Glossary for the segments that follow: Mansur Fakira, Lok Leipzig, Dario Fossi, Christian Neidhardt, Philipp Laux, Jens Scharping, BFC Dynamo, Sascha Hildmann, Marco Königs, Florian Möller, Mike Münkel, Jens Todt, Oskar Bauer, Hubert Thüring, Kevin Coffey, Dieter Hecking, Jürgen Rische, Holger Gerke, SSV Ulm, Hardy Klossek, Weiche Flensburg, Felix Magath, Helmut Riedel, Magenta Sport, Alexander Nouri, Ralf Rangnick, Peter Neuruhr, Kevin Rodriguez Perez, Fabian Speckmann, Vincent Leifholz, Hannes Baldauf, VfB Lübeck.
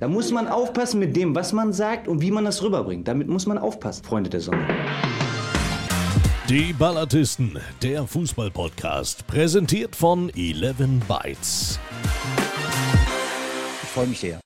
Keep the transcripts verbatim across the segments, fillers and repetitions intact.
Da muss man aufpassen mit dem, was man sagt und wie man das rüberbringt. Damit muss man aufpassen, Freunde der Sonne. Die Ballartisten, der Fußball-Podcast, präsentiert von Eleven Bytes. Ich freue mich sehr.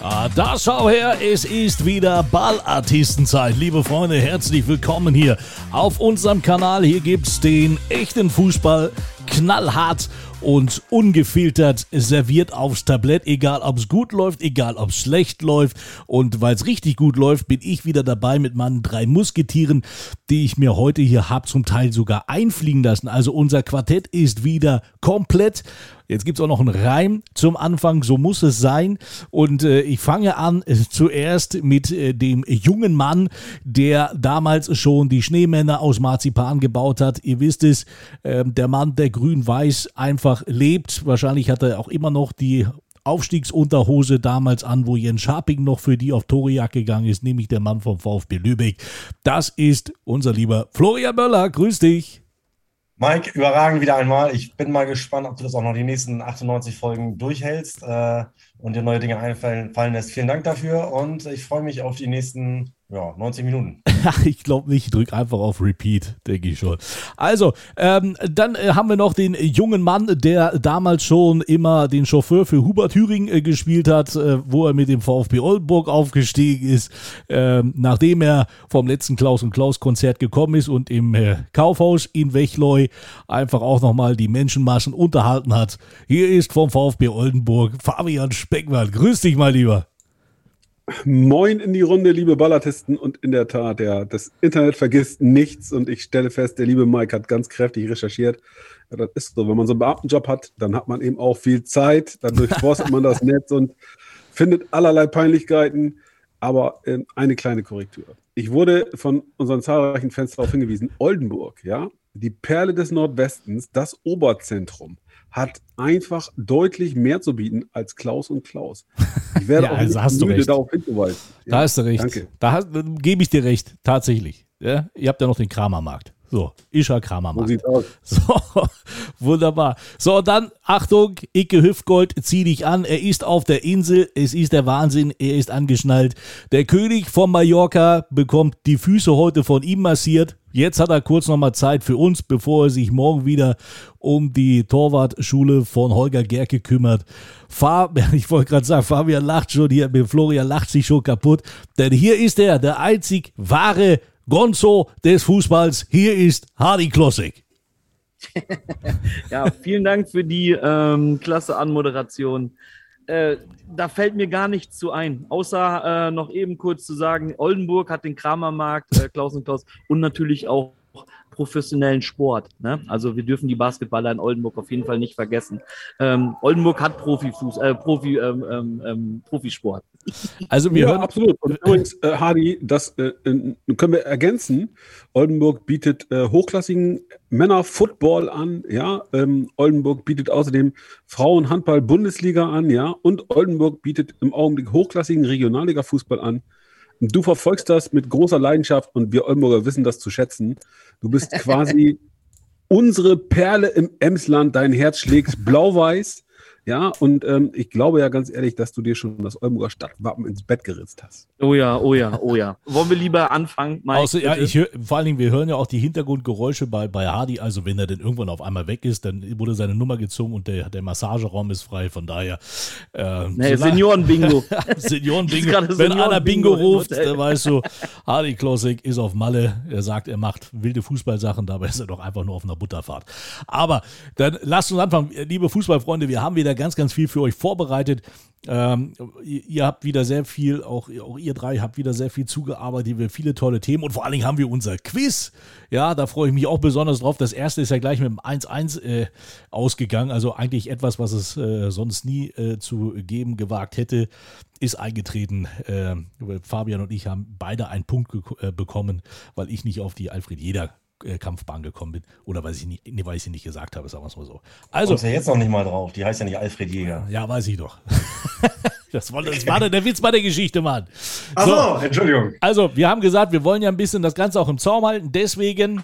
Ah, da schau her, es ist wieder Ballartistenzeit. Liebe Freunde, herzlich willkommen hier auf unserem Kanal. Hier gibt's den echten Fußball, knallhart und ungefiltert serviert aufs Tablett, egal ob es gut läuft, egal ob es schlecht läuft. Und weil es richtig gut läuft, bin ich wieder dabei mit meinen drei Musketieren, die ich mir heute hier habe, zum Teil sogar einfliegen lassen. Also unser Quartett ist wieder komplett. Jetzt gibt es auch noch einen Reim zum Anfang, so muss es sein. Und äh, ich fange an äh, zuerst mit äh, dem jungen Mann, der damals schon die Schneemänner aus Marzipan gebaut hat. Ihr wisst es, äh, der Mann, der grün-weiß einfach lebt. Wahrscheinlich hat er auch immer noch die Aufstiegsunterhose damals an, wo Jens Scharping noch für die auf Torejagd gegangen ist, nämlich der Mann vom VfB Lübeck. Das ist unser lieber Florian Möller. Grüß dich. Mike, überragend wieder einmal. Ich bin mal gespannt, ob du das auch noch die nächsten achtundneunzig Folgen durchhältst äh, und dir neue Dinge einfallen fallen lässt. Vielen Dank dafür und ich freue mich auf die nächsten ja, neunzig Minuten. Ich glaube nicht, ich drücke einfach auf Repeat, denke ich schon. Also, ähm, dann äh, haben wir noch den jungen Mann, der damals schon immer den Chauffeur für Hubert Thüring äh, gespielt hat, äh, wo er mit dem VfB Oldenburg aufgestiegen ist, äh, nachdem er vom letzten Klaus und Klaus Konzert gekommen ist und im äh, Kaufhaus in Wechleu einfach auch nochmal die Menschenmassen unterhalten hat. Hier ist vom VfB Oldenburg Fabian Speckwald. Grüß dich, mein Lieber. Moin in die Runde, liebe Ballartisten, und in der Tat, ja, das Internet vergisst nichts und ich stelle fest, der liebe Mike hat ganz kräftig recherchiert. Ja, das ist so, wenn man so einen Beamtenjob hat, dann hat man eben auch viel Zeit, dann durchforstet man das Netz und findet allerlei Peinlichkeiten, aber äh, eine kleine Korrektur. Ich wurde von unseren zahlreichen Fans darauf hingewiesen, Oldenburg, ja, die Perle des Nordwestens, das Oberzentrum, hat einfach deutlich mehr zu bieten als Klaus und Klaus. Ich werde ja, auch also nicht müde darauf hinzuweisen. Ja, da hast du recht. Danke. Da, da gebe ich dir recht, tatsächlich. Ja, ihr habt ja noch den Kramermarkt. So, Ischer Kramermarkt. So sieht's aus. So, wunderbar. So, dann, Achtung, Icke Hüftgold, zieh dich an. Er ist auf der Insel, es ist der Wahnsinn, er ist angeschnallt. Der König von Mallorca bekommt die Füße heute von ihm massiert. Jetzt hat er kurz nochmal Zeit für uns, bevor er sich morgen wieder um die Torwartschule von Holger Gerke kümmert. Fabian, ich wollte gerade sagen, Fabian lacht schon hier, Florian lacht sich schon kaputt. Denn hier ist er, der einzig wahre Gonzo des Fußballs. Hier ist Hardy Klossek. Ja, vielen Dank für die ähm, klasse Anmoderation. Äh, da fällt mir gar nichts zu ein, außer äh, noch eben kurz zu sagen, Oldenburg hat den Kramermarkt, äh, Klaus und Klaus und natürlich auch professionellen Sport. Ne? Also wir dürfen die Basketballer in Oldenburg auf jeden Fall nicht vergessen. Ähm, Oldenburg hat Profifuß, äh, Profi, ähm, ähm, Profisport. Also wir ja, hören absolut. Und übrigens, äh, Hardy, das äh, können wir ergänzen. Oldenburg bietet äh, hochklassigen Männer-Football an. Ja, ähm, Oldenburg bietet außerdem Frauenhandball-Bundesliga an. Ja, und Oldenburg bietet im Augenblick hochklassigen Regionalliga-Fußball an. Du verfolgst das mit großer Leidenschaft und wir Oldenburger wissen das zu schätzen. Du bist quasi unsere Perle im Emsland. Dein Herz schlägt blau-weiß. Ja, und ähm, ich glaube ja ganz ehrlich, dass du dir schon das Oldenburger Stadtwappen ins Bett geritzt hast. Oh ja, oh ja, oh ja. Wollen wir lieber anfangen, Mike? Außer, ja, ich hör, vor allen Dingen, wir hören ja auch die Hintergrundgeräusche bei, bei Hardy. Also wenn er denn irgendwann auf einmal weg ist, dann wurde seine Nummer gezogen und der, der Massageraum ist frei. Von daher... Ähm, nee, so Senioren-Bingo. Senioren-Bingo. Wenn Senioren einer Bingo, Bingo ruft, dann weißt du, Hardy Klossek ist auf Malle. Er sagt, er macht wilde Fußballsachen. Dabei ist er doch einfach nur auf einer Butterfahrt. Aber dann lasst uns anfangen. Liebe Fußballfreunde, wir haben wieder ganz, ganz viel für euch vorbereitet. Ähm, ihr habt wieder sehr viel, auch, auch ihr drei habt wieder sehr viel zugearbeitet, wir viele tolle Themen und vor allen Dingen haben wir unser Quiz. Ja, da freue ich mich auch besonders drauf. Das erste ist ja gleich mit dem eins eins äh, ausgegangen, also eigentlich etwas, was es äh, sonst nie äh, zu geben gewagt hätte, ist eingetreten. Äh, Fabian und ich haben beide einen Punkt ge- äh, bekommen, weil ich nicht auf die Alfred Jeder Kampfbahn gekommen bin. Oder weil ich, nie, nee, weil ich sie nicht gesagt habe, sagen wir es mal so. Also, kommst du ja jetzt noch nicht mal drauf. Die heißt ja nicht Alfred Jäger. Ja, weiß ich doch. Das war, das war der Witz bei der Geschichte, Mann. Ach so, so, Entschuldigung. Also, wir haben gesagt, wir wollen ja ein bisschen das Ganze auch im Zaum halten. Deswegen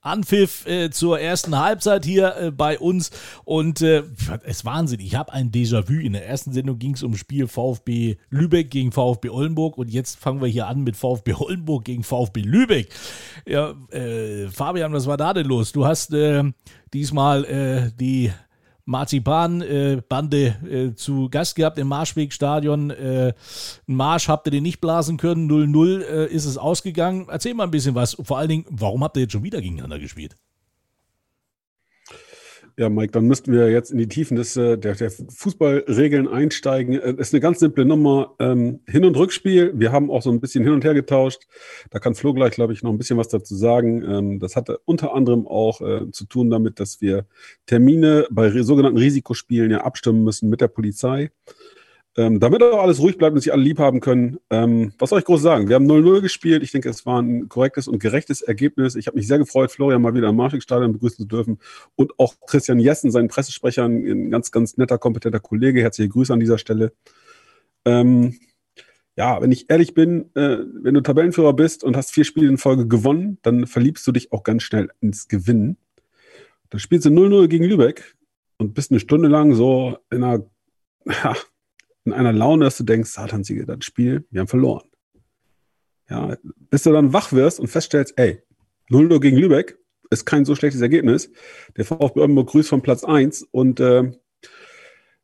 Anpfiff äh, zur ersten Halbzeit hier äh, bei uns und äh, es ist Wahnsinn, ich habe ein Déjà-vu. In der ersten Sendung ging es um Spiel VfB Lübeck gegen VfB Oldenburg und jetzt fangen wir hier an mit VfB Oldenburg gegen VfB Lübeck. Ja, äh, Fabian, was war da denn los? Du hast äh, diesmal äh, die Marzipan-Bande äh, äh, zu Gast gehabt im Marschwegstadion. Äh, Ein Marsch habt ihr den nicht blasen können. null null äh, ist es ausgegangen. Erzähl mal ein bisschen was. Vor allen Dingen, warum habt ihr jetzt schon wieder gegeneinander gespielt? Ja, Mike, dann müssten wir jetzt in die Tiefen des, der, der Fußballregeln einsteigen. Ist eine ganz simple Nummer. Ähm, Hin- und Rückspiel. Wir haben auch so ein bisschen hin und her getauscht. Da kann Flo gleich, glaube ich, noch ein bisschen was dazu sagen. Ähm, das hatte unter anderem auch äh, zu tun damit, dass wir Termine bei re- sogenannten Risikospielen ja abstimmen müssen mit der Polizei. Ähm, damit auch alles ruhig bleibt und sich alle lieb haben können. Ähm, was soll ich groß sagen? Wir haben null null gespielt. Ich denke, es war ein korrektes und gerechtes Ergebnis. Ich habe mich sehr gefreut, Florian mal wieder im Marschwegstadion begrüßen zu dürfen. Und auch Christian Jessen, seinen Pressesprecher, ein ganz, ganz netter, kompetenter Kollege. Herzliche Grüße an dieser Stelle. Ähm, ja, wenn ich ehrlich bin, äh, wenn du Tabellenführer bist und hast vier Spiele in Folge gewonnen, dann verliebst du dich auch ganz schnell ins Gewinnen. Dann spielst du null null gegen Lübeck und bist eine Stunde lang so in einer... in einer Laune, dass du denkst, Satan, Siege, das Spiel, wir haben verloren. Ja, bis du dann wach wirst und feststellst, ey, null null gegen Lübeck ist kein so schlechtes Ergebnis. Der VfB Oldenburg grüßt von Platz eins und äh,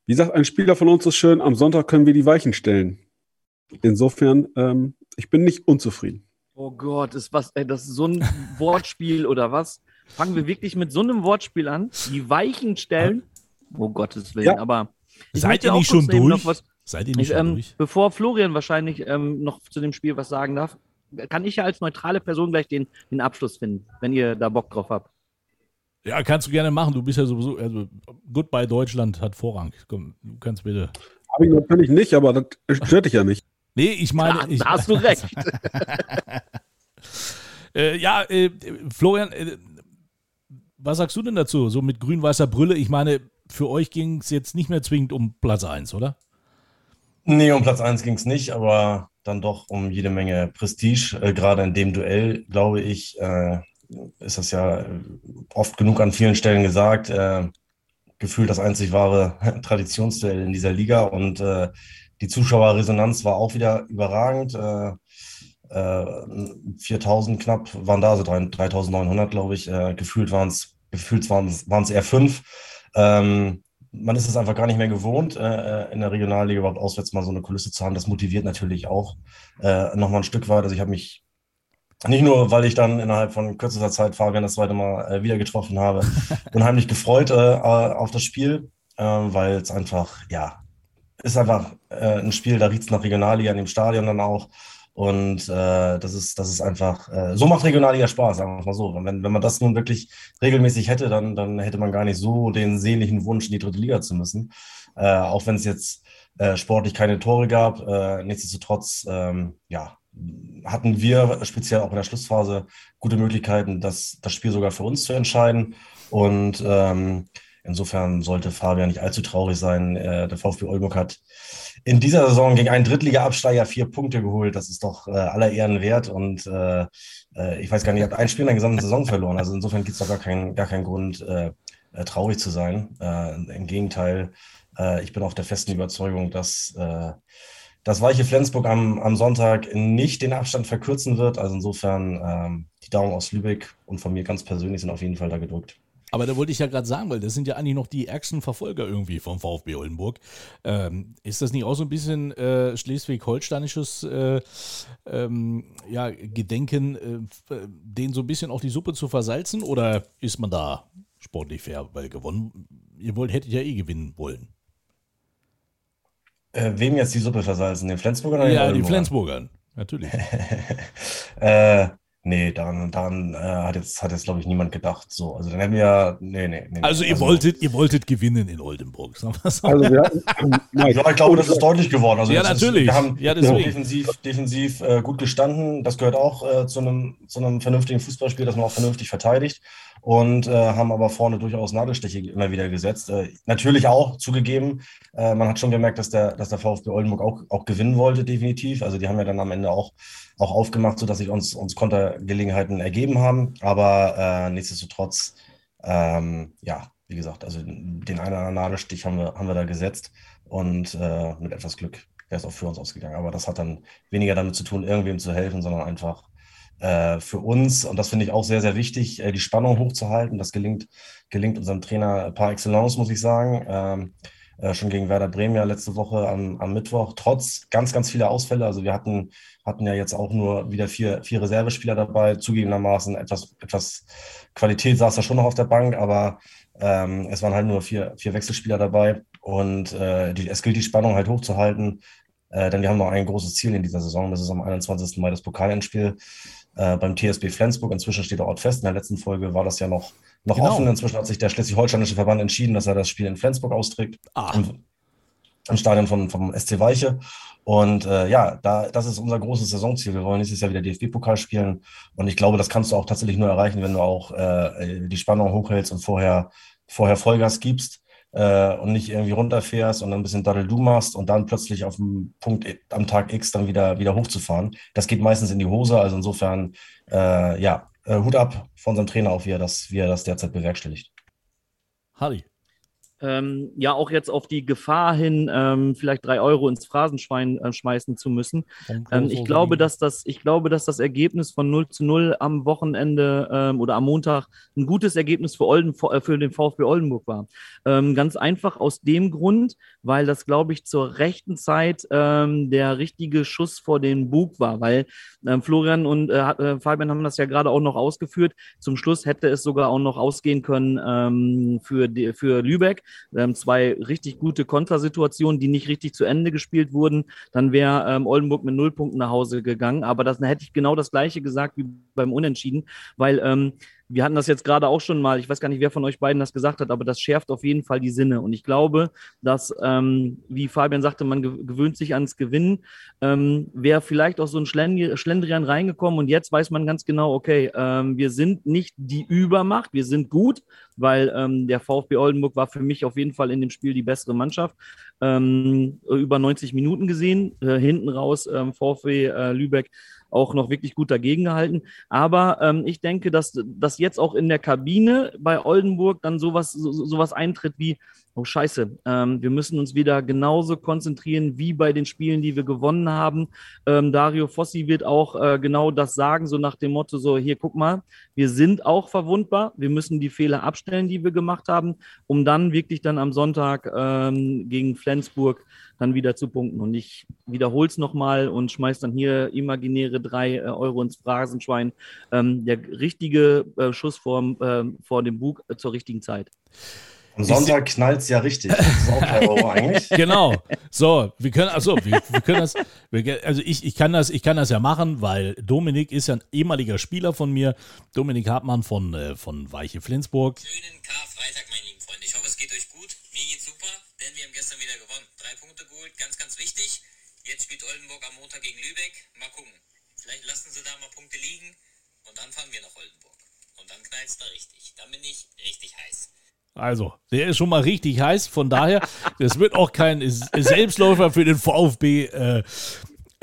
wie sagt ein Spieler von uns so schön, am Sonntag können wir die Weichen stellen. Insofern, ähm, ich bin nicht unzufrieden. Oh Gott, ist was, ey, das ist so ein Wortspiel oder was? Fangen wir wirklich mit so einem Wortspiel an? Die Weichen stellen? Oh Gottes Willen, ja. Aber ich seid ihr nicht schon durch? Seid ihr nicht ich, ähm, schon durch? Bevor Florian wahrscheinlich ähm, noch zu dem Spiel was sagen darf, kann ich ja als neutrale Person gleich den, den Abschluss finden, wenn ihr da Bock drauf habt. Ja, kannst du gerne machen. Du bist ja sowieso, also Goodbye Deutschland hat Vorrang. Komm, du kannst bitte. Habe ich natürlich nicht, aber das stört dich ja nicht. Nee, ich meine... Da, ich, da hast du recht. äh, ja, äh, Florian, äh, was sagst du denn dazu? So mit grün-weißer Brille, ich meine... Für euch ging es jetzt nicht mehr zwingend um Platz eins, oder? Nee, um Platz eins ging es nicht, aber dann doch um jede Menge Prestige. Äh, gerade in dem Duell, glaube ich, äh, ist das ja oft genug an vielen Stellen gesagt. Äh, gefühlt das einzig wahre Traditionsduell in dieser Liga. Und äh, die Zuschauerresonanz war auch wieder überragend. Äh, äh, viertausend knapp waren da, also dreitausendneunhundert, glaube ich. Äh, gefühlt waren es gefühlt waren's, waren's eher fünf. Ähm, man ist es einfach gar nicht mehr gewohnt, äh, in der Regionalliga überhaupt auswärts mal so eine Kulisse zu haben. Das motiviert natürlich auch äh, nochmal ein Stück weit. Also ich habe mich nicht nur, weil ich dann innerhalb von kürzester Zeit Fabian das zweite Mal äh, wieder getroffen habe, unheimlich gefreut äh, auf das Spiel, äh, weil es einfach, ja, ist einfach äh, ein Spiel, da riecht es nach Regionalliga in dem Stadion dann auch. Und äh, das ist das ist einfach, äh, so macht Regionalliga Spaß, sagen wir mal so. Wenn, wenn man das nun wirklich regelmäßig hätte, dann, dann hätte man gar nicht so den sehnlichen Wunsch, in die dritte Liga zu müssen. Äh, auch wenn es jetzt äh, sportlich keine Tore gab, äh, nichtsdestotrotz ähm, ja, hatten wir speziell auch in der Schlussphase gute Möglichkeiten, das, das Spiel sogar für uns zu entscheiden. Und ähm, insofern sollte Fabian nicht allzu traurig sein. Äh, der VfB Oldenburg hat in dieser Saison gegen einen Drittliga-Absteiger vier Punkte geholt. Das ist doch äh, aller Ehren wert. Und äh, ich weiß gar nicht, ihr habt ein Spiel in der gesamten Saison verloren. Also insofern gibt es doch gar keinen gar keinen Grund, äh, traurig zu sein. Äh, im Gegenteil, äh, ich bin auch der festen Überzeugung, dass äh, das Weiche Flensburg am, am Sonntag nicht den Abstand verkürzen wird. Also insofern, äh, die Daumen aus Lübeck und von mir ganz persönlich sind auf jeden Fall da gedrückt. Aber da wollte ich ja gerade sagen, weil das sind ja eigentlich noch die ärgsten Verfolger irgendwie vom VfB Oldenburg. Ähm, ist das nicht auch so ein bisschen äh, schleswig-holsteinisches äh, ähm, ja, Gedenken, äh, denen so ein bisschen auch die Suppe zu versalzen? Oder ist man da sportlich fair, weil gewonnen, ihr wollt, hättet ja eh gewinnen wollen? Äh, wem jetzt die Suppe versalzen? Den Flensburgern oder den Oldenburgern? Ja, den Flensburgern, natürlich. äh... Nee, daran, daran äh, hat jetzt, hat jetzt glaube ich, niemand gedacht. So, also dann hätten wir ja, nee, nee, nee. Also, ihr, also wolltet, ihr wolltet gewinnen in Oldenburg, sagen wir so. Also, wir hatten, ja, ich glaube, das ist deutlich geworden. Also, ja, natürlich. Ist, wir haben ja, defensiv, defensiv äh, gut gestanden. Das gehört auch äh, zu einem zu einem vernünftigen Fußballspiel, dass man auch vernünftig verteidigt. und äh, haben aber vorne durchaus Nadelstiche immer wieder gesetzt. Äh, natürlich auch zugegeben, äh, man hat schon gemerkt, dass der, dass der VfB Oldenburg auch, auch gewinnen wollte, definitiv. Also die haben ja dann am Ende auch, auch aufgemacht, sodass sich uns, uns Kontergelegenheiten ergeben haben. Aber äh, nichtsdestotrotz, ähm, ja, wie gesagt, also den einen oder anderen Nadelstich haben wir, haben wir da gesetzt und äh, mit etwas Glück wäre es auch für uns ausgegangen. Aber das hat dann weniger damit zu tun, irgendwem zu helfen, sondern einfach äh, für uns, und das finde ich auch sehr, sehr wichtig, äh, die Spannung hochzuhalten. Das gelingt, gelingt unserem Trainer par excellence, muss ich sagen. Ähm, äh, schon gegen Werder Bremen ja letzte Woche am, am Mittwoch, trotz ganz, ganz vieler Ausfälle. Also wir hatten, hatten ja jetzt auch nur wieder vier, vier Reservespieler dabei, zugegebenermaßen etwas, etwas Qualität saß da schon noch auf der Bank, aber Ähm, es waren halt nur vier, vier Wechselspieler dabei und äh, die, es gilt, die Spannung halt hochzuhalten, äh, denn wir haben noch ein großes Ziel in dieser Saison, das ist am einundzwanzigsten Mai das Pokalendspiel äh, beim T S B Flensburg. Inzwischen steht der Ort fest, in der letzten Folge war das ja noch, noch genau. offen, inzwischen hat sich der schleswig-holsteinische Verband entschieden, dass er das Spiel in Flensburg austrägt, im, im Stadion von, vom S C Weiche. Und äh, ja, da, das ist unser großes Saisonziel. Wir wollen nächstes Jahr wieder D F B-Pokal spielen. Und ich glaube, das kannst du auch tatsächlich nur erreichen, wenn du auch äh, die Spannung hochhältst und vorher, vorher Vollgas gibst äh, und nicht irgendwie runterfährst und dann ein bisschen Daddel-Du machst und dann plötzlich auf dem Punkt am Tag X dann wieder, wieder hochzufahren. Das geht meistens in die Hose. Also insofern, äh, ja, äh, Hut ab von unserem Trainer auch, wie er das, wie er das derzeit bewerkstelligt. Hardy. Ähm, ja, auch jetzt auf die Gefahr hin, ähm, vielleicht drei Euro ins Phrasenschwein äh, schmeißen zu müssen. Ähm, ich, glaube, dass das, ich glaube, dass das Ergebnis von null zu null am Wochenende ähm, oder am Montag ein gutes Ergebnis für, Olden, für den VfB Oldenburg war. Ähm, ganz einfach aus dem Grund, weil das, glaube ich, zur rechten Zeit ähm, der richtige Schuss vor den Bug war, weil ähm, Florian und äh, Fabian haben das ja gerade auch noch ausgeführt. Zum Schluss hätte es sogar auch noch ausgehen können ähm, für, die, für Lübeck. Ähm, zwei richtig gute Kontersituationen, die nicht richtig zu Ende gespielt wurden, dann wäre ähm, Oldenburg mit null Punkten nach Hause gegangen, aber das, dann hätte ich genau das Gleiche gesagt wie beim Unentschieden, weil ähm, wir hatten das jetzt gerade auch schon mal, ich weiß gar nicht, wer von euch beiden das gesagt hat, aber das schärft auf jeden Fall die Sinne und ich glaube, dass, ähm, wie Fabian sagte, man gewöhnt sich ans Gewinnen, ähm, wäre vielleicht auch so ein Schlendrian reingekommen und jetzt weiß man ganz genau, okay, ähm, wir sind nicht die Übermacht, wir sind gut, weil ähm, der VfB Oldenburg war für mich auf jeden Fall in dem Spiel die bessere Mannschaft, ähm, über neunzig Minuten gesehen, äh, hinten raus ähm, VfB äh, Lübeck auch noch wirklich gut dagegen gehalten. Aber ähm, ich denke, dass, dass jetzt auch in der Kabine bei Oldenburg dann sowas, so, sowas eintritt wie, oh scheiße, ähm, wir müssen uns wieder genauso konzentrieren wie bei den Spielen, die wir gewonnen haben. Ähm, Dario Fossi wird auch äh, genau das sagen, so nach dem Motto, so hier, guck mal, wir sind auch verwundbar, wir müssen die Fehler abstellen, die wir gemacht haben, um dann wirklich dann am Sonntag ähm, gegen Flensburg dann wieder zu punkten. Und ich wiederhole es nochmal und schmeiß dann hier imaginäre drei Euro ins Phrasenschwein. Ähm, der richtige äh, Schuss vor, äh, vor dem Bug äh, zur richtigen Zeit. Am Sonntag knallt es ja richtig. Das ist auch drei Euro eigentlich. Genau. So, wir können, also, wir, wir können das, wir, also ich, ich, kann das, ich kann das ja machen, weil Dominik ist ja ein ehemaliger Spieler von mir. Dominik Hartmann von, äh, von Weiche Flensburg. Schönen Karfreitag, meine lieben Freunde. Ich hoffe, es geht euch gut. Mir geht's super, denn wir haben gestern wieder gewonnen. Drei Punkte geholt, ganz, ganz wichtig. Jetzt spielt Oldenburg am Montag gegen Lübeck. Mal gucken. Vielleicht lassen sie da mal Punkte liegen und dann fahren wir nach Oldenburg. Und dann knallt es da richtig. Dann bin ich richtig heiß. Also, der ist schon mal richtig heiß. Von daher, das wird auch kein Selbstläufer für den VfB äh,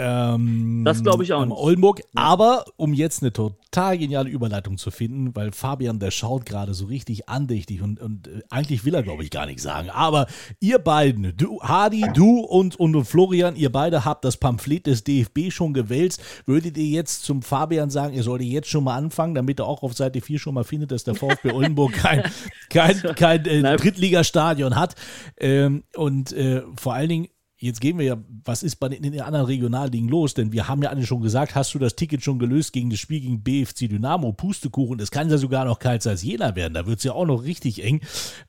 ähm, das glaube ich auch nicht. Oldenburg. Aber um jetzt eine total geniale Überleitung zu finden, weil Fabian, der schaut gerade so richtig andächtig und, und äh, eigentlich will er, glaube ich, gar nichts sagen. Aber ihr beiden, du, Hardy, du und, und Florian, ihr beide habt das Pamphlet des D F B schon gewälzt. Würdet ihr jetzt zum Fabian sagen, ihr solltet jetzt schon mal anfangen, damit er auch auf Seite vier schon mal findet, dass der VfB Oldenburg kein, kein, kein äh, Drittligastadion hat. Ähm, und äh, vor allen Dingen, jetzt gehen wir ja, was ist bei den, in den anderen Regionalligen los? Denn wir haben ja alle schon gesagt, hast du das Ticket schon gelöst gegen das Spiel gegen B F C Dynamo, Pustekuchen, es kann ja sogar noch Kaiserslautern Jena werden, da wird es ja auch noch richtig eng.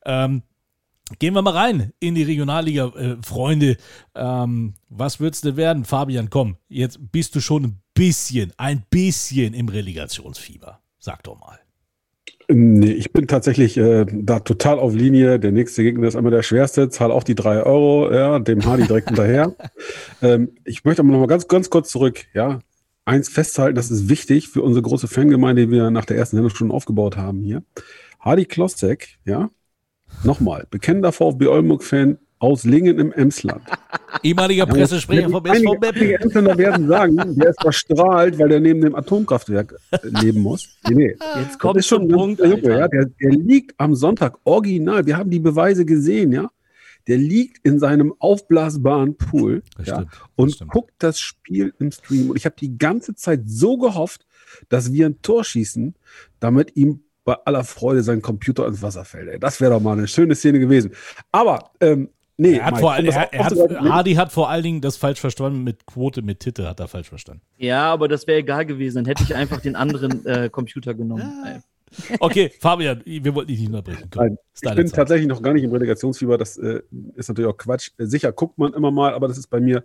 Ähm, gehen wir mal rein in die Regionalliga, äh, Freunde. Ähm, was wird es denn werden? Fabian, komm, jetzt bist du schon ein bisschen, ein bisschen im Relegationsfieber. Sag doch mal. Nee, ich bin tatsächlich äh, da total auf Linie. Der nächste Gegner ist einmal der schwerste, zahl auch die drei Euro, ja, dem Hardy direkt hinterher. Ähm, ich möchte aber noch mal ganz, ganz kurz zurück. Ja, eins festhalten, das ist wichtig für unsere große Fangemeinde, die wir nach der ersten Sendungsstunde aufgebaut haben hier. Hardy Klossek, ja, nochmal, bekennender VfB Oldenburg-Fan aus Lingen im Emsland. Ehemaliger Pressesprecher vom S V Meppen. Einige Emsländer werden sagen, der ist verstrahlt, weil der neben dem Atomkraftwerk leben muss. Nee, nee. Jetzt kommt das ist schon ein Punkt, Junge, ja, der, der liegt am Sonntag original, wir haben die Beweise gesehen, ja. Der liegt in seinem aufblasbaren Pool das ja, stimmt, und das guckt das Spiel im Stream. Und ich habe die ganze Zeit so gehofft, dass wir ein Tor schießen, damit ihm bei aller Freude sein Computer ins Wasser fällt. Ey, das wäre doch mal eine schöne Szene gewesen. Aber, ähm, nee. Er hat Mike, vor all, er, er hat, Hardy hat vor allen Dingen das falsch verstanden mit Quote, mit Titte hat er falsch verstanden. Ja, aber das wäre egal gewesen. Dann hätte ich einfach den anderen äh, Computer genommen. Ja. Okay, Fabian, wir wollten dich nicht unterbrechen. Nein, ich bin Zeit. tatsächlich noch gar nicht im Relegationsfieber, das äh, ist natürlich auch Quatsch. Sicher guckt man immer mal, aber das ist bei mir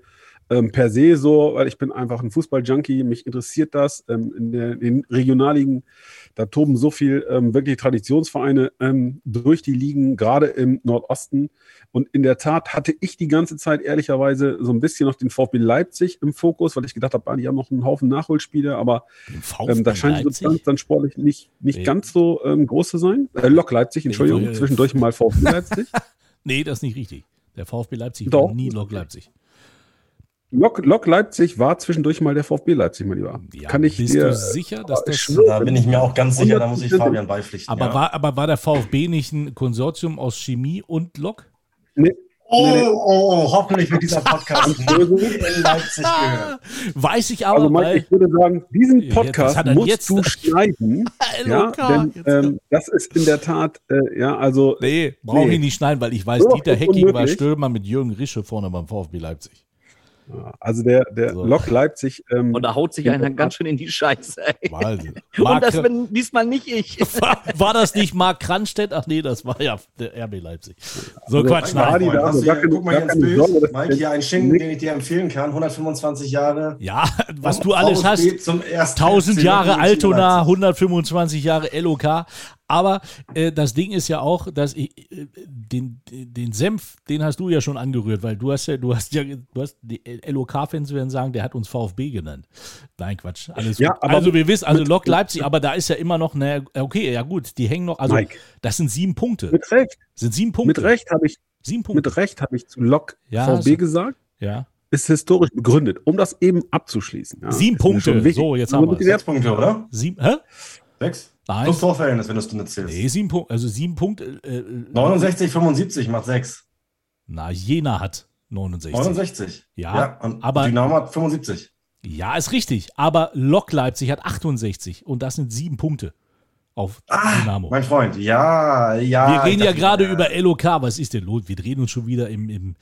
ähm, per se so, weil ich bin einfach ein Fußball-Junkie, mich interessiert das. Ähm, in, der, in den Regionalligen, da toben so viel ähm, wirklich Traditionsvereine ähm, durch die Ligen, gerade im Nordosten. Und in der Tat hatte ich die ganze Zeit ehrlicherweise so ein bisschen noch den VfB Leipzig im Fokus, weil ich gedacht habe, ah, die haben noch einen Haufen Nachholspiele, aber ähm, da scheint die Substanz dann sportlich nicht, nicht nee. ganz so ähm, groß zu sein. Äh, Lok Leipzig, Entschuldigung, nee, zwischendurch mal VfB Leipzig. Nee, das ist nicht richtig. Der VfB Leipzig Doch. war nie Lok Leipzig. Lok, Lok Leipzig war zwischendurch mal der VfB Leipzig, mein Lieber. Ja, Kann ich bist dir, du sicher, dass das... Da bin ich mir auch ganz sicher, da muss ich Fabian beipflichten. Aber, ja. war, aber war der VfB nicht ein Konsortium aus Chemie und Lok? Nee. Oh, nee, nee. oh, hoffentlich wird dieser Podcast in Leipzig gehört. Weiß ich aber. Also, Mike, ich würde sagen, diesen Podcast musst jetzt du schneiden. ja, denn ähm, das ist in der Tat, äh, ja, also... Nee, brauche nee. ich nicht schneiden, weil ich weiß, so, Dieter Hecking war Stürmer mit Jürgen Rische vorne beim VfB Leipzig. Also der, der so. Lok Leipzig... Ähm, und da haut sich einer ganz schön in die Scheiße. Wahnsinn. Und das bin diesmal nicht ich. War, war das nicht Marc Kranstedt? Ach nee, das war ja der R B Leipzig. So also Quatsch, nein. Hardy, da, also, da, guck mal Jens Bild, Mike, hier einen Schinken, den ich dir empfehlen kann. hundertfünfundzwanzig Jahre. Ja, was du alles hast. Zum tausend Jahre Altona, hundertfünfundzwanzig Jahre L O K. Aber äh, das Ding ist ja auch, dass ich, äh, den, den Senf, den hast du ja schon angerührt, weil du hast ja, du hast ja, du hast die L O K-Fans werden sagen, der hat uns VfB genannt. Nein, Quatsch. Alles ja, aber also wir wissen, also Lok Leipzig, aber da ist ja immer noch, naja, okay, ja gut, die hängen noch, also Mike, das sind sieben Punkte. Mit Recht. Sind sieben Punkte. Mit Recht habe ich, mit Recht habe ich zu Lok ja, VfB so, gesagt. Ja. Ist historisch begründet, um das eben abzuschließen. Ja. Sieben Punkte. So, jetzt haben wir sechs Punkte, oder? Sieben, hä? Sechs? Nein. Plus Torverhältnis, wenn du es denn erzählst. Nee, sieben Punkte. Also sieben Punkte. Äh, neunundsechzig, fünfundsiebzig macht sechs. Na, Jena hat neunundsechzig. neunundsechzig. Ja, ja, und aber Dynamo hat fünfundsiebzig. Ja, ist richtig. Aber Lok Leipzig hat achtundsechzig. Und das sind sieben Punkte auf ah, Dynamo. Mein Freund, ja, ja. Wir reden ja gerade ja. über L O K. Was ist denn los? Wir drehen uns schon wieder im... im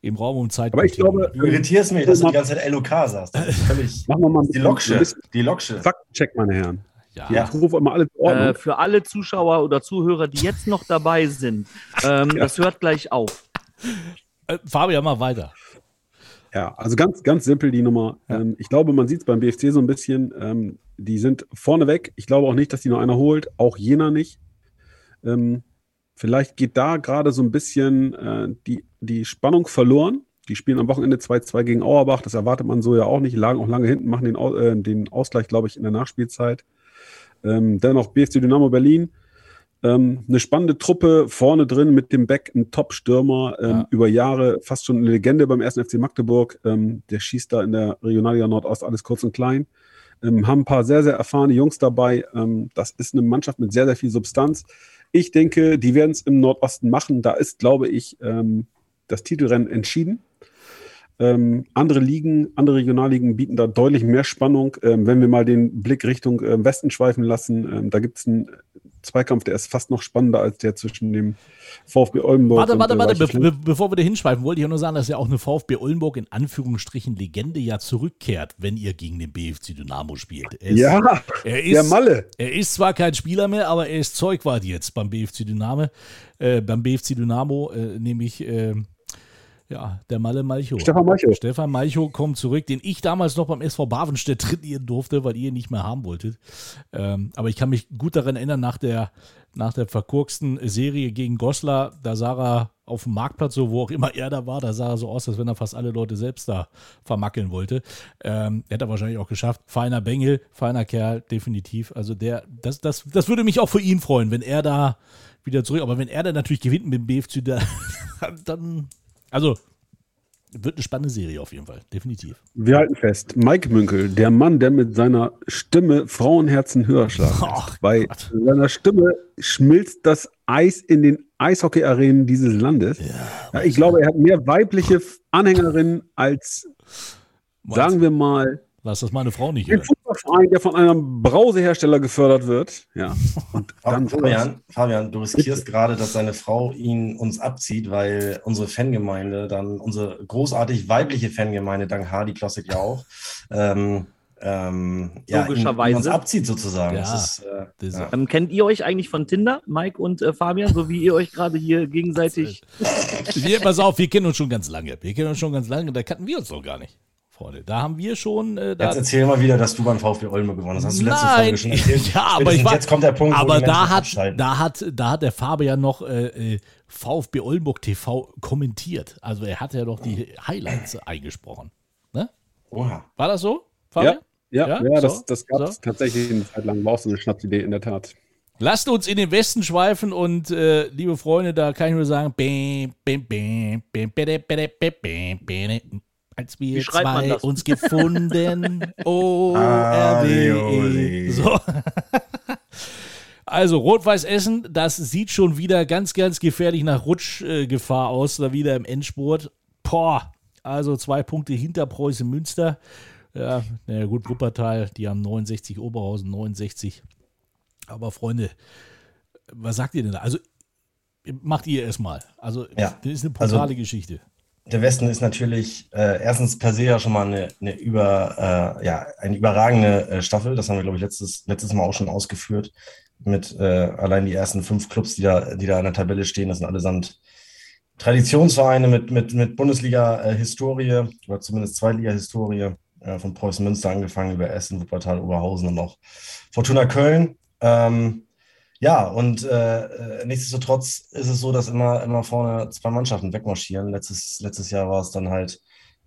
Im Raum und Zeit. Aber ich glaube, du irritierst mich, dass du die ganze Zeit L O K sagst. Das ist völlig machen wir mal die Loksche. Die Loksche. Faktencheck, meine Herren. Ja. Ja. Ich rufe immer alle in Ordnung. Äh, für alle Zuschauer oder Zuhörer, die jetzt noch dabei sind, ähm, ja. das hört gleich auf. Äh, Fabian, mal weiter. Ja, also ganz, ganz simpel die Nummer. Ja. Ähm, ich glaube, man sieht es beim B F C so ein bisschen. Ähm, die sind vorneweg. Ich glaube auch nicht, dass die noch einer holt. Auch Jena nicht. Ähm, Vielleicht geht da gerade so ein bisschen äh, die, die Spannung verloren. Die spielen am Wochenende zwei zu zwei gegen Auerbach. Das erwartet man so ja auch nicht. Lagen auch lange hinten, machen den, äh, den Ausgleich, glaube ich, in der Nachspielzeit. Ähm, dennoch B F C Dynamo Berlin. Ähm, eine spannende Truppe vorne drin mit dem Beck, ein Top-Stürmer. Ähm, ja. Über Jahre fast schon eine Legende beim ersten F C Magdeburg. Ähm, der schießt da in der Regionalliga Nordost alles kurz und klein. Ähm, haben ein paar sehr, sehr erfahrene Jungs dabei. Ähm, das ist eine Mannschaft mit sehr, sehr viel Substanz. Ich denke, die werden es im Nordosten machen. Da ist, glaube ich, ähm, das Titelrennen entschieden. Ähm, andere Ligen, andere Regionalligen bieten da deutlich mehr Spannung. Ähm, wenn wir mal den Blick Richtung äh, Westen schweifen lassen, ähm, da gibt es einen Zweikampf, der ist fast noch spannender als der zwischen dem VfB Oldenburg. Warte, und, warte, warte. Be- be- bevor wir da hinschweifen, wollte ich auch nur sagen, dass ja auch eine VfB Oldenburg in Anführungsstrichen Legende ja zurückkehrt, wenn ihr gegen den B F C Dynamo spielt. Er ist, ja, er ist, der Malle. Er ist zwar kein Spieler mehr, aber er ist Zeugwart jetzt beim B F C Dynamo. Äh, beim B F C Dynamo äh, nämlich... Äh, Ja, der Malle Malchow. Stefan Malchow. Stefan Malchow kommt zurück, den ich damals noch beim S V Bavenstedt trainieren durfte, weil ihr ihn nicht mehr haben wolltet. Ähm, aber ich kann mich gut daran erinnern, nach der, nach der verkurksten Serie gegen Goslar, da sah er auf dem Marktplatz, so wo auch immer er da war, da sah er so aus, als wenn er fast alle Leute selbst da vermackeln wollte. Ähm, hätte er wahrscheinlich auch geschafft. Feiner Bengel, feiner Kerl, definitiv. Also der, das, das, das würde mich auch für ihn freuen, wenn er da wieder zurück, aber wenn er dann natürlich gewinnt mit dem B F C, da, dann, also wird eine spannende Serie auf jeden Fall, definitiv. Wir halten fest, Mike Münkel, der Mann, der mit seiner Stimme Frauenherzen höher schlagen lässt. Bei Gott. Seiner Stimme schmilzt das Eis in den Eishockey-Arenen dieses Landes. Ja, ich glaube, er hat mehr weibliche Anhängerinnen als, sagen wir mal, lass das meine Frau nicht hören. Ein Fußballverein, der von einem Brausehersteller gefördert wird. Ja. Und dann Fabian, Fabian, du riskierst gerade, dass deine Frau ihn uns abzieht, weil unsere Fangemeinde, dann unsere großartig weibliche Fangemeinde, dank Hardy Klossek ja auch, ähm, ähm, ja, logischerweise ihn uns abzieht sozusagen. Ja. Das ist, äh, ja. ähm, kennt ihr euch eigentlich von Tinder, Mike und äh, Fabian, so wie ihr euch gerade hier gegenseitig... Wir, pass auf, wir kennen uns schon ganz lange. Wir kennen uns schon ganz lange, da kannten wir uns noch gar nicht. Da haben wir schon... Äh, da jetzt erzähl mal wieder, dass du beim VfB Oldenburg gewonnen hast. Das hast du letzte Folge schon erzählt. Ja, aber ich war, jetzt kommt der Punkt, aber wo da, hat, da, hat, da hat der Fabian noch äh, VfB Oldenburg T V kommentiert. Also er hat ja noch die Highlights eingesprochen. Ne? Oha. War das so, Fabian? Ja, ja, ja, ja so, das, das gab es so. Tatsächlich eine Zeit lang. War auch so eine Schnapsidee, in der Tat. Lasst uns in den Westen schweifen und äh, liebe Freunde, da kann ich nur sagen... Bäm, bäm, bäm, bäm, bäm, bäm, bäm, bäm, als wir zwei uns gefunden. Oh, R W E. So. Also, Rot-Weiß-Essen, das sieht schon wieder ganz, ganz gefährlich nach Rutschgefahr aus, da wieder im Endspurt. Boah, also zwei Punkte hinter Preußen Münster. Ja, naja, gut, Wuppertal, die haben neunundsechzig, Oberhausen neunundsechzig. Aber Freunde, was sagt ihr denn da? Also, macht ihr erstmal. Also, ja. Das ist eine brutale also, Geschichte. Der Westen ist natürlich äh, erstens per se ja schon mal eine, eine, über, äh, ja, eine überragende äh, Staffel. Das haben wir, glaube ich, letztes, letztes Mal auch schon ausgeführt. Mit äh, allein die ersten fünf Clubs, die da, die da in der Tabelle stehen. Das sind allesamt Traditionsvereine mit, mit, mit Bundesliga-Historie oder zumindest Zweitliga-Historie. Äh, von Preußen Münster angefangen über Essen, Wuppertal, Oberhausen und noch Fortuna Köln. Ähm, Ja, und äh, nichtsdestotrotz ist es so, dass immer, immer vorne zwei Mannschaften wegmarschieren. Letztes, letztes Jahr war es dann halt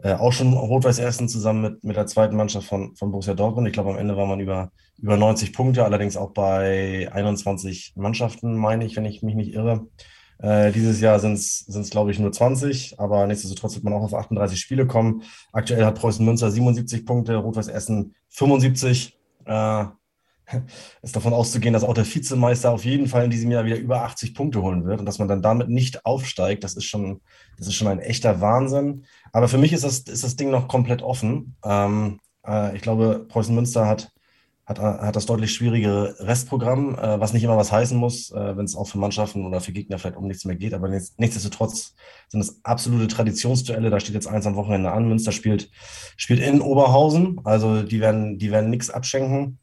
äh, auch schon Rot-Weiß-Essen zusammen mit, mit der zweiten Mannschaft von, von Borussia Dortmund. Ich glaube, am Ende war man über, über neunzig Punkte, allerdings auch bei einundzwanzig Mannschaften, meine ich, wenn ich mich nicht irre. Äh, dieses Jahr sind es, glaube ich, nur zwanzig, aber nichtsdestotrotz wird man auch auf achtunddreißig Spiele kommen. Aktuell hat Preußen Münster siebenundsiebzig Punkte, Rot-Weiß-Essen fünfundsiebzig. Äh, ist davon auszugehen, dass auch der Vizemeister auf jeden Fall in diesem Jahr wieder über achtzig Punkte holen wird und dass man dann damit nicht aufsteigt, das ist schon, das ist schon ein echter Wahnsinn. Aber für mich ist das, ist das Ding noch komplett offen. Ähm, äh, ich glaube, Preußen Münster hat, hat, hat das deutlich schwierigere Restprogramm, äh, was nicht immer was heißen muss, äh, wenn es auch für Mannschaften oder für Gegner vielleicht um nichts mehr geht. Aber nichtsdestotrotz sind es absolute Traditionsduelle. Da steht jetzt eins am Wochenende an. Münster spielt, spielt in Oberhausen, also die werden, die werden nichts abschenken.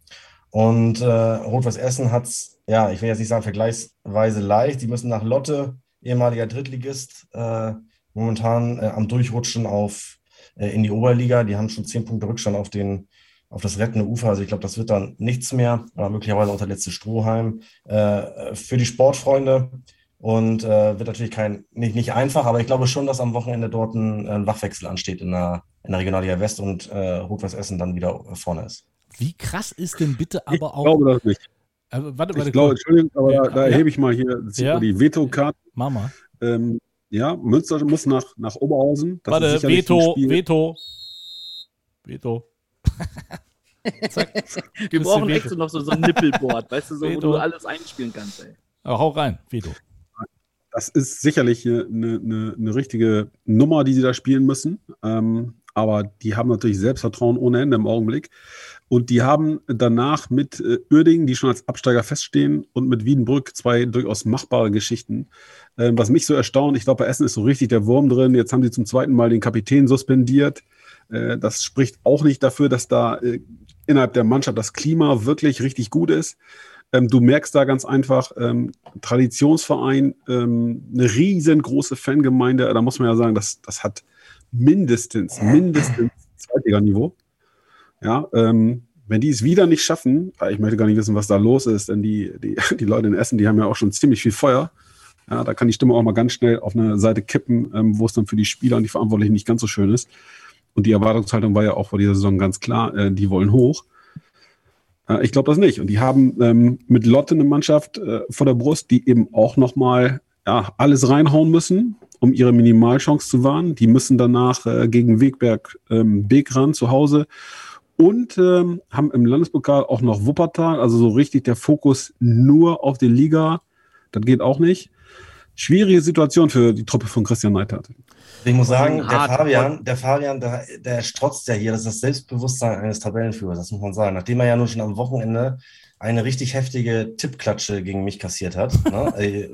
Und äh, Rot-Weiß-Essen hat es, ja, ich will jetzt nicht sagen vergleichsweise leicht. Die müssen nach Lotte, ehemaliger Drittligist, äh, momentan äh, am Durchrutschen auf, äh, in die Oberliga. Die haben schon zehn Punkte Rückstand auf, den, auf das rettende Ufer. Also ich glaube, das wird dann nichts mehr. Aber möglicherweise auch der letzte Strohhalm äh, für die Sportfreunde. Und äh, wird natürlich kein nicht, nicht einfach. Aber ich glaube schon, dass am Wochenende dort ein, ein Wachwechsel ansteht in der, in der Regionalliga West und äh, Rot-Weiß-Essen dann wieder vorne ist. Wie krass ist denn bitte aber ich auch... Ich glaube das nicht. Äh, warte, warte, ich glaube, Entschuldigung, aber ja, da ja. hebe ich mal hier ja. die Veto-Karte. Mama. Ähm, ja, Münster muss nach, nach Oberhausen. Das warte, ist Veto, Veto. Veto. Zack. Wir brauchen echt so noch so, so ein Nippelboard, weißt du, so, wo du alles einspielen kannst. Ey. Aber hau rein, Veto. Das ist sicherlich eine, eine, eine richtige Nummer, die sie da spielen müssen. Ähm, aber die haben natürlich Selbstvertrauen ohne Ende im Augenblick. Und die haben danach mit äh, Uerdingen, die schon als Absteiger feststehen, und mit Wiedenbrück zwei durchaus machbare Geschichten. Ähm, was mich so erstaunt, ich glaube, bei Essen ist so richtig der Wurm drin. Jetzt haben sie zum zweiten Mal den Kapitän suspendiert. Äh, das spricht auch nicht dafür, dass da äh, innerhalb der Mannschaft das Klima wirklich richtig gut ist. Ähm, du merkst da ganz einfach, ähm, Traditionsverein, ähm, eine riesengroße Fangemeinde. Da muss man ja sagen, das, das hat mindestens, mindestens Zweitliganiveau. Ja, ähm, wenn die es wieder nicht schaffen, ich möchte gar nicht wissen, was da los ist, denn die, die, die Leute in Essen, die haben ja auch schon ziemlich viel Feuer. Ja, da kann die Stimme auch mal ganz schnell auf eine Seite kippen, ähm, wo es dann für die Spieler und die Verantwortlichen nicht ganz so schön ist. Und die Erwartungshaltung war ja auch vor dieser Saison ganz klar, äh, die wollen hoch. Äh, ich glaube das nicht. Und die haben ähm, mit Lotte eine Mannschaft äh, vor der Brust, die eben auch nochmal ja, alles reinhauen müssen, um ihre Minimalchance zu wahren. Die müssen danach äh, gegen Wegberg ähm, Beek ran zu Hause. Und ähm, haben im Landespokal auch noch Wuppertal, also so richtig der Fokus nur auf die Liga. Das geht auch nicht. Schwierige Situation für die Truppe von Christian Neidhardt. Ich muss sagen, der Fabian, der Fabian, der, der strotzt ja hier. Das ist das Selbstbewusstsein eines Tabellenführers, das muss man sagen. Nachdem er ja nun schon am Wochenende eine richtig heftige Tippklatsche gegen mich kassiert hat, ne,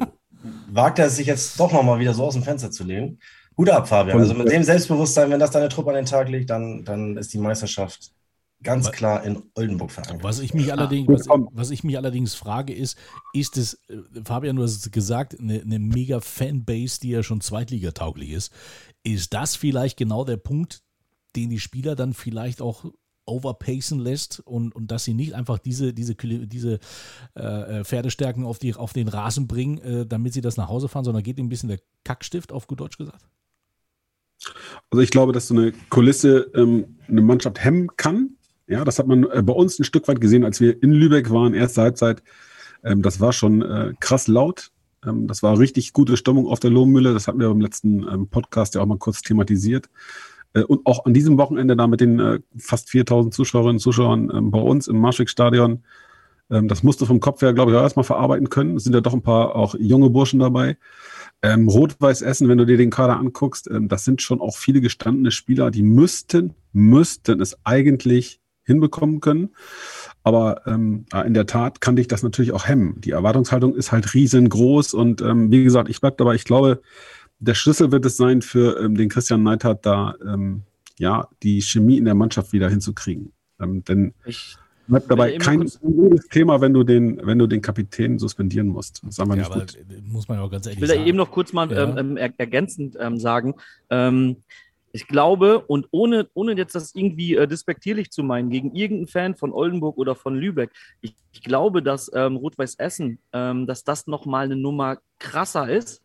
wagt er es sich jetzt doch nochmal wieder so aus dem Fenster zu lehnen. Hut ab, Fabian. Also mit dem Selbstbewusstsein, wenn das deine Truppe an den Tag legt, dann, dann ist die Meisterschaft ganz klar in Oldenburg verankert. Was ich mich allerdings, was, was ich mich allerdings frage, ist, ist es, Fabian, du hast es gesagt, eine, eine mega Fanbase, die ja schon zweitligatauglich ist. Ist das vielleicht genau der Punkt, den die Spieler dann vielleicht auch overpacen lässt und, und dass sie nicht einfach diese, diese, diese äh, Pferdestärken auf, die, auf den Rasen bringen, äh, damit sie das nach Hause fahren, sondern geht ihnen ein bisschen der Kackstift, auf gut Deutsch gesagt? Also ich glaube, dass so eine Kulisse ähm, eine Mannschaft hemmen kann. Ja, das hat man bei uns ein Stück weit gesehen, als wir in Lübeck waren, erste Halbzeit. Ähm, das war schon äh, krass laut. Ähm, das war richtig gute Stimmung auf der Lohmühle. Das hatten wir beim letzten ähm, Podcast ja auch mal kurz thematisiert. Äh, und auch an diesem Wochenende da mit den äh, fast viertausend Zuschauerinnen und Zuschauern ähm, bei uns im Marschwick-Stadion. Ähm, das musste vom Kopf her, glaube ich, auch erstmal verarbeiten können. Es sind ja doch ein paar auch junge Burschen dabei. Ähm, Rot-Weiß-Essen, wenn du dir den Kader anguckst, ähm, das sind schon auch viele gestandene Spieler, die müssten, müssten es eigentlich hinbekommen können. Aber ähm, in der Tat kann dich das natürlich auch hemmen. Die Erwartungshaltung ist halt riesengroß und ähm, wie gesagt, ich bleibe dabei, ich glaube, der Schlüssel wird es sein für ähm, den Christian Neidhardt, da ähm, ja, die Chemie in der Mannschaft wieder hinzukriegen. Ähm, denn ich bleib dabei, kein gutes Thema, wenn du den, wenn du den Kapitän suspendieren musst. Das ist einfach ja, nicht gut. Muss man auch ganz ehrlich ich will sagen. Da eben noch kurz mal ja. ähm, er- ergänzend ähm, sagen, ähm, ich glaube, und ohne, ohne jetzt das irgendwie äh, despektierlich zu meinen, gegen irgendeinen Fan von Oldenburg oder von Lübeck, ich, ich glaube, dass ähm, Rot-Weiß-Essen, ähm, dass das nochmal eine Nummer krasser ist,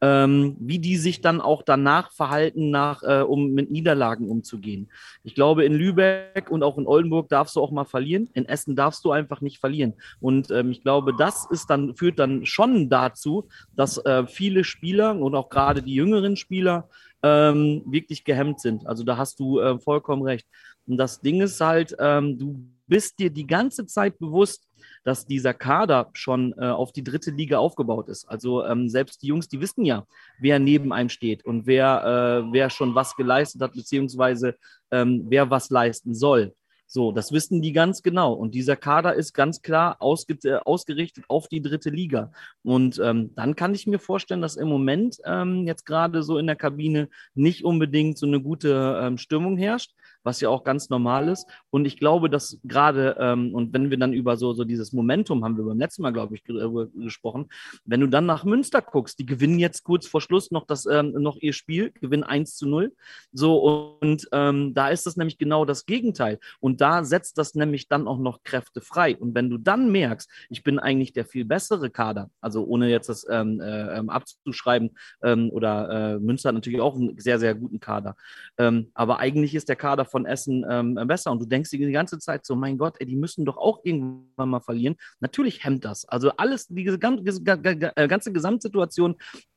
ähm, wie die sich dann auch danach verhalten, nach, äh, um mit Niederlagen umzugehen. Ich glaube, in Lübeck und auch in Oldenburg darfst du auch mal verlieren, in Essen darfst du einfach nicht verlieren. Und ähm, ich glaube, das ist dann, führt dann schon dazu, dass äh, viele Spieler und auch gerade die jüngeren Spieler Ähm, wirklich gehemmt sind. Also da hast du äh, vollkommen recht. Und das Ding ist halt, ähm, du bist dir die ganze Zeit bewusst, dass dieser Kader schon äh, auf die dritte Liga aufgebaut ist. Also ähm, selbst die Jungs, die wissen ja, wer neben einem steht und wer, äh, wer schon was geleistet hat, beziehungsweise ähm, wer was leisten soll. So, das wissen die ganz genau. Und dieser Kader ist ganz klar ausge- äh, ausgerichtet auf die dritte Liga. Und ähm, dann kann ich mir vorstellen, dass im Moment ähm, jetzt gerade so in der Kabine nicht unbedingt so eine gute ähm, Stimmung herrscht, was ja auch ganz normal ist. Und ich glaube, dass gerade, ähm, und wenn wir dann über so, so dieses Momentum, haben wir beim letzten Mal, glaube ich, g- gesprochen, wenn du dann nach Münster guckst, die gewinnen jetzt kurz vor Schluss noch, das, ähm, noch ihr Spiel, gewinnen eins zu null. So, und ähm, da ist das nämlich genau das Gegenteil. Und da setzt das nämlich dann auch noch Kräfte frei. Und wenn du dann merkst, ich bin eigentlich der viel bessere Kader, also ohne jetzt das ähm, äh, abzuschreiben, ähm, oder äh, Münster hat natürlich auch einen sehr, sehr guten Kader. Ähm, aber eigentlich ist der Kader von Essen ähm, besser. Und du denkst dir die ganze Zeit so, mein Gott, ey, die müssen doch auch irgendwann mal verlieren. Natürlich hemmt das. Also alles, diese ganze Gesamtsituation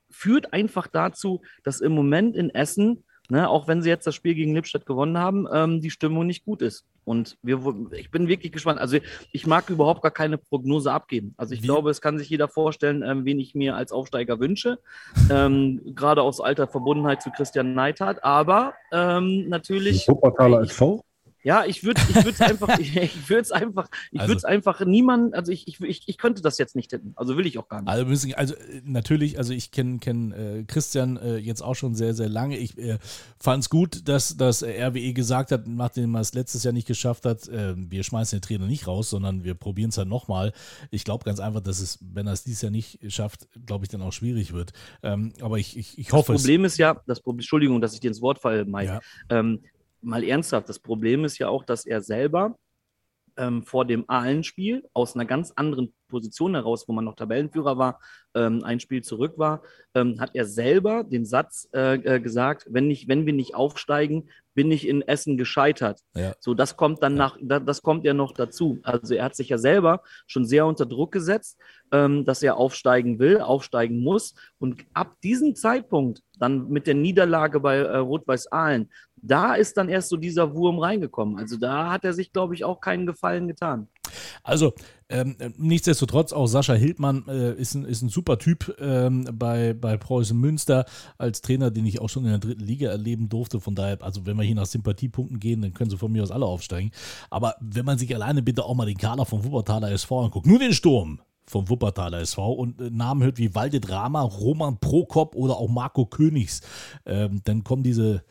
führt einfach dazu, dass im Moment in Essen, ne, auch wenn sie jetzt das Spiel gegen Lippstadt gewonnen haben, ähm, die Stimmung nicht gut ist. Und wir, ich bin wirklich gespannt. Also ich mag überhaupt gar keine Prognose abgeben. Also ich Wie? glaube, es kann sich jeder vorstellen, ähm, wen ich mir als Aufsteiger wünsche. Ähm, gerade aus alter Verbundenheit zu Christian Neidhardt. Aber ähm, natürlich... Wuppertaler S V? Ja, ich würde ich würde es einfach, ich, ich würde es einfach, ich also, würde es einfach niemanden, also ich, ich, ich könnte das jetzt nicht tippen, also will ich auch gar nicht. Also, müssen, also natürlich, also ich kenne kenn, äh, Christian äh, jetzt auch schon sehr, sehr lange. Ich äh, fand es gut, dass das R W E gesagt hat, nachdem man es letztes Jahr nicht geschafft hat, äh, wir schmeißen den Trainer nicht raus, sondern wir probieren es dann nochmal. Ich glaube ganz einfach, dass es, wenn er es dieses Jahr nicht schafft, glaube ich, dann auch schwierig wird. Ähm, aber ich, ich, ich hoffe es. Das Problem es. ist ja, das Problem, Entschuldigung, dass ich dir ins Wort falle, Mike. Ja. Ähm, Mal ernsthaft, das Problem ist ja auch, dass er selber ähm, vor dem Ahlenspiel aus einer ganz anderen Position heraus, wo man noch Tabellenführer war, ähm, ein Spiel zurück war, ähm, hat er selber den Satz äh, gesagt, wenn, nicht, wenn wir nicht aufsteigen, bin ich in Essen gescheitert. Ja. So, das kommt dann ja. nach, da, das kommt ja noch dazu. Also er hat sich ja selber schon sehr unter Druck gesetzt, ähm, dass er aufsteigen will, aufsteigen muss. Und ab diesem Zeitpunkt, dann mit der Niederlage bei äh, Rot-Weiß-Ahlen, da ist dann erst so dieser Wurm reingekommen. Also da hat er sich, glaube ich, auch keinen Gefallen getan. Also, ähm, nichtsdestotrotz, auch Sascha Hildmann äh, ist, ein, ist ein super Typ ähm, bei, bei Preußen Münster als Trainer, den ich auch schon in der dritten Liga erleben durfte. Von daher, also wenn wir hier nach Sympathiepunkten gehen, dann können sie von mir aus alle aufsteigen. Aber wenn man sich alleine bitte auch mal den Kader vom Wuppertaler S V anguckt, nur den Sturm vom Wuppertaler S V und Namen hört wie Walde Drama, Roman Prokop oder auch Marco Königs, ähm, dann kommen diese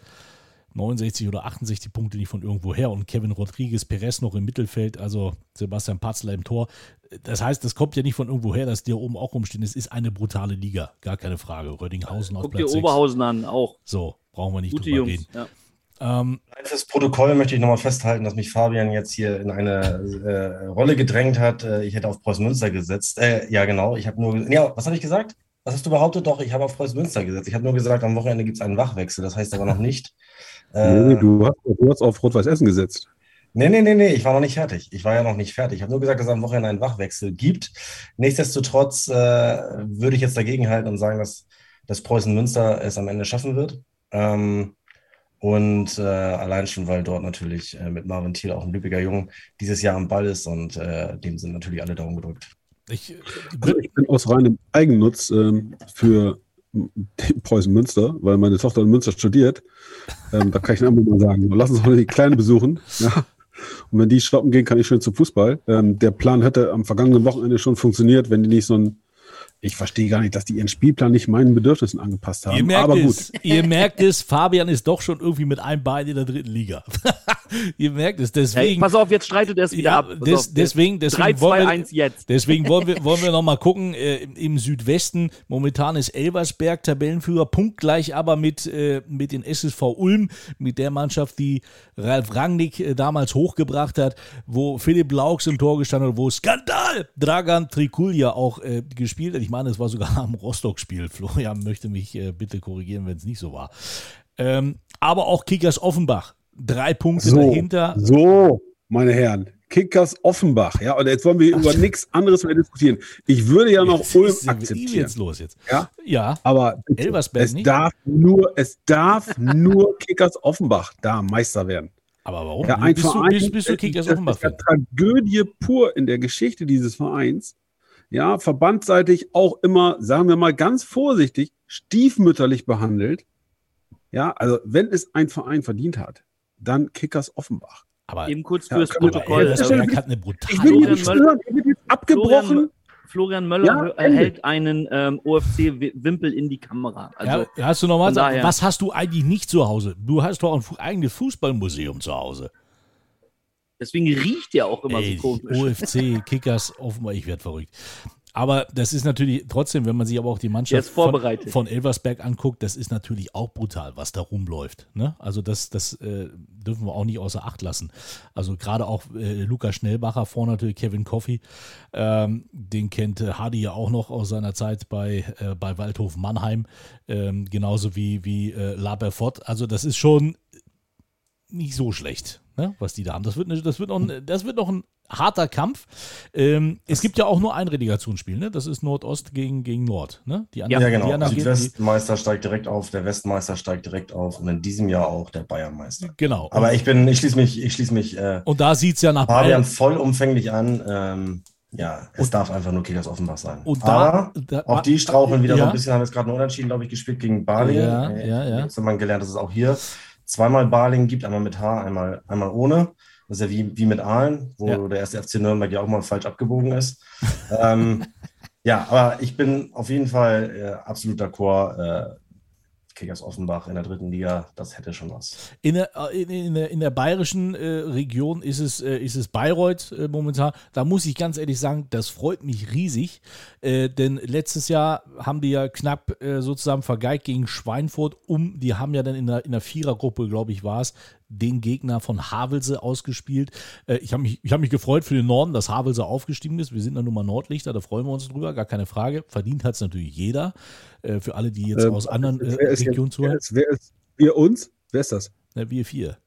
neunundsechzig oder achtundsechzig Punkte nicht von irgendwo her und Kevin Rodriguez, Perez noch im Mittelfeld, also Sebastian Patzler im Tor. Das heißt, das kommt ja nicht von irgendwo her, dass die da oben auch rumstehen. Es ist eine brutale Liga, gar keine Frage. Rödinghausen auf Guck Platz sechs. Guck dir Oberhausen an, auch. So, brauchen wir nicht Gute drüber Jungs, reden. Ja. Ähm, Fürs Protokoll möchte ich nochmal festhalten, dass mich Fabian jetzt hier in eine äh, Rolle gedrängt hat. Ich hätte auf Preußen Münster gesetzt. Äh, ja, genau. Ich habe nur... Ja, was habe ich gesagt? Was hast du behauptet? Doch, ich habe auf Preußen Münster gesetzt. Ich habe nur gesagt, am Wochenende gibt es einen Wachwechsel. Das heißt aber noch nicht... Nee, du hast, du hast auf Rot-Weiß-Essen gesetzt. Nee, nee, nee, nee, ich war noch nicht fertig. Ich war ja noch nicht fertig. Ich habe nur gesagt, dass es am Wochenende einen Wachwechsel gibt. Nichtsdestotrotz äh, würde ich jetzt dagegenhalten und sagen, dass, dass Preußen Münster es am Ende schaffen wird. Ähm, und äh, allein schon, weil dort natürlich äh, mit Marvin Thiel auch ein Lübecker Jungen dieses Jahr am Ball ist und äh, dem sind natürlich alle Daumen gedrückt. Ich, also ich bin aus reinem Eigennutz ähm, für Preußen Münster, weil meine Tochter in Münster studiert. Ähm, da kann ich einfach mal sagen, lass uns heute die Kleine besuchen. Ja. Und wenn die shoppen gehen, kann ich schön zum Fußball. Ähm, der Plan hätte am vergangenen Wochenende schon funktioniert, wenn die nicht so ein... Ich verstehe gar nicht, dass die ihren Spielplan nicht meinen Bedürfnissen angepasst haben. Ihr merkt aber es, gut. Ihr merkt es, Fabian ist doch schon irgendwie mit einem Bein in der dritten Liga. Ihr merkt es, deswegen... Hey, pass auf, jetzt streitet er es wieder ja, ab. Des, deswegen, deswegen drei, zwei, wollen wir, eins jetzt. Deswegen wollen wir, wollen wir nochmal gucken, äh, im Südwesten, momentan ist Elversberg Tabellenführer, punktgleich aber mit, äh, mit den S S V Ulm, mit der Mannschaft, die Ralf Rangnick äh, damals hochgebracht hat, wo Philipp Laux im Tor gestanden hat, wo Skandal Dragan Trikulja auch äh, gespielt hat. Ich meine, es war sogar am Rostock-Spiel. Florian möchte mich äh, bitte korrigieren, wenn es nicht so war. Ähm, aber auch Kickers Offenbach. Drei Punkte so, dahinter. So, meine Herren. Kickers Offenbach. Ja, und jetzt wollen wir Ach, über nichts anderes mehr diskutieren. Ich würde ja noch Ulm akzeptieren. Jetzt los jetzt. Ja, ja. Aber Elversberg es nicht. Darf nur, es darf nur Kickers Offenbach da Meister werden. Aber warum? Ja, ein bist, Verein, du, bist, bist du Kickers Offenbach? Das ist eine Tragödie pur in der Geschichte dieses Vereins. Ja, verbandsseitig auch immer, sagen wir mal ganz vorsichtig, stiefmütterlich behandelt. Ja, also wenn es ein Verein verdient hat, dann Kickers Offenbach. Aber eben kurz ja, fürs Protokoll. Er, also, hat eine brutale ich bin jetzt abgebrochen. Florian, Florian Möller ja, erhält einen ähm, O F C-Wimpel in die Kamera. Also, ja, hast du noch was? Was hast du eigentlich nicht zu Hause? Du hast doch ein eigenes Fußballmuseum zu Hause. Deswegen riecht ja auch immer Ey, so komisch. O F C, Kickers, offenbar, ich werde verrückt. Aber das ist natürlich trotzdem, wenn man sich aber auch die Mannschaft von, von Elversberg anguckt, das ist natürlich auch brutal, was da rumläuft. Ne? Also das, das äh, dürfen wir auch nicht außer Acht lassen. Also gerade auch äh, Luca Schnellbacher, vorne natürlich Kevin Coffey, ähm, den kennt äh, Hardy ja auch noch aus seiner Zeit bei, äh, bei Waldhof Mannheim, ähm, genauso wie, wie äh, Laberfort. Also das ist schon nicht so schlecht, ne, was die da haben. Das wird, ne, das wird, noch, ein, das wird noch ein harter Kampf. Ähm, es gibt ja auch nur ein Relegationsspiel, ne? Das ist Nordost gegen, gegen Nord. Ne? Die anderen, ja, genau. Die anderen Südwestmeister die, steigt direkt auf, der Westmeister steigt direkt auf und in diesem Jahr auch der Bayernmeister. Genau. Aber ich bin, ich schließe mich, ich schließe mich äh, und da sieht's ja nach Bayern vollumfänglich an. Ähm, ja, es und, darf einfach nur Kickers Offenbach sein. Und da, Aber da, auch die straucheln wieder ja. so ein bisschen, haben jetzt gerade einen Unentschieden, glaube ich, gespielt gegen Bali. Ja, äh, ja, ja. Jetzt hat man gelernt, dass es auch hier zweimal Baling gibt, einmal mit H, einmal, einmal ohne. Das ist ja wie, wie mit Aalen, wo ja. der erste F C Nürnberg ja auch mal falsch abgebogen ist. ähm, ja, aber ich bin auf jeden Fall äh, absolut d'accord. Äh, Kickers Offenbach in der dritten Liga, das hätte schon was. In der, in, in der, in der bayerischen äh, Region ist es, äh, ist es Bayreuth äh, momentan. Da muss ich ganz ehrlich sagen, das freut mich riesig, äh, denn letztes Jahr haben die ja knapp äh, sozusagen vergeigt gegen Schweinfurt um. Die haben ja dann in der, in der Vierergruppe, glaube ich, war es, den Gegner von Havelse ausgespielt. Äh, ich habe mich, ich hab mich gefreut für den Norden, dass Havelse aufgestiegen ist. Wir sind ja nun mal Nordlichter, da freuen wir uns drüber, gar keine Frage. Verdient hat es natürlich jeder. Äh, für alle, die jetzt ähm, aus anderen äh, Regionen zuhören. Wer ist wir uns? Wer ist das? Na, wir vier.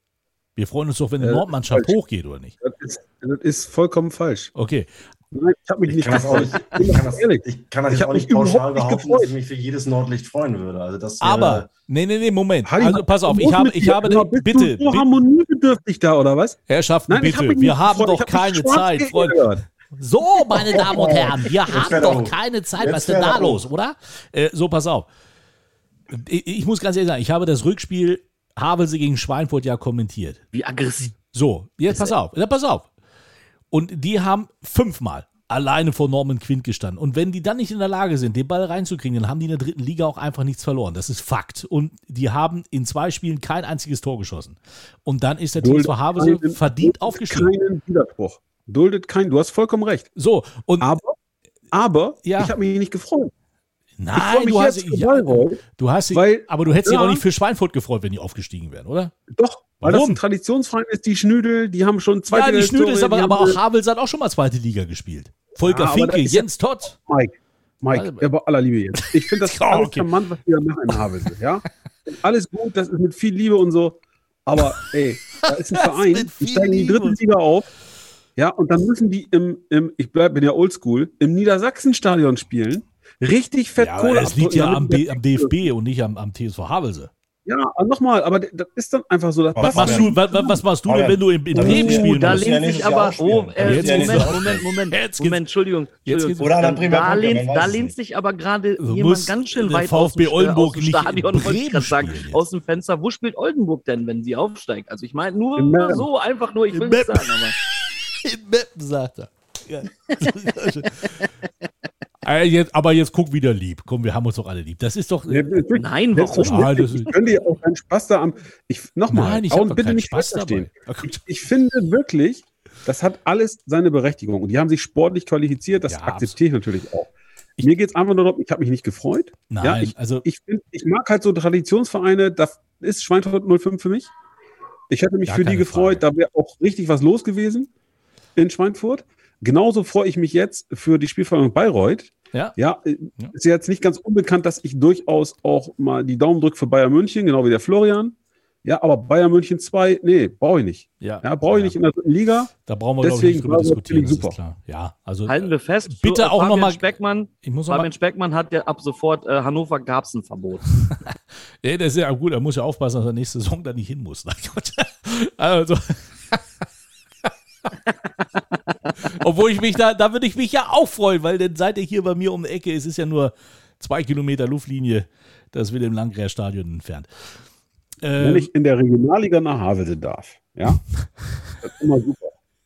Wir freuen uns doch, wenn eine äh, Nordmannschaft hochgeht, oder nicht? Das ist, das ist vollkommen falsch. Okay. Ich habe mich ich nicht gefreut. Ich kann das, ich kann das ich auch nicht pauschal behaupten, dass ich mich für jedes Nordlicht freuen würde. Also das wäre, aber, nee, nee, nee, Moment. Also pass auf, ich habe, ich habe, den, bitte. So harmoniebedürftig da, oder was? Herrschaften, bitte, hab wir haben gefreut. Doch keine Zeit, Freunde. So, meine Damen und Herren, wir jetzt haben doch keine Zeit. Jetzt was ist denn da los, oder? Äh, so, pass auf. Ich, ich muss ganz ehrlich sagen, ich habe das Rückspiel Havelse gegen Schweinfurt ja kommentiert. Wie aggressiv. So, jetzt pass auf, ja, pass auf. Und die haben fünfmal alleine vor Norman Quint gestanden. Und wenn die dann nicht in der Lage sind, den Ball reinzukriegen, dann haben die in der dritten Liga auch einfach nichts verloren. Das ist Fakt. Und die haben in zwei Spielen kein einziges Tor geschossen. Und dann ist der Team zu Havelse verdient aufgestiegen. Keinen Widerspruch. Duldet keinen. Du hast vollkommen recht. So, und aber, aber ja. Ich habe mich nicht gefreut. Nein, du hast, ja, du hast dich, weil, aber du hättest ja, dich auch nicht für Schweinfurt gefreut, wenn die aufgestiegen wären, oder? Doch, weil Warum? Das ein Traditionsverein ist. Die Schnüdel, die haben schon zweite Liga. Ja, die Schnüdel Historie, ist aber, aber auch Havels hat auch schon mal zweite Liga gespielt. Volker ja, Finke, Jens ja, Todt. Mike, Mike, also, der war aller Liebe jetzt. Ich finde das oh, alles okay. charmant, was wir da machen in Havels. Ja? Alles gut, das ist mit viel Liebe und so. Aber ey, da ist ein Verein, die steigen in die dritte Liga auf. Ja, und dann müssen die im, im ich bleib, bin ja oldschool, im Niedersachsenstadion spielen. Richtig fett ja, Kohle. Es liegt ja am, B, am D F B und nicht am, am T S V Havelse. Ja, nochmal, aber das ist dann einfach so. Das was, machst du, was, was machst du denn, wenn du in, in Bremen spielst? Oh, da lehnt sich aber. Oh, äh, Moment, Moment, Moment. Jetzt Moment, Entschuldigung. Entschuldigung. Oder an der da lehnt, da lehnt sich aber gerade so jemand ganz schön weit aus dem, Oldenburg aus dem Stadion, nicht Bremen sagen, aus dem Fenster. Wo spielt Oldenburg denn, wenn sie aufsteigt? Also, ich meine, nur in so einfach nur, ich will nicht sagen, aber. In Meppen, sagt er. Ja. Jetzt, aber jetzt guck wieder lieb. Komm, wir haben uns doch alle lieb. Das ist doch. Äh, Nein, warum? Ah, ich könnte ja auch keinen Spaß da am. Nochmal, bitte nicht Spaß verstehen. Ich, ich finde wirklich, das hat alles seine Berechtigung. Und die haben sich sportlich qualifiziert. Das ja, akzeptiere ich natürlich auch. Ich, Mir geht es einfach nur darum, ich habe mich nicht gefreut. Nein, ja, ich, also. Ich, find, ich mag halt so Traditionsvereine. Das ist Schweinfurt null fünf für mich. Ich hätte mich für die gefreut. Frage. Da wäre auch richtig was los gewesen in Schweinfurt. Genauso freue ich mich jetzt für die Spielvereinigung Bayreuth. Ja. ja. Ist ja jetzt nicht ganz unbekannt, dass ich durchaus auch mal die Daumen drücke für Bayern München, genau wie der Florian. Ja, aber Bayern München zwei, nee, brauche ich nicht. Ja, ja brauche ich ja. nicht in der dritten Liga. Da brauchen wir, deswegen glaube ich, nicht drüber diskutieren, das super. Ist klar. Ja, also, halten wir fest, bitte so, auch nochmal. Fabian noch Speckmann hat ja ab sofort äh, Hannover-Garbsen-Verbot. Nee, das ist ja gut, er muss ja aufpassen, dass er nächste Saison da nicht hin muss. Also. Obwohl ich mich da, da würde ich mich ja auch freuen, weil dann seid ihr hier bei mir um die Ecke. Es ist ja nur zwei Kilometer Luftlinie, das will im Landkreis Stadion entfernt. Ähm, Wenn ich in der Regionalliga nach Havelse darf, ja, das ist immer super.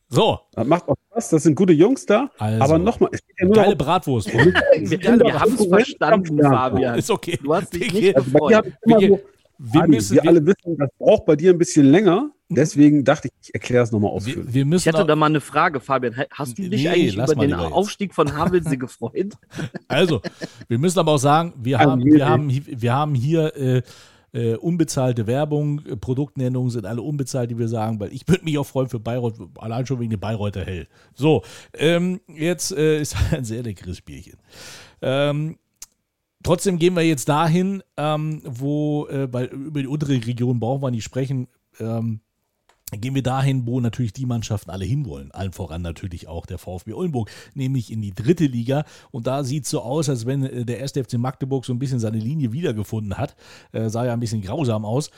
So. Das macht auch Spaß, das sind gute Jungs da, also, aber nochmal. Ja geile Bratwurst. wir wir haben es verstanden, Fabian. Ist okay. Du hast dich nicht gefreut. Also, Wir, Adi, müssen, wir, wir alle wissen, das braucht bei dir ein bisschen länger. Deswegen dachte ich, ich erkläre es nochmal ausführlich. Wir, wir ich hatte da mal eine Frage, Fabian. Hast du dich nee, eigentlich über den Aufstieg jetzt. Von Havelse gefreut? Also, wir müssen aber auch sagen, wir haben, wir haben, wir haben hier äh, äh, unbezahlte Werbung. Produktnennungen sind alle unbezahlt, die wir sagen, weil ich würde mich auch freuen für Bayreuth, allein schon wegen dem Bayreuther Hell. So, ähm, jetzt äh, ist ein sehr leckeres Bierchen. Ähm, Trotzdem gehen wir jetzt dahin, ähm, wo, äh, weil über die untere Region brauchen wir nicht sprechen, ähm, gehen wir dahin, wo natürlich die Mannschaften alle hinwollen. Allen voran natürlich auch der VfB Oldenburg, nämlich in die dritte Liga. Und da sieht es so aus, als wenn äh, der erste F C Magdeburg so ein bisschen seine Linie wiedergefunden hat. Äh, sah ja ein bisschen grausam aus.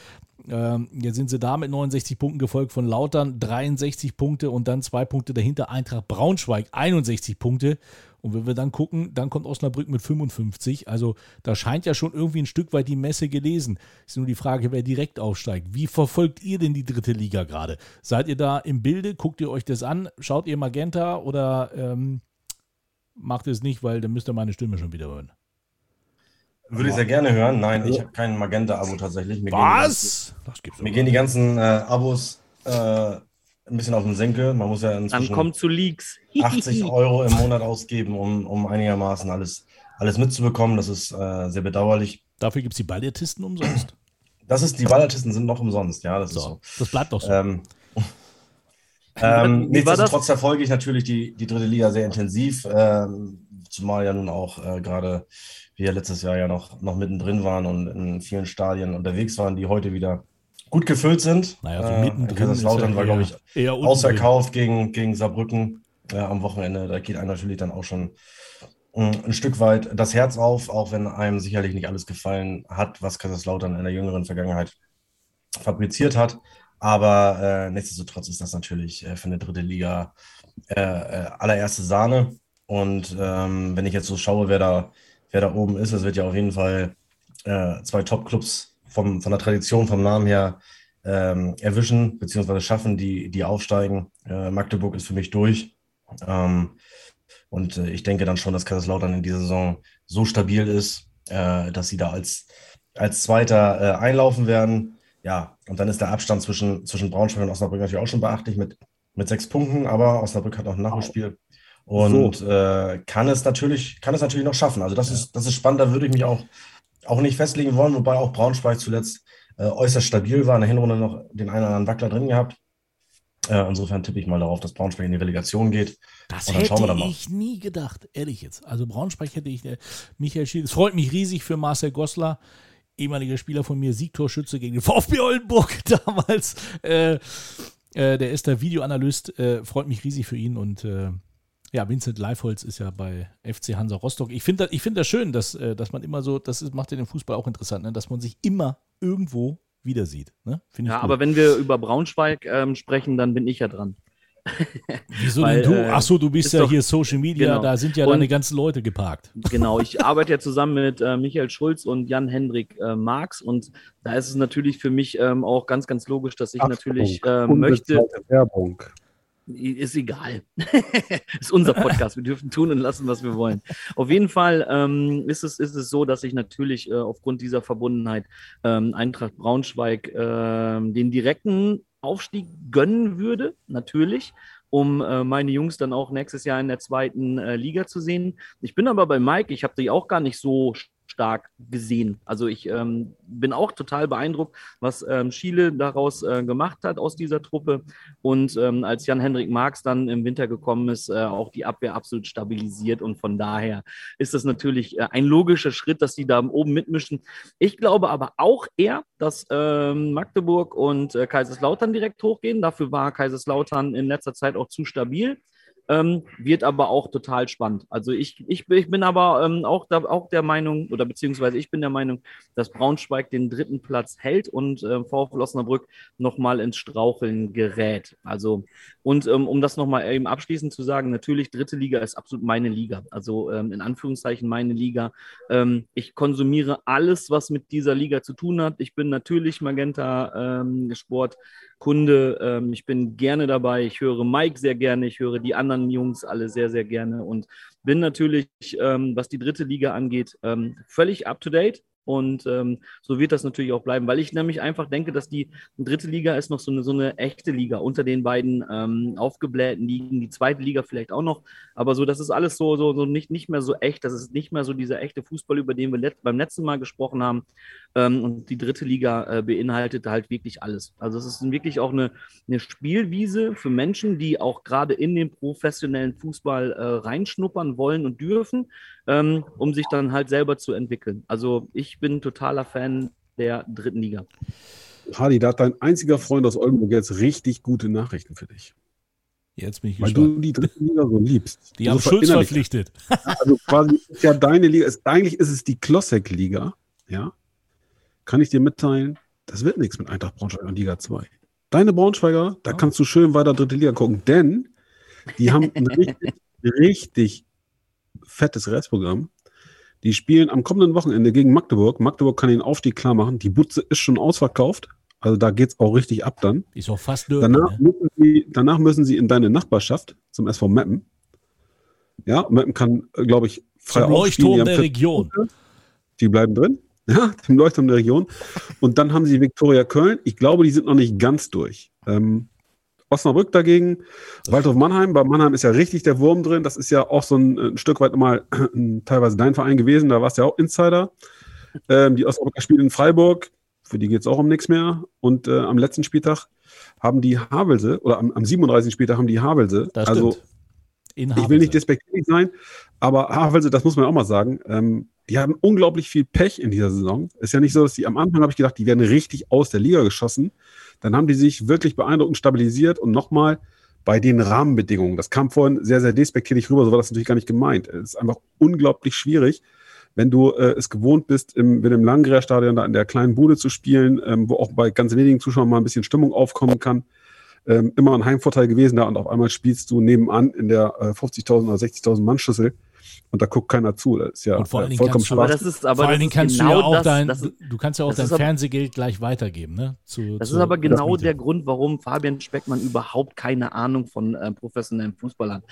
Ähm, jetzt sind sie da mit neunundsechzig Punkten gefolgt von Lautern, dreiundsechzig Punkte und dann zwei Punkte dahinter Eintracht Braunschweig, einundsechzig Punkte. Und wenn wir dann gucken, dann kommt Osnabrück mit fünfundfünfzig. Also da scheint ja schon irgendwie ein Stück weit die Messe gelesen. Ist nur die Frage, wer direkt aufsteigt. Wie verfolgt ihr denn die dritte Liga gerade? Seid ihr da im Bilde? Guckt ihr euch das an? Schaut ihr Magenta oder ähm, macht ihr es nicht, weil dann müsst ihr meine Stimme schon wieder hören? Würde ich sehr gerne hören. Nein, ich habe kein Magenta-Abo tatsächlich. Mir Was? Gehen ganzen, das mir gehen die ganzen äh, Abos... Äh, ein bisschen auf den Senkel. Man muss ja inzwischen Dann kommt zu Leaks. achtzig Euro im Monat ausgeben, um, um einigermaßen alles, alles mitzubekommen. Das ist äh, sehr bedauerlich. Dafür gibt es die Ballartisten umsonst. Das ist, die Ballartisten sind noch umsonst, ja, das so, ist so. Das bleibt doch so. Ähm, ähm, nichtsdestotrotz verfolge ich natürlich die, die dritte Liga sehr intensiv, ähm, zumal ja nun auch äh, gerade wir letztes Jahr ja noch, noch mittendrin waren und in vielen Stadien unterwegs waren, die heute wieder gut gefüllt sind. Naja, so mittendrin. Äh, Kaiserslautern war, glaube ich, ausverkauft gegen, gegen Saarbrücken äh, am Wochenende. Da geht einem natürlich dann auch schon ein Stück weit das Herz auf, auch wenn einem sicherlich nicht alles gefallen hat, was Kaiserslautern in der jüngeren Vergangenheit fabriziert hat. Aber äh, nichtsdestotrotz ist das natürlich äh, für eine dritte Liga äh, äh, allererste Sahne. Und ähm, wenn ich jetzt so schaue, wer da, wer da oben ist, es wird ja auf jeden Fall äh, zwei Top-Clubs vom, von der Tradition, vom Namen her ähm, erwischen, beziehungsweise schaffen, die, die aufsteigen. Äh, Magdeburg ist für mich durch. Ähm, Und ich denke dann schon, dass Kaiserslautern in dieser Saison so stabil ist, äh, dass sie da als, als Zweiter äh, einlaufen werden. Ja, und dann ist der Abstand zwischen, zwischen Braunschweig und Osnabrück natürlich auch schon beachtlich mit, mit sechs Punkten. Aber Osnabrück hat noch ein Nachholspiel und so. äh, kann, es natürlich, kann es natürlich noch schaffen. Also das, ja. ist, das ist spannend, da würde ich mich auch, auch nicht festlegen wollen. Wobei auch Braunschweig zuletzt äh, äußerst stabil war. In der Hinrunde noch den einen oder anderen Wackler drin gehabt. Äh, insofern tippe ich mal darauf, dass Braunschweig in die Relegation geht. Das und dann hätte schauen wir dann mal. Ich nie gedacht, ehrlich jetzt. Also Braunschweig hätte ich äh, nicht entschieden. Es freut mich riesig für Marcel Goslar, ehemaliger Spieler von mir, Siegtorschütze gegen den VfB Oldenburg damals. Äh, äh, der ist der Videoanalyst. Äh, freut mich riesig für ihn. Und äh, ja, Vincent Leifholz ist ja bei F C Hansa Rostock. Ich finde das, ich find das schön, dass, dass man immer so, das macht ja den Fußball auch interessant, ne? Dass man sich immer irgendwo wieder sieht. Ne? Ja, gut. Aber wenn wir über Braunschweig ähm, sprechen, dann bin ich ja dran. Wieso Weil, denn du? Achso, du bist ja doch, hier Social Media, genau. Da sind ja und, deine ganzen Leute geparkt. Genau, ich arbeite ja zusammen mit äh, Michael Schulz und Jan-Hendrik äh, Marx und da ist es natürlich für mich ähm, auch ganz, ganz logisch, dass ich Achtung, natürlich äh, möchte... Werbung. Ist egal. Ist unser Podcast. Wir dürfen tun und lassen, was wir wollen. Auf jeden Fall ähm, ist es, ist es so, dass ich natürlich äh, aufgrund dieser Verbundenheit ähm, Eintracht Braunschweig äh, den direkten Aufstieg gönnen würde, natürlich, um äh, meine Jungs dann auch nächstes Jahr in der zweiten äh, Liga zu sehen. Ich bin aber bei Mike, ich habe die auch gar nicht so stark gesehen. Also ich ähm, bin auch total beeindruckt, was ähm, Schiele daraus äh, gemacht hat aus dieser Truppe und ähm, als Jan-Hendrik Marx dann im Winter gekommen ist, äh, auch die Abwehr absolut stabilisiert und von daher ist das natürlich äh, ein logischer Schritt, dass die da oben mitmischen. Ich glaube aber auch eher, dass ähm, Magdeburg und äh, Kaiserslautern direkt hochgehen. Dafür war Kaiserslautern in letzter Zeit auch zu stabil. Ähm, wird aber auch total spannend. Also ich, ich, ich bin aber ähm, auch, da, auch der Meinung, oder beziehungsweise ich bin der Meinung, dass Braunschweig den dritten Platz hält und äh, VfL Osnabrück nochmal ins Straucheln gerät. Also und ähm, um das nochmal eben abschließend zu sagen, natürlich, dritte Liga ist absolut meine Liga. Also ähm, in Anführungszeichen meine Liga. Ähm, ich konsumiere alles, was mit dieser Liga zu tun hat. Ich bin natürlich Magenta ähm, Sport Kunde, ähm, ich bin gerne dabei, ich höre Mike sehr gerne, ich höre die anderen Jungs alle sehr, sehr gerne und bin natürlich, ähm, was die dritte Liga angeht, ähm, völlig up-to-date und ähm, so wird das natürlich auch bleiben, weil ich nämlich einfach denke, dass die dritte Liga ist noch so eine, so eine echte Liga unter den beiden ähm, aufgeblähten Ligen, die zweite Liga vielleicht auch noch, aber so, das ist alles so, so, so nicht, nicht mehr so echt, das ist nicht mehr so dieser echte Fußball, über den wir let- beim letzten Mal gesprochen haben. Und die dritte Liga äh, beinhaltet halt wirklich alles. Also es ist wirklich auch eine, eine Spielwiese für Menschen, die auch gerade in den professionellen Fußball äh, reinschnuppern wollen und dürfen, ähm, um sich dann halt selber zu entwickeln. Also ich bin totaler Fan der dritten Liga. Hardy, da hat dein einziger Freund aus Oldenburg jetzt richtig gute Nachrichten für dich. Jetzt bin ich gespannt. Weil du die dritte Liga so liebst. Die haben Schulz verpflichtet. Also quasi ist ja deine Liga, ist, eigentlich ist es die Klossek-Liga, ja. Kann ich dir mitteilen, das wird nichts mit Eintracht Braunschweig und Liga zwei. Deine Braunschweiger, da oh. kannst du schön weiter dritte Liga gucken, denn die haben ein richtig, richtig fettes Restprogramm. Die spielen am kommenden Wochenende gegen Magdeburg. Magdeburg kann den Aufstieg klar machen. Die Butze ist schon ausverkauft. Also da geht es auch richtig ab dann. Ist auch fast nötig. Danach, ne? danach müssen sie in deine Nachbarschaft zum S V Meppen. Ja, Meppen kann, glaube ich, frei zum aufspielen. Leuchtturm der Region. Punkte. Die bleiben drin. Ja, dem Leuchtturm der Region. Und dann haben sie Viktoria Köln. Ich glaube, die sind noch nicht ganz durch. Ähm, Osnabrück dagegen, Waldhof Mannheim. Bei Mannheim ist ja richtig der Wurm drin. Das ist ja auch so ein, ein Stück weit mal teilweise dein Verein gewesen. Da warst du ja auch Insider. Ähm, die Osnabrücker spielen in Freiburg. für die geht es auch um nichts mehr. Und äh, am letzten Spieltag haben die Havelse, oder am, am siebenunddreißigsten Spieltag haben die Havelse, das also in Havelse. Ich will nicht despektierlich sein, aber Havelse, das muss man auch mal sagen, ähm, die haben unglaublich viel Pech in dieser Saison. Ist ja nicht so, dass die am Anfang, habe ich gedacht, die werden richtig aus der Liga geschossen. Dann haben die sich wirklich beeindruckend stabilisiert und nochmal bei den Rahmenbedingungen. Das kam vorhin sehr, sehr despektierlich rüber, so war das natürlich gar nicht gemeint. Es ist einfach unglaublich schwierig, wenn du äh, es gewohnt bist, im, im Langräder-Stadion da in der kleinen Bude zu spielen, ähm, wo auch bei ganz wenigen Zuschauern mal ein bisschen Stimmung aufkommen kann. Ähm, immer ein Heimvorteil gewesen da und auf einmal spielst du nebenan in der äh, fünfzigtausend oder sechzigtausend Mann-Schüssel. Und da guckt keiner zu. Das ist ja und vor allen Dingen vollkommen schwach. Vor allen Dingen kannst genau du ja auch das, dein, das, du kannst ja auch dein Fernsehgeld gleich weitergeben. Ne? Zu, das zu, ist aber genau der Grund, warum Fabian Speckmann überhaupt keine Ahnung von äh, professionellen Fußball hat.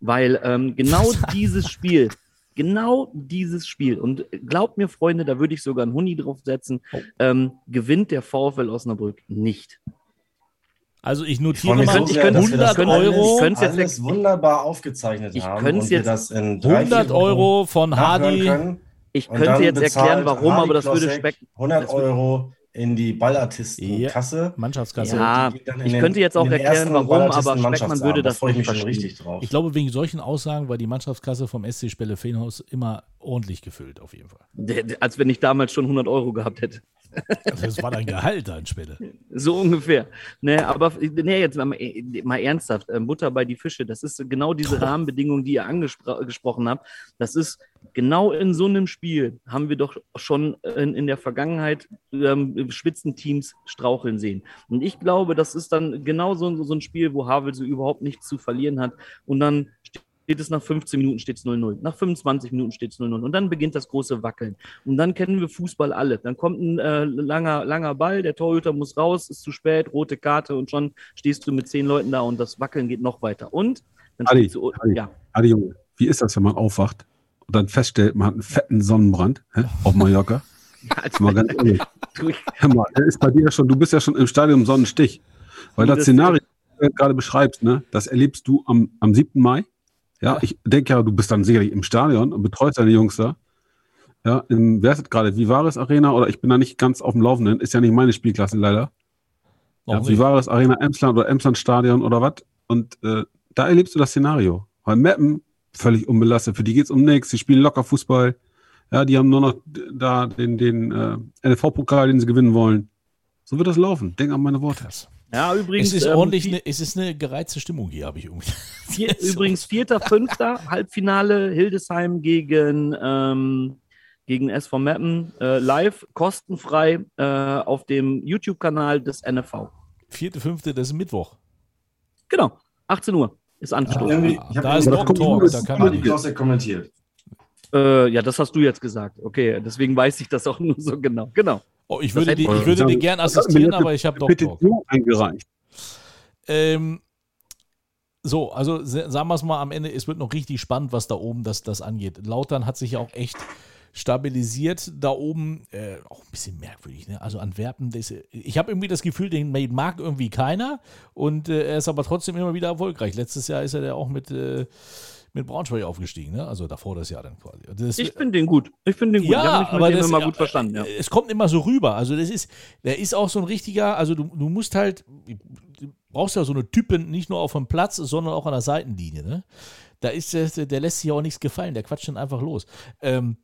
Weil ähm, genau dieses Spiel, genau dieses Spiel, und glaubt mir, Freunde, da würde ich sogar einen Huni draufsetzen, oh. ähm, gewinnt der VfL Osnabrück nicht. Also ich notiere ich mal, so ich könnte hundert Euro alles, alles jetzt wunderbar aufgezeichnet ich haben und wir das in hundert Euro von Hardy. Ich könnte jetzt erklären, warum, Hardy aber das Klossek würde specken. hundert Euro in die Ballartisten-Kasse. Mannschaftskasse. Ja, ich den, könnte jetzt auch erklären, warum, aber Speckmann würde das da nicht verstehen. Richtig drauf. Ich glaube, wegen solchen Aussagen war die Mannschaftskasse vom S C Spelle-Feenhaus immer ordentlich gefüllt, auf jeden Fall. De, als wenn ich damals schon hundert Euro gehabt hätte. Also das war dein Gehalt an Spelle. So ungefähr. Nee, aber nee, jetzt mal, mal ernsthaft, Butter bei die Fische, das ist genau diese Rahmenbedingungen, die ihr angesprochen habt. Das ist genau in so einem Spiel haben wir doch schon in, in der Vergangenheit ähm, Spitzenteams straucheln sehen. Und ich glaube, das ist dann genau so, so ein Spiel, wo Havelse überhaupt nichts zu verlieren hat. Und dann steht es nach fünfzehn Minuten, steht es null null. Nach fünfundzwanzig Minuten steht es null null. Und dann beginnt das große Wackeln. Und dann kennen wir Fußball alle. Dann kommt ein äh, langer, langer Ball, der Torhüter muss raus, ist zu spät, rote Karte und schon stehst du mit zehn Leuten da und das Wackeln geht noch weiter. Und dann Adi, du, Adi, ja. Adi, Junge, wie ist das, wenn man aufwacht? Und dann feststellt, man hat einen fetten Sonnenbrand hä, auf Mallorca. Mal ganz ehrlich. Hör mal, ist bei dir ja schon, du bist ja schon im Stadium Sonnenstich. Weil das Szenario, das du gerade beschreibst, ne, das erlebst du am, am siebten Mai. Ja, ich denke ja, du bist dann sicherlich im Stadion und betreust deine Jungs da. Ja, in, wer ist gerade? Vivaris Arena oder ich bin da nicht ganz auf dem Laufenden, ist ja nicht meine Spielklasse leider. Ja, Vivaris Arena Emsland oder Emsland Stadion oder was. Und äh, da erlebst du das Szenario. Weil Meppen völlig unbelastet. Für die geht es um nichts. Die spielen locker Fußball. Ja, die haben nur noch da den, den äh, N F V-Pokal, den sie gewinnen wollen. So wird das laufen. Denk an meine Worte. Krass. Ja, übrigens. Es ist ähm, ordentlich, ne, es ist eine gereizte Stimmung hier, habe ich irgendwie. Vier, übrigens, vierter fünfter Halbfinale Hildesheim gegen, ähm, gegen S V Meppen. Äh, live, kostenfrei äh, auf dem YouTube-Kanal des N F V. vierter fünfter das ist Mittwoch. Genau, achtzehn Uhr. Ist angestoßen. Ah, da ist noch ein Tor, da kann man nicht. Kommentiert. Äh, ja, das hast du jetzt gesagt. Okay, deswegen weiß ich das auch nur so genau. Genau. Oh, ich würde dir ich würde gern assistieren, aber ich habe doch Petition eingereicht. Ähm, so, also sagen wir es mal am Ende, es wird noch richtig spannend, was da oben das, das angeht. Lautern hat sich ja auch echt stabilisiert da oben. Äh, auch ein bisschen merkwürdig, ne? Also Antwerpen, das, ich habe irgendwie das Gefühl, den mag irgendwie keiner. Und äh, er ist aber trotzdem immer wieder erfolgreich. Letztes Jahr ist er ja auch mit, äh, mit Braunschweig aufgestiegen, ne? Also davor das Jahr dann quasi. Das, ich finde den gut. Ich finde den gut. Ja, ich habe mich immer gut verstanden. Ja. Es kommt immer so rüber. Also das ist, der ist auch so ein richtiger, also du, du musst halt, du brauchst ja so eine Typen, nicht nur auf dem Platz, sondern auch an der Seitenlinie, ne? Da ist, der, der lässt sich auch nichts gefallen, der quatscht dann einfach los. Ähm,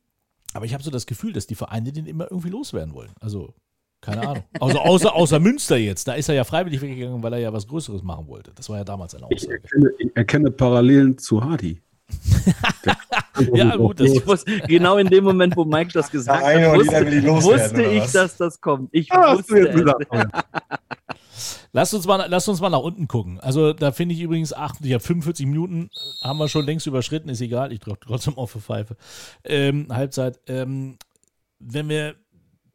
Aber ich habe so das Gefühl, dass die Vereine den immer irgendwie loswerden wollen. Also, keine Ahnung. Also, außer, außer Münster jetzt. Da ist er ja freiwillig weggegangen, weil er ja was Größeres machen wollte. Das war ja damals eine Aussage. Ich erkenne, ich erkenne Parallelen zu Hardy. Ja, gut. Das, ich wusste, genau in dem Moment, wo Mike das gesagt hat, wusste, wusste ich, dass das kommt. Ich ah, wusste es. Lass uns mal, lass uns mal nach unten gucken. Also, da finde ich übrigens, ach, ich habe fünfundvierzig Minuten, haben wir schon längst überschritten, ist egal, ich drücke trotzdem auf für Pfeife. Ähm, Halbzeit. Ähm, wenn wir,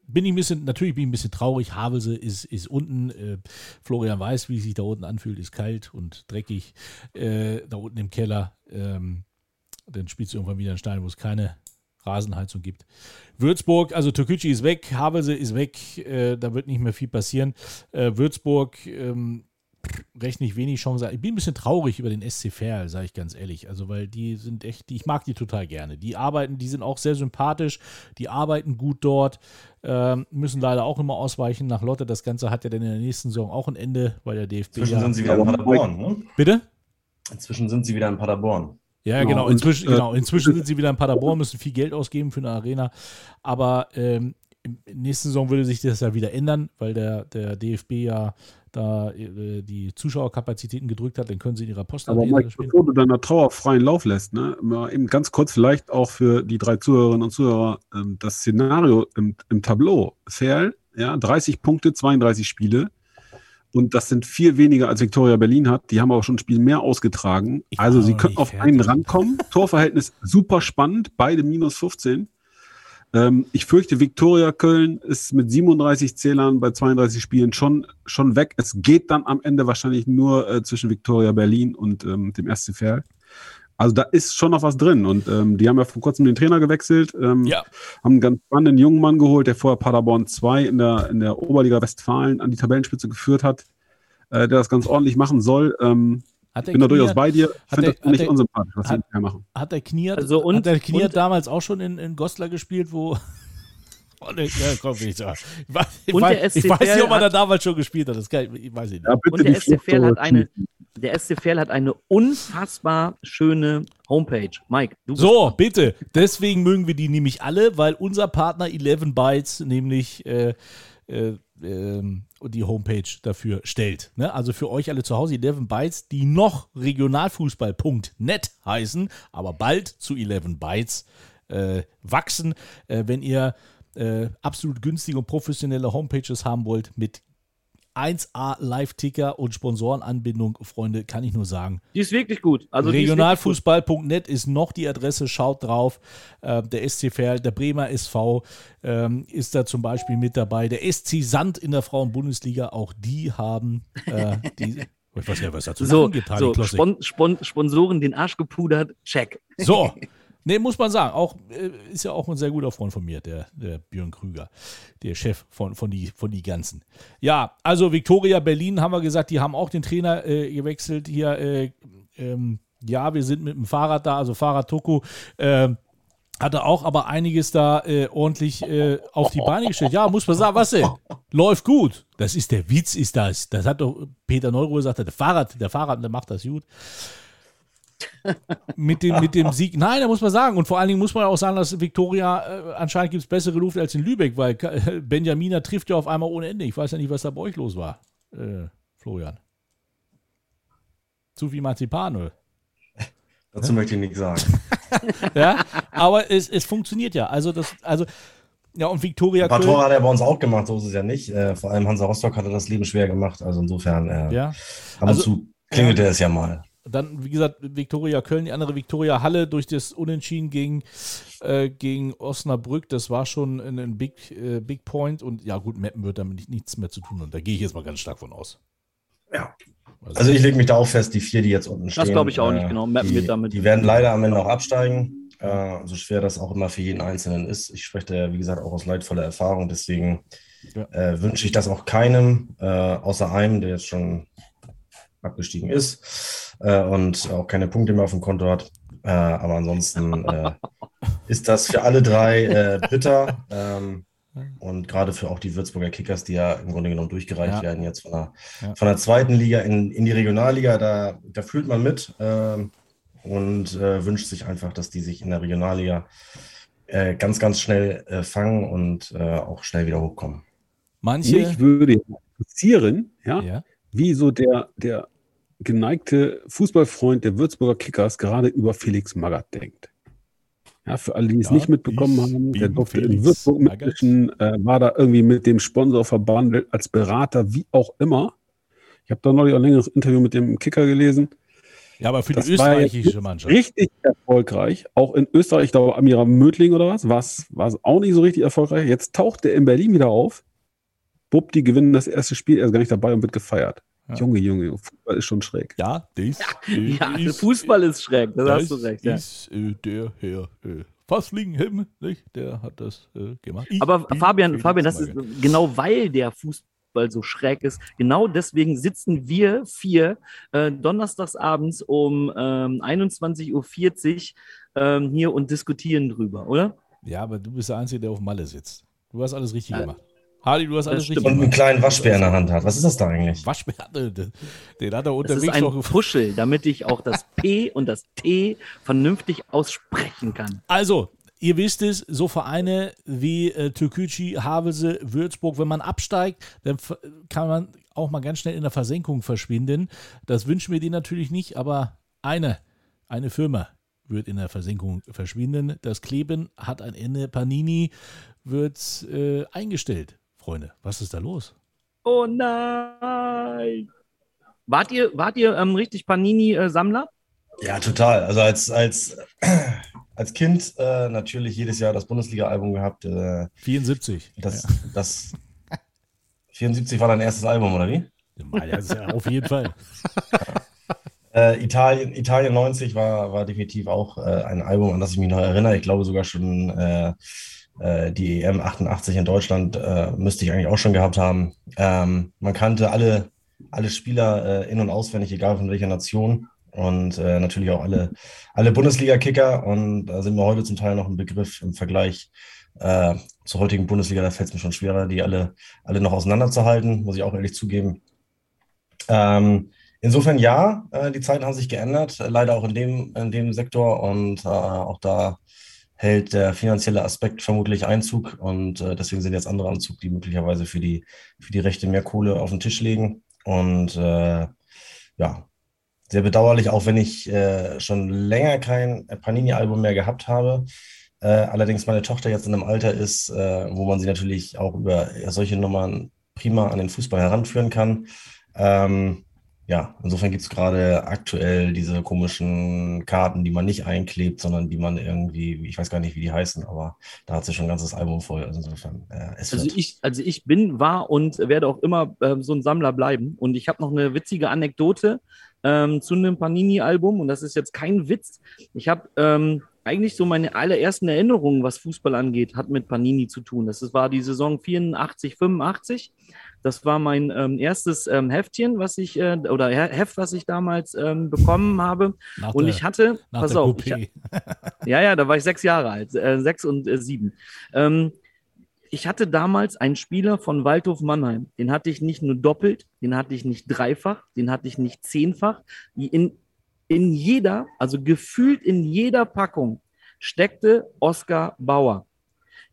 bin ich ein bisschen, natürlich bin ich ein bisschen traurig, Havelse ist, ist unten, äh, Florian weiß, wie es sich da unten anfühlt, ist kalt und dreckig, äh, da unten im Keller. Ähm, dann spielst du irgendwann wieder einen Stein, wo es keine Rasenheizung gibt. Würzburg, also Türkücü ist weg, Havelse ist weg, äh, da wird nicht mehr viel passieren. Äh, Würzburg ähm, recht nicht wenig Chancen. Ich bin ein bisschen traurig über den S C Verl, sage ich ganz ehrlich. Also, weil die sind echt, die, ich mag die total gerne. Die arbeiten, die sind auch sehr sympathisch, die arbeiten gut dort, ähm, müssen leider auch immer ausweichen nach Lotte. Das Ganze hat ja dann in der nächsten Saison auch ein Ende, weil der D F B. Inzwischen ja sind sie wieder in Paderborn, ne? Bitte? Inzwischen sind sie wieder in Paderborn. Ja, genau. genau. Inzwischen, genau. Inzwischen sind sie wieder in Paderborn, müssen viel Geld ausgeben für eine Arena. Aber ähm, in der nächsten Saison würde sich das ja wieder ändern, weil der, der D F B ja da äh, die Zuschauerkapazitäten gedrückt hat, dann können sie in ihrer Post. Aber Mike, bevor du deiner Trauer freien Lauf lässt, ne, mal eben ganz kurz vielleicht auch für die drei Zuhörerinnen und Zuhörer ähm, das Szenario im, im Tableau. Verl, ja, dreißig Punkte, zweiunddreißig Spiele. Und das sind viel weniger, als Viktoria Berlin hat. Die haben aber schon ein Spiel mehr ausgetragen. Ich also sie können auf fertig. einen rankommen. Torverhältnis super spannend. Beide minus fünfzehn. Ähm, ich fürchte, Viktoria Köln ist mit siebenunddreißig Zählern bei zweiunddreißig Spielen schon, schon weg. Es geht dann am Ende wahrscheinlich nur äh, zwischen Viktoria Berlin und ähm, dem ersten Verl. Also da ist schon noch was drin. Und ähm, die haben ja vor kurzem den Trainer gewechselt. Ähm, ja. Haben einen ganz spannenden jungen Mann geholt, der vorher Paderborn zwei in der, in der Oberliga Westfalen an die Tabellenspitze geführt hat, äh, der das ganz ordentlich machen soll. Ähm, hat ich bin da durchaus bei dir. Ich finde das nicht unsympathisch, was sie da machen. Hat der Kniert, also und, hat der Kniert und, damals auch schon in, in Goslar gespielt, wo... Oh, ne, komm, ich, ich, weiß, ich, weiß, ich weiß nicht, ob man da damals schon gespielt hat. Das kann ich, ich weiß nicht. Ja, und der S C Verl hat eine, der S C Verl hat eine unfassbar schöne Homepage. Mike, du so, bitte. Deswegen mögen wir die nämlich alle, weil unser Partner Eleven Bytes nämlich äh, äh, äh, die Homepage dafür stellt. Ne? Also für euch alle zu Hause, Eleven Bytes, die noch regionalfußball punkt net heißen, aber bald zu Eleven Bytes äh, wachsen, äh, wenn ihr Äh, absolut günstige und professionelle Homepages haben wollt mit eins A Live-Ticker und Sponsorenanbindung, Freunde, kann ich nur sagen. Die ist wirklich gut. Also regionalfußball punkt net ist noch die Adresse, schaut drauf. Äh, der S C Verl, der Bremer S V ähm, ist da zum Beispiel mit dabei. Der S C Sand in der Frauen-Bundesliga, auch die haben äh, die. Ich weiß nicht, was dazu so, getan so, Spon- Spon- Sponsoren den Arsch gepudert, check. So. Nee, muss man sagen. Auch, ist ja auch ein sehr guter Freund von mir, der, der Björn Krüger, der Chef von, von, die, von die Ganzen. Ja, also Viktoria Berlin haben wir gesagt, die haben auch den Trainer äh, gewechselt hier. Äh, ähm, ja, wir sind mit dem Fahrrad da, also Fahrrad Toko. Äh, hatte auch aber einiges da äh, ordentlich äh, auf die Beine gestellt. Ja, muss man sagen, was denn? Läuft gut. Das ist der Witz, ist das. Das hat doch Peter Neuruhr gesagt, der Fahrrad, der Fahrrad, der macht das gut. mit, dem, mit dem Sieg. Nein, da muss man sagen. Und vor allen Dingen muss man auch sagen, dass Viktoria äh, anscheinend gibt es bessere Luft als in Lübeck, weil äh, Benjamina trifft ja auf einmal ohne Ende. Ich weiß ja nicht, was da bei euch los war, äh, Florian. Zu viel Marzipanöl. Dazu möchte ich nichts sagen. Ja, aber es, es funktioniert ja. Also, das, also ja, und Viktoria Köln. Ein paar Tore hat er bei uns auch gemacht, so ist es ja nicht. Äh, vor allem Hansa Rostock hatte das Leben schwer gemacht. Also insofern, äh, ja. ab und zu klingelt er es ja mal. Dann, wie gesagt, Viktoria Köln, die andere Viktoria Halle durch das Unentschieden gegen, äh, gegen Osnabrück. Das war schon ein, ein Big, äh, Big Point. Und ja gut, Meppen wird damit nichts mehr zu tun. Und da gehe ich jetzt mal ganz stark von aus. Ja. Also, also ich lege mich da auch fest, die vier, die jetzt unten stehen. Das glaube ich auch äh, nicht, genau. Meppen wird damit. Die werden leider am Ende auch absteigen. Äh, so schwer das auch immer für jeden Einzelnen ist. Ich spreche da, wie gesagt, auch aus leidvoller Erfahrung. Deswegen ja. äh, wünsche ich das auch keinem, äh, außer einem, der jetzt schon abgestiegen ist äh, und auch keine Punkte mehr auf dem Konto hat. Äh, aber ansonsten äh, ist das für alle drei äh, bitter. Ähm, und gerade für auch die Würzburger Kickers, die ja im Grunde genommen durchgereicht ja. werden, jetzt von der, ja. von der zweiten Liga in, in die Regionalliga, da, da fühlt man mit äh, und äh, wünscht sich einfach, dass die sich in der Regionalliga äh, ganz, ganz schnell äh, fangen und äh, auch schnell wieder hochkommen. Manche Mich würde interessieren, ja, ja. wie so der, der geneigte Fußballfreund der Würzburger Kickers gerade über Felix Magath denkt. Ja, für alle, die es ja, nicht mitbekommen haben, der durfte in Würzburg mitmischen, äh, war da irgendwie mit dem Sponsor verbandelt, als Berater, wie auch immer. Ich habe da neulich ein längeres Interview mit dem Kicker gelesen. Ja, aber für die das österreichische Mannschaft. Richtig erfolgreich. Auch in Österreich, ich glaube, Amira Mödling oder was, war es auch nicht so richtig erfolgreich. Jetzt taucht der in Berlin wieder auf. Bupp, die gewinnen das erste Spiel, er ist gar nicht dabei und wird gefeiert. Ja. Junge, Junge, Fußball ist schon schräg. Ja, dies, dies, ja dies, Fußball ist schräg, das, das hast du recht. Dies, ja. äh, der Herr äh, Fasslinghem, nicht? Der hat das äh, gemacht. Ich, aber Fabian, Fabian, das ist genau, weil der Fußball Fußball so schräg ist. Genau deswegen sitzen wir vier äh, donnerstagsabends um ähm, einundzwanzig Uhr vierzig ähm, hier und diskutieren drüber, oder? Ja, aber du bist der Einzige, der auf Malle sitzt. Du hast alles richtig ja. gemacht. Hardy, du hast alles richtig gemacht. Und einen kleinen Waschbär in der Hand hat. Was ist das da eigentlich? Waschbär, den hat er unterwegs noch gefunden. Puschel, damit ich auch das P und das T vernünftig aussprechen kann. Also, ihr wisst es, so Vereine wie äh, Türkgücü, Havelse, Würzburg, wenn man absteigt, dann f- kann man auch mal ganz schnell in der Versenkung verschwinden. Das wünschen wir dir natürlich nicht, aber eine, eine Firma wird in der Versenkung verschwinden. Das Kleben hat ein Ende. Panini wird äh, eingestellt. Freunde, was ist da los? Oh nein! Wart ihr, wart ihr ähm, richtig Panini-Sammler? Äh, ja, total. Also als, als, als Kind äh, natürlich jedes Jahr das Bundesliga-Album gehabt. Äh, vierundsiebzig. Das, ja. das vierundsiebzig war dein erstes Album, oder wie? Ja, das ist ja auf jeden Fall. Äh, Italien, Italien neunzig war, war definitiv auch äh, ein Album, an das ich mich noch erinnere. Ich glaube sogar schon... Äh, Die E M achtundachtzig in Deutschland äh, müsste ich eigentlich auch schon gehabt haben. Ähm, man kannte alle, alle Spieler äh, in- und auswendig, egal von welcher Nation. Und äh, natürlich auch alle, alle Bundesliga-Kicker. Und da sind wir heute zum Teil noch ein Begriff im Vergleich äh, zur heutigen Bundesliga. Da fällt es mir schon schwerer, die alle, alle noch auseinanderzuhalten, muss ich auch ehrlich zugeben. Ähm, insofern ja, äh, die Zeiten haben sich geändert, äh, leider auch in dem, in dem Sektor. Und äh, auch da hält der finanzielle Aspekt vermutlich Einzug und äh, deswegen sind jetzt andere am Zug, die möglicherweise für die, für die Rechte mehr Kohle auf den Tisch legen. Und äh, ja, sehr bedauerlich, auch wenn ich äh, schon länger kein Panini-Album mehr gehabt habe. Äh, allerdings meine Tochter jetzt in einem Alter ist, äh, wo man sie natürlich auch über solche Nummern prima an den Fußball heranführen kann. Ähm, Ja, insofern gibt es gerade aktuell diese komischen Karten, die man nicht einklebt, sondern die man irgendwie, ich weiß gar nicht, wie die heißen, aber da hat sie schon ein ganzes Album voll. Also insofern, äh, es also ich, also ich bin, war und werde auch immer äh, so ein Sammler bleiben. Und ich habe noch eine witzige Anekdote ähm, zu einem Panini-Album. Und das ist jetzt kein Witz. Ich habe ähm, eigentlich so meine allerersten Erinnerungen, was Fußball angeht, hat mit Panini zu tun. Das war die Saison vierundachtzig, fünfundachtzig. Das war mein ähm, erstes ähm, Heftchen, was ich, äh, oder Heft, was ich damals ähm, bekommen habe. Nach und der, ich hatte, nach pass der auf, ich, ja, ja, da war ich sechs Jahre alt, äh, sechs und äh, sieben. Ähm, ich hatte damals einen Spieler von Waldhof Mannheim. Den hatte ich nicht nur doppelt, den hatte ich nicht dreifach, den hatte ich nicht zehnfach. In, in jeder, also gefühlt in jeder Packung steckte Oskar Bauer.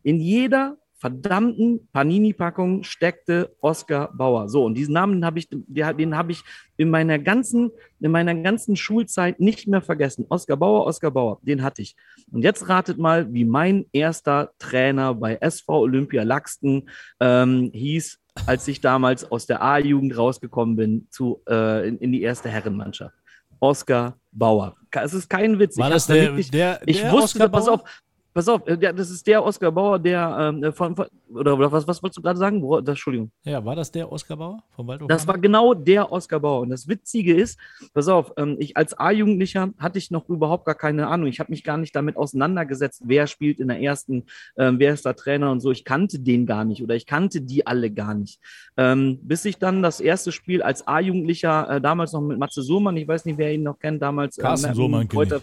In jeder verdammten Panini-Packung steckte Oskar Bauer. So, und diesen Namen habe ich, den habe ich in meiner ganzen, in meiner ganzen Schulzeit nicht mehr vergessen. Oskar Bauer, Oskar Bauer, den hatte ich. Und jetzt ratet mal, wie mein erster Trainer bei S V Olympia Laxten ähm, hieß, als ich damals aus der A-Jugend rausgekommen bin zu, äh, in, in die erste Herrenmannschaft. Oskar Bauer. Es ist kein Witz. War ich das der, wirklich, der, der ich wusste, Oskar pass Bauer? auf, Pass auf, das ist der Oskar Bauer, der ähm, von, von oder, oder was, was wolltest du gerade sagen? Das, Entschuldigung. Ja, war das der Oskar Bauer vom Waldhof? Das war genau der Oskar Bauer. Und das Witzige ist, pass auf, ähm, ich als A-Jugendlicher hatte ich noch überhaupt gar keine Ahnung. Ich habe mich gar nicht damit auseinandergesetzt, wer spielt in der ersten, ähm, wer ist da Trainer und so. Ich kannte den gar nicht oder ich kannte die alle gar nicht. Ähm, bis ich dann das erste Spiel als A-Jugendlicher, äh, damals noch mit Matze Sohmann, ich weiß nicht, wer ihn noch kennt, damals. Carsten ähm, Sohmann kennt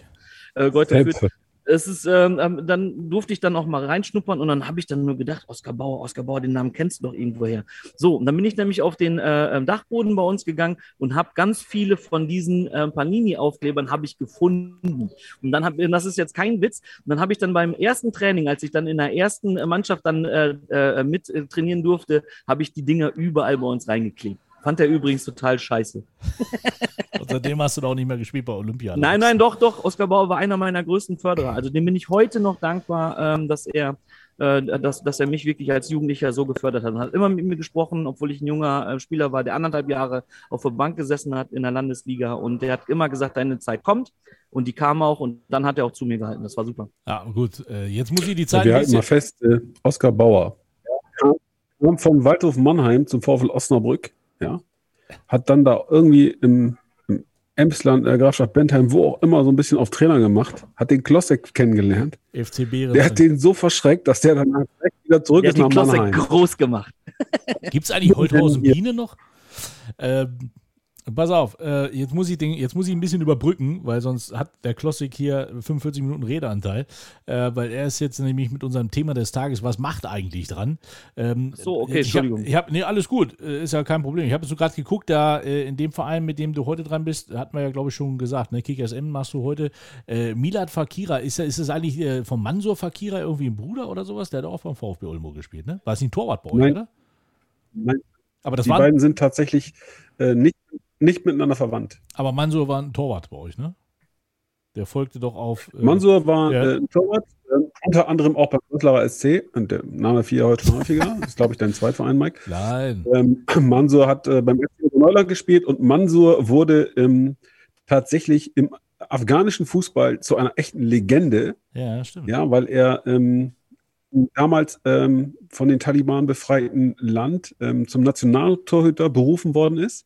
äh, Es ist, ähm, dann durfte ich dann auch mal reinschnuppern und dann habe ich dann nur gedacht, Oskar Bauer, Oskar Bauer, den Namen kennst du doch irgendwoher. So, und dann bin ich nämlich auf den äh, Dachboden bei uns gegangen und habe ganz viele von diesen äh, Panini-Aufklebern habe ich gefunden. Und dann habe, das ist jetzt kein Witz, und dann habe ich dann beim ersten Training, als ich dann in der ersten Mannschaft dann äh, äh, mit äh, trainieren durfte, habe ich die Dinger überall bei uns reingeklebt. Fand er übrigens total scheiße. Und seitdem hast du doch auch nicht mehr gespielt bei Olympia. Nein, nein, doch, doch. Oskar Bauer war einer meiner größten Förderer. Also dem bin ich heute noch dankbar, dass er, dass, dass er mich wirklich als Jugendlicher so gefördert hat. Er hat immer mit mir gesprochen, obwohl ich ein junger Spieler war, der anderthalb Jahre auf der Bank gesessen hat in der Landesliga. Und der hat immer gesagt, deine Zeit kommt. Und die kam auch. Und dann hat er auch zu mir gehalten. Das war super. Ja, gut. Jetzt muss ich die Zeit... Wir halten mal fest, äh, Oskar Bauer. Ja. Kam vom Waldhof Mannheim zum VfL Osnabrück. Ja, hat dann da irgendwie im, im Emsland, der Grafschaft Bentheim, wo auch immer, so ein bisschen auf Trainer gemacht, hat den Klossek kennengelernt. F C B, der hat den so verschreckt, dass der dann direkt wieder zurück der ist nach Mannheim. Der hat den Klossek groß gemacht. Gibt es eigentlich Holthausen-Biene noch? Ähm, pass auf, äh, jetzt, muss ich den, jetzt muss ich ein bisschen überbrücken, weil sonst hat der Klossek hier fünfundvierzig Minuten Redeanteil, äh, weil er ist jetzt nämlich mit unserem Thema des Tages, was macht eigentlich dran? Ähm, Ach so, okay, ich Entschuldigung. Hab, ich hab, nee, alles gut, äh, ist ja kein Problem. Ich habe jetzt so gerade geguckt, da äh, in dem Verein, mit dem du heute dran bist, hat man ja, glaube ich, schon gesagt, ne, Kickers M machst du heute. Äh, Milad Fakira, ist, ist das eigentlich äh, von Mansur Fakira irgendwie ein Bruder oder sowas? Der hat auch beim VfB Oldenburg gespielt, ne? War es nicht Torwart bei euch, oder? Nein. Aber das die waren, beiden sind tatsächlich äh, nicht, nicht miteinander verwandt. Aber Mansur war ein Torwart bei euch, ne? Der folgte doch auf... Äh, Mansur war äh, ein Torwart, äh, unter anderem auch beim Prenzlauer S C. Und der Name fiel ja heute schon häufiger. Das ist, glaube ich, dein Zweitverein, Mike. Nein. Ähm, Mansur hat äh, beim F C Neuland gespielt und Mansur wurde ähm, tatsächlich im afghanischen Fußball zu einer echten Legende. Ja, stimmt. Ja, weil er... Ähm, damals ähm, von den Taliban befreiten Land ähm, zum Nationaltorhüter berufen worden ist.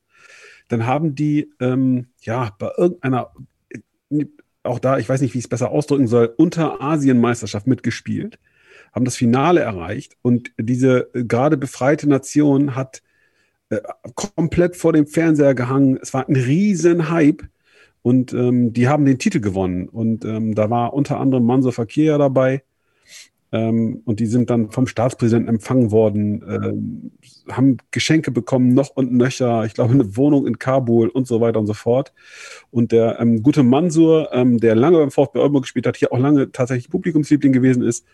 Dann haben die ähm, ja bei irgendeiner, äh, auch da, ich weiß nicht, wie ich es besser ausdrücken soll, Unterasienmeisterschaft mitgespielt, haben das Finale erreicht und diese äh, gerade befreite Nation hat äh, komplett vor dem Fernseher gehangen. Es war ein riesen Hype. Und ähm, die haben den Titel gewonnen. Und ähm, da war unter anderem Mansur Fakir dabei. Ähm, und die sind dann vom Staatspräsidenten empfangen worden, ähm, haben Geschenke bekommen, noch und nöcher, ich glaube eine Wohnung in Kabul und so weiter und so fort. Und der ähm, gute Mansur, ähm, der lange beim VfB Oldenburg gespielt hat, hier auch lange tatsächlich Publikumsliebling gewesen ist,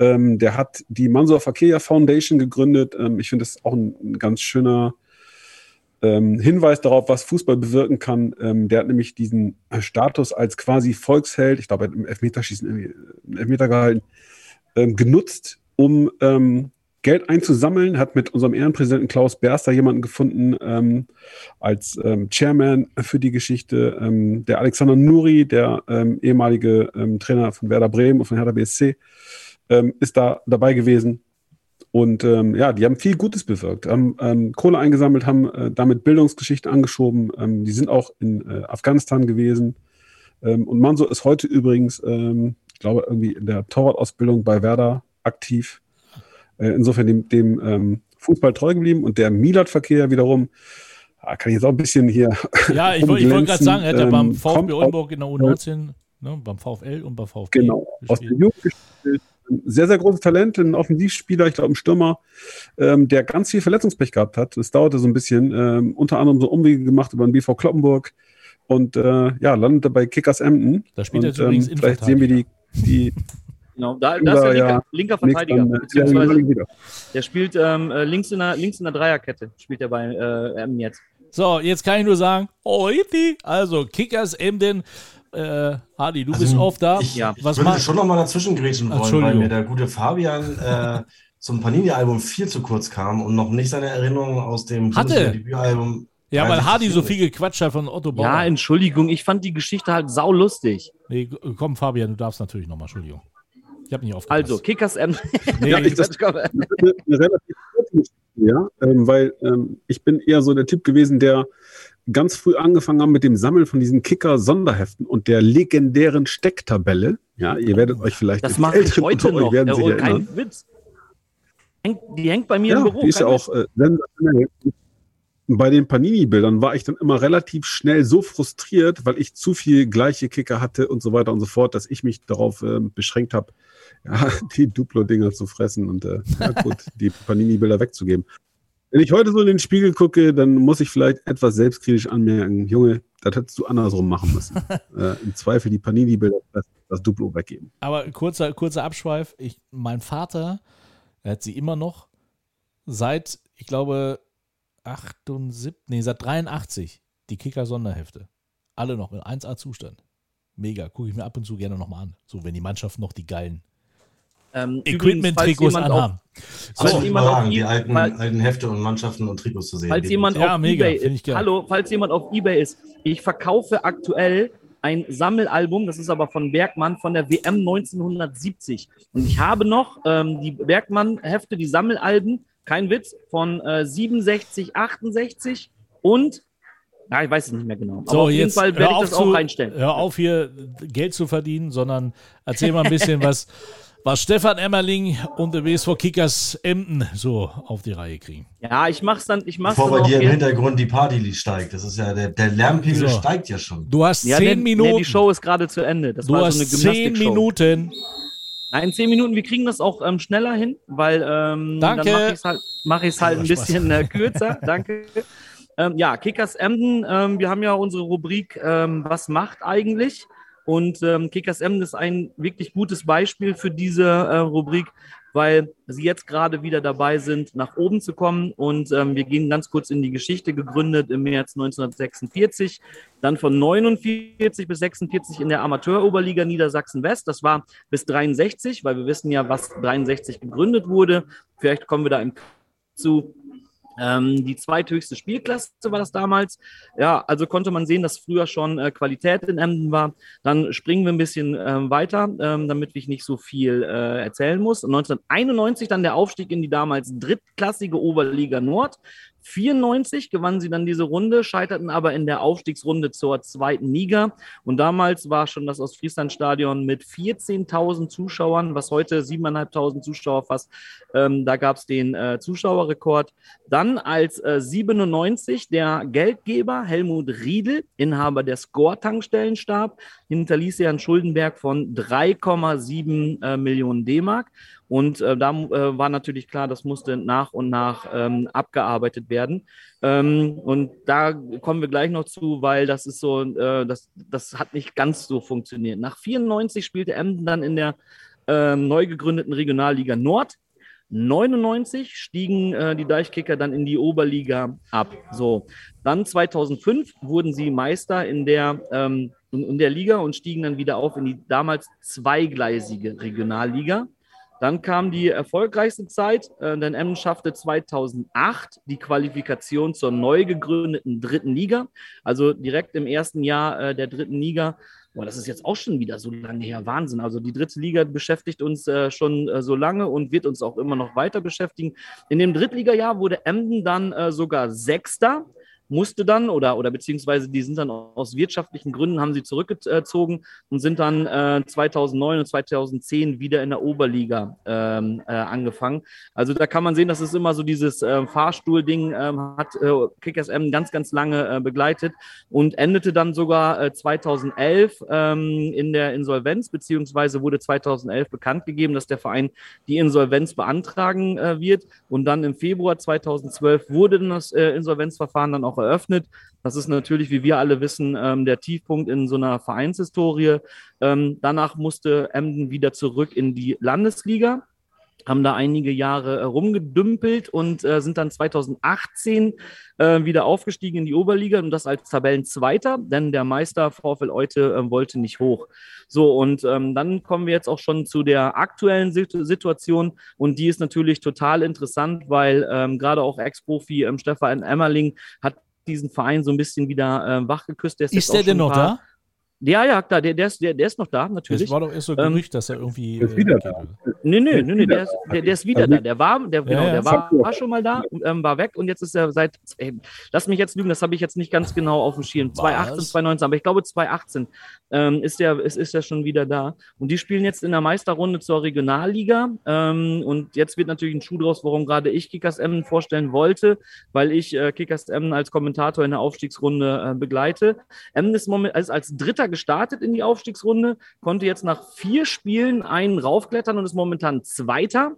ähm, der hat die Mansur Fakir Foundation gegründet. Ähm, ich finde das auch ein, ein ganz schöner ähm, Hinweis darauf, was Fußball bewirken kann. Ähm, der hat nämlich diesen Status als quasi Volksheld, ich glaube, er hat im Elfmeterschießen irgendwie einen Elfmeter gehalten, Ähm, genutzt, um ähm, Geld einzusammeln, hat mit unserem Ehrenpräsidenten Klaus Berster jemanden gefunden ähm, als ähm, Chairman für die Geschichte. Ähm, der Alexander Nuri, der ähm, ehemalige ähm, Trainer von Werder Bremen und von Hertha B S C, ähm, ist da dabei gewesen. Und ähm, ja, die haben viel Gutes bewirkt, haben ähm, Kohle eingesammelt, haben äh, damit Bildungsgeschichte angeschoben. Ähm, die sind auch in äh, Afghanistan gewesen. Ähm, und Mansur ist heute übrigens... Ähm, Ich glaube, irgendwie in der Torwart-Ausbildung bei Werder aktiv. Äh, insofern dem, dem ähm, Fußball treu geblieben. Und der Milad-Verkehr wiederum, ah, kann ich jetzt auch ein bisschen hier. Ja, ich wollte wollt gerade sagen, er hat ja ähm, beim VfB Oldenburg in der U neunzehn, ne, beim VfL und beim VfB. Genau, gespielt. Aus der Jugend gespielt. Sehr, sehr großes Talent, ein Offensivspieler, ich glaube, ein Stürmer, ähm, der ganz viel Verletzungspech gehabt hat. Es dauerte so ein bisschen, ähm, unter anderem so Umwege gemacht über den B V Kloppenburg und äh, ja, landete bei Kickers Emden. Da spielt er jetzt übrigens ähm, vielleicht sehen wir die. Die genau, da, da ist der linker, ja, linker Verteidiger. Dann, der spielt ähm, links, in der, links in der Dreierkette, spielt er bei äh, M jetzt. So, jetzt kann ich nur sagen, oh, yippie. Also Kickers M denn. Äh, Hardy, du also, bist oft da. Ich, ja. Was ich würde schon nochmal dazwischen grätschen wollen, weil mir der gute Fabian äh, zum Panini-Album viel zu kurz kam und noch nicht seine Erinnerungen aus dem Debütalbum. Ja, weil Hardy so viel gequatscht hat von Otto Bauer. Ja, Entschuldigung, ich fand die Geschichte halt saulustig. Nee, komm, Fabian, du darfst natürlich nochmal, Entschuldigung. Ich habe nicht aufgepasst. Also, Kickers M. Nee, ja, ich das, das ist eine relativ kurze Geschichte, ja, ähm, weil ähm, ich bin eher so der Typ gewesen, der ganz früh angefangen hat mit dem Sammeln von diesen Kicker-Sonderheften und der legendären Stecktabelle. Ja, ihr werdet euch vielleicht... Das mache ich heute noch, ja, oh, kein Witz. Die hängt bei mir ja, im Büro. Die ist ja auch äh, sensationell. Bei den Panini-Bildern war ich dann immer relativ schnell so frustriert, weil ich zu viel gleiche Kicker hatte und so weiter und so fort, dass ich mich darauf äh, beschränkt habe, ja, die Duplo-Dinger zu fressen und äh, ja, gut, die Panini-Bilder wegzugeben. Wenn ich heute so in den Spiegel gucke, dann muss ich vielleicht etwas selbstkritisch anmerken, Junge, das hättest du andersrum machen müssen. äh, Im Zweifel die Panini-Bilder, das, das Duplo weggeben. Aber kurzer, kurzer Abschweif, ich, mein Vater, er hat sie immer noch seit, ich glaube, achtundsiebzig, nee, seit dreiundachtzig die Kicker-Sonderhefte. Alle noch mit eins A Zustand. Mega, gucke ich mir ab und zu gerne nochmal an. So, wenn die Mannschaft noch die geilen ähm, Equipment-Trikots anhaben. So, falls jemand auf die alten, falls, alten Hefte und Mannschaften und Trikots zu sehen. Falls jemand ja, auf mega, eBay ist, hallo, falls jemand auf eBay ist, ich verkaufe aktuell ein Sammelalbum, das ist aber von Bergmann, von der W M neunzehnhundertsiebzig. Und ich habe noch ähm, die Bergmann-Hefte, die Sammelalben, kein Witz, von äh, siebenundsechzig, achtundsechzig und Ja, ich weiß es nicht mehr genau. So, aber auf jeden jetzt Fall werde ich das auch reinstellen. Hör auf, hier Geld zu verdienen, sondern erzähl mal ein bisschen, was, was Stefan Emmerling und der W S V Kickers Emden so auf die Reihe kriegen. Ja, ich mach's dann. Ich mach's Bevor dann bei dir im Hintergrund die Party steigt. Das ist ja der, der Lärmpegel so. Steigt ja schon. Du hast ja, zehn nee, Minuten. Nee, die Show ist gerade zu Ende. Das du war hast so eine Gymnastikshow. Zehn Minuten. Nein, zehn Minuten, wir kriegen das auch ähm, schneller hin, weil ähm, Danke. Dann mache ich es halt, mach ich's halt ein bisschen äh, kürzer. Danke. Ähm, ja, Kickers Emden, ähm, wir haben ja unsere Rubrik ähm, Was macht eigentlich? Und ähm, Kickers Emden ist ein wirklich gutes Beispiel für diese äh, Rubrik, weil sie jetzt gerade wieder dabei sind, nach oben zu kommen. Und ähm, wir gehen ganz kurz in die Geschichte. Gegründet im März neunzehnhundertsechsundvierzig, dann von neunundvierzig bis sechsundvierzig in der Amateuroberliga Niedersachsen-West. Das war bis dreiundsechzig, weil wir wissen ja, was dreiundsechzig gegründet wurde. Vielleicht kommen wir da im K- zu. Ähm, die zweithöchste Spielklasse war das damals. Ja, also konnte man sehen, dass früher schon äh, Qualität in Emden war. Dann springen wir ein bisschen ähm, weiter, ähm, damit ich nicht so viel äh, erzählen muss. neunzehnhunderteinundneunzig dann der Aufstieg in die damals drittklassige Oberliga Nord. vierundneunzig gewannen sie dann diese Runde, scheiterten aber in der Aufstiegsrunde zur zweiten Liga. Und damals war schon das Ostfrieslandstadion mit vierzehntausend Zuschauern, was heute siebentausendfünfhundert Zuschauer fast, ähm, da gab es den äh, Zuschauerrekord. Dann als äh, siebenundneunzig der Geldgeber Helmut Riedel, Inhaber der Score-Tankstellen, starb, hinterließ er einen Schuldenberg von drei Komma sieben äh, Millionen D-Mark. Und äh, da äh, war natürlich klar, das musste nach und nach ähm, abgearbeitet werden. Ähm, und da kommen wir gleich noch zu, weil das ist so, äh, das, das hat nicht ganz so funktioniert. Nach vierundneunzig spielte Emden dann in der äh, neu gegründeten Regionalliga Nord. neunundneunzig stiegen äh, die Deichkicker dann in die Oberliga ab. So, dann zweitausendfünf wurden sie Meister in der ähm, in der Liga und stiegen dann wieder auf in die damals zweigleisige Regionalliga. Dann kam die erfolgreichste Zeit, äh, denn Emden schaffte zweitausendacht die Qualifikation zur neu gegründeten dritten Liga, also direkt im ersten Jahr äh, der dritten Liga. Boah, das ist jetzt auch schon wieder so lange her, Wahnsinn. Also die dritte Liga beschäftigt uns äh, schon äh, so lange und wird uns auch immer noch weiter beschäftigen. In dem Drittliga-Jahr wurde Emden dann äh, sogar Sechster. Musste dann oder, oder beziehungsweise die sind dann aus wirtschaftlichen Gründen, haben sie zurückgezogen und sind dann äh, zweitausendneun und zweitausendzehn wieder in der Oberliga ähm, äh, angefangen. Also da kann man sehen, dass es immer so dieses äh, Fahrstuhl-Ding äh, hat äh, Kickers Emden ganz, ganz lange äh, begleitet und endete dann sogar äh, zweitausendelf ähm, in der Insolvenz, beziehungsweise wurde zweitausendelf bekannt gegeben, dass der Verein die Insolvenz beantragen äh, wird und dann im Februar zweitausendzwölf wurde dann das äh, Insolvenzverfahren dann auch eröffnet. Das ist natürlich, wie wir alle wissen, ähm, der Tiefpunkt in so einer Vereinshistorie. Ähm, danach musste Emden wieder zurück in die Landesliga, haben da einige Jahre äh, rumgedümpelt und äh, sind dann zweitausendachtzehn äh, wieder aufgestiegen in die Oberliga und das als Tabellenzweiter, denn der Meister VfL Oelde äh, wollte nicht hoch. So, und ähm, dann kommen wir jetzt auch schon zu der aktuellen Situ- Situation und die ist natürlich total interessant, weil ähm, gerade auch Ex-Profi ähm, Stefan Emmerling hat diesen Verein so ein bisschen wieder äh, wachgeküsst. Der ist, ist der denn noch da? Ja, ja, klar, der, der, ist, der, der ist noch da, natürlich. Das war doch erst so ein Gerücht, ähm, dass er irgendwie... Der ist wieder äh, da. Nee, nee, nee, nee der, ist, der, der ist wieder da. Der war, der, ja, genau, der war, war schon mal da, ähm, war weg und jetzt ist er seit... Ey, lass mich jetzt lügen, das habe ich jetzt nicht ganz genau auf dem Schirm. zweitausendachtzehn, zweitausendneunzehn, aber ich glaube zweitausendachtzehn ähm, ist der ist, ist der schon wieder da. Und die spielen jetzt in der Meisterrunde zur Regionalliga ähm, und jetzt wird natürlich ein Schuh draus, warum gerade ich Kickers Emden vorstellen wollte, weil ich äh, Kickers Emden als Kommentator in der Aufstiegsrunde äh, begleite. Emden ist moment, also als Dritter gestartet in die Aufstiegsrunde, konnte jetzt nach vier Spielen einen raufklettern und ist momentan Zweiter.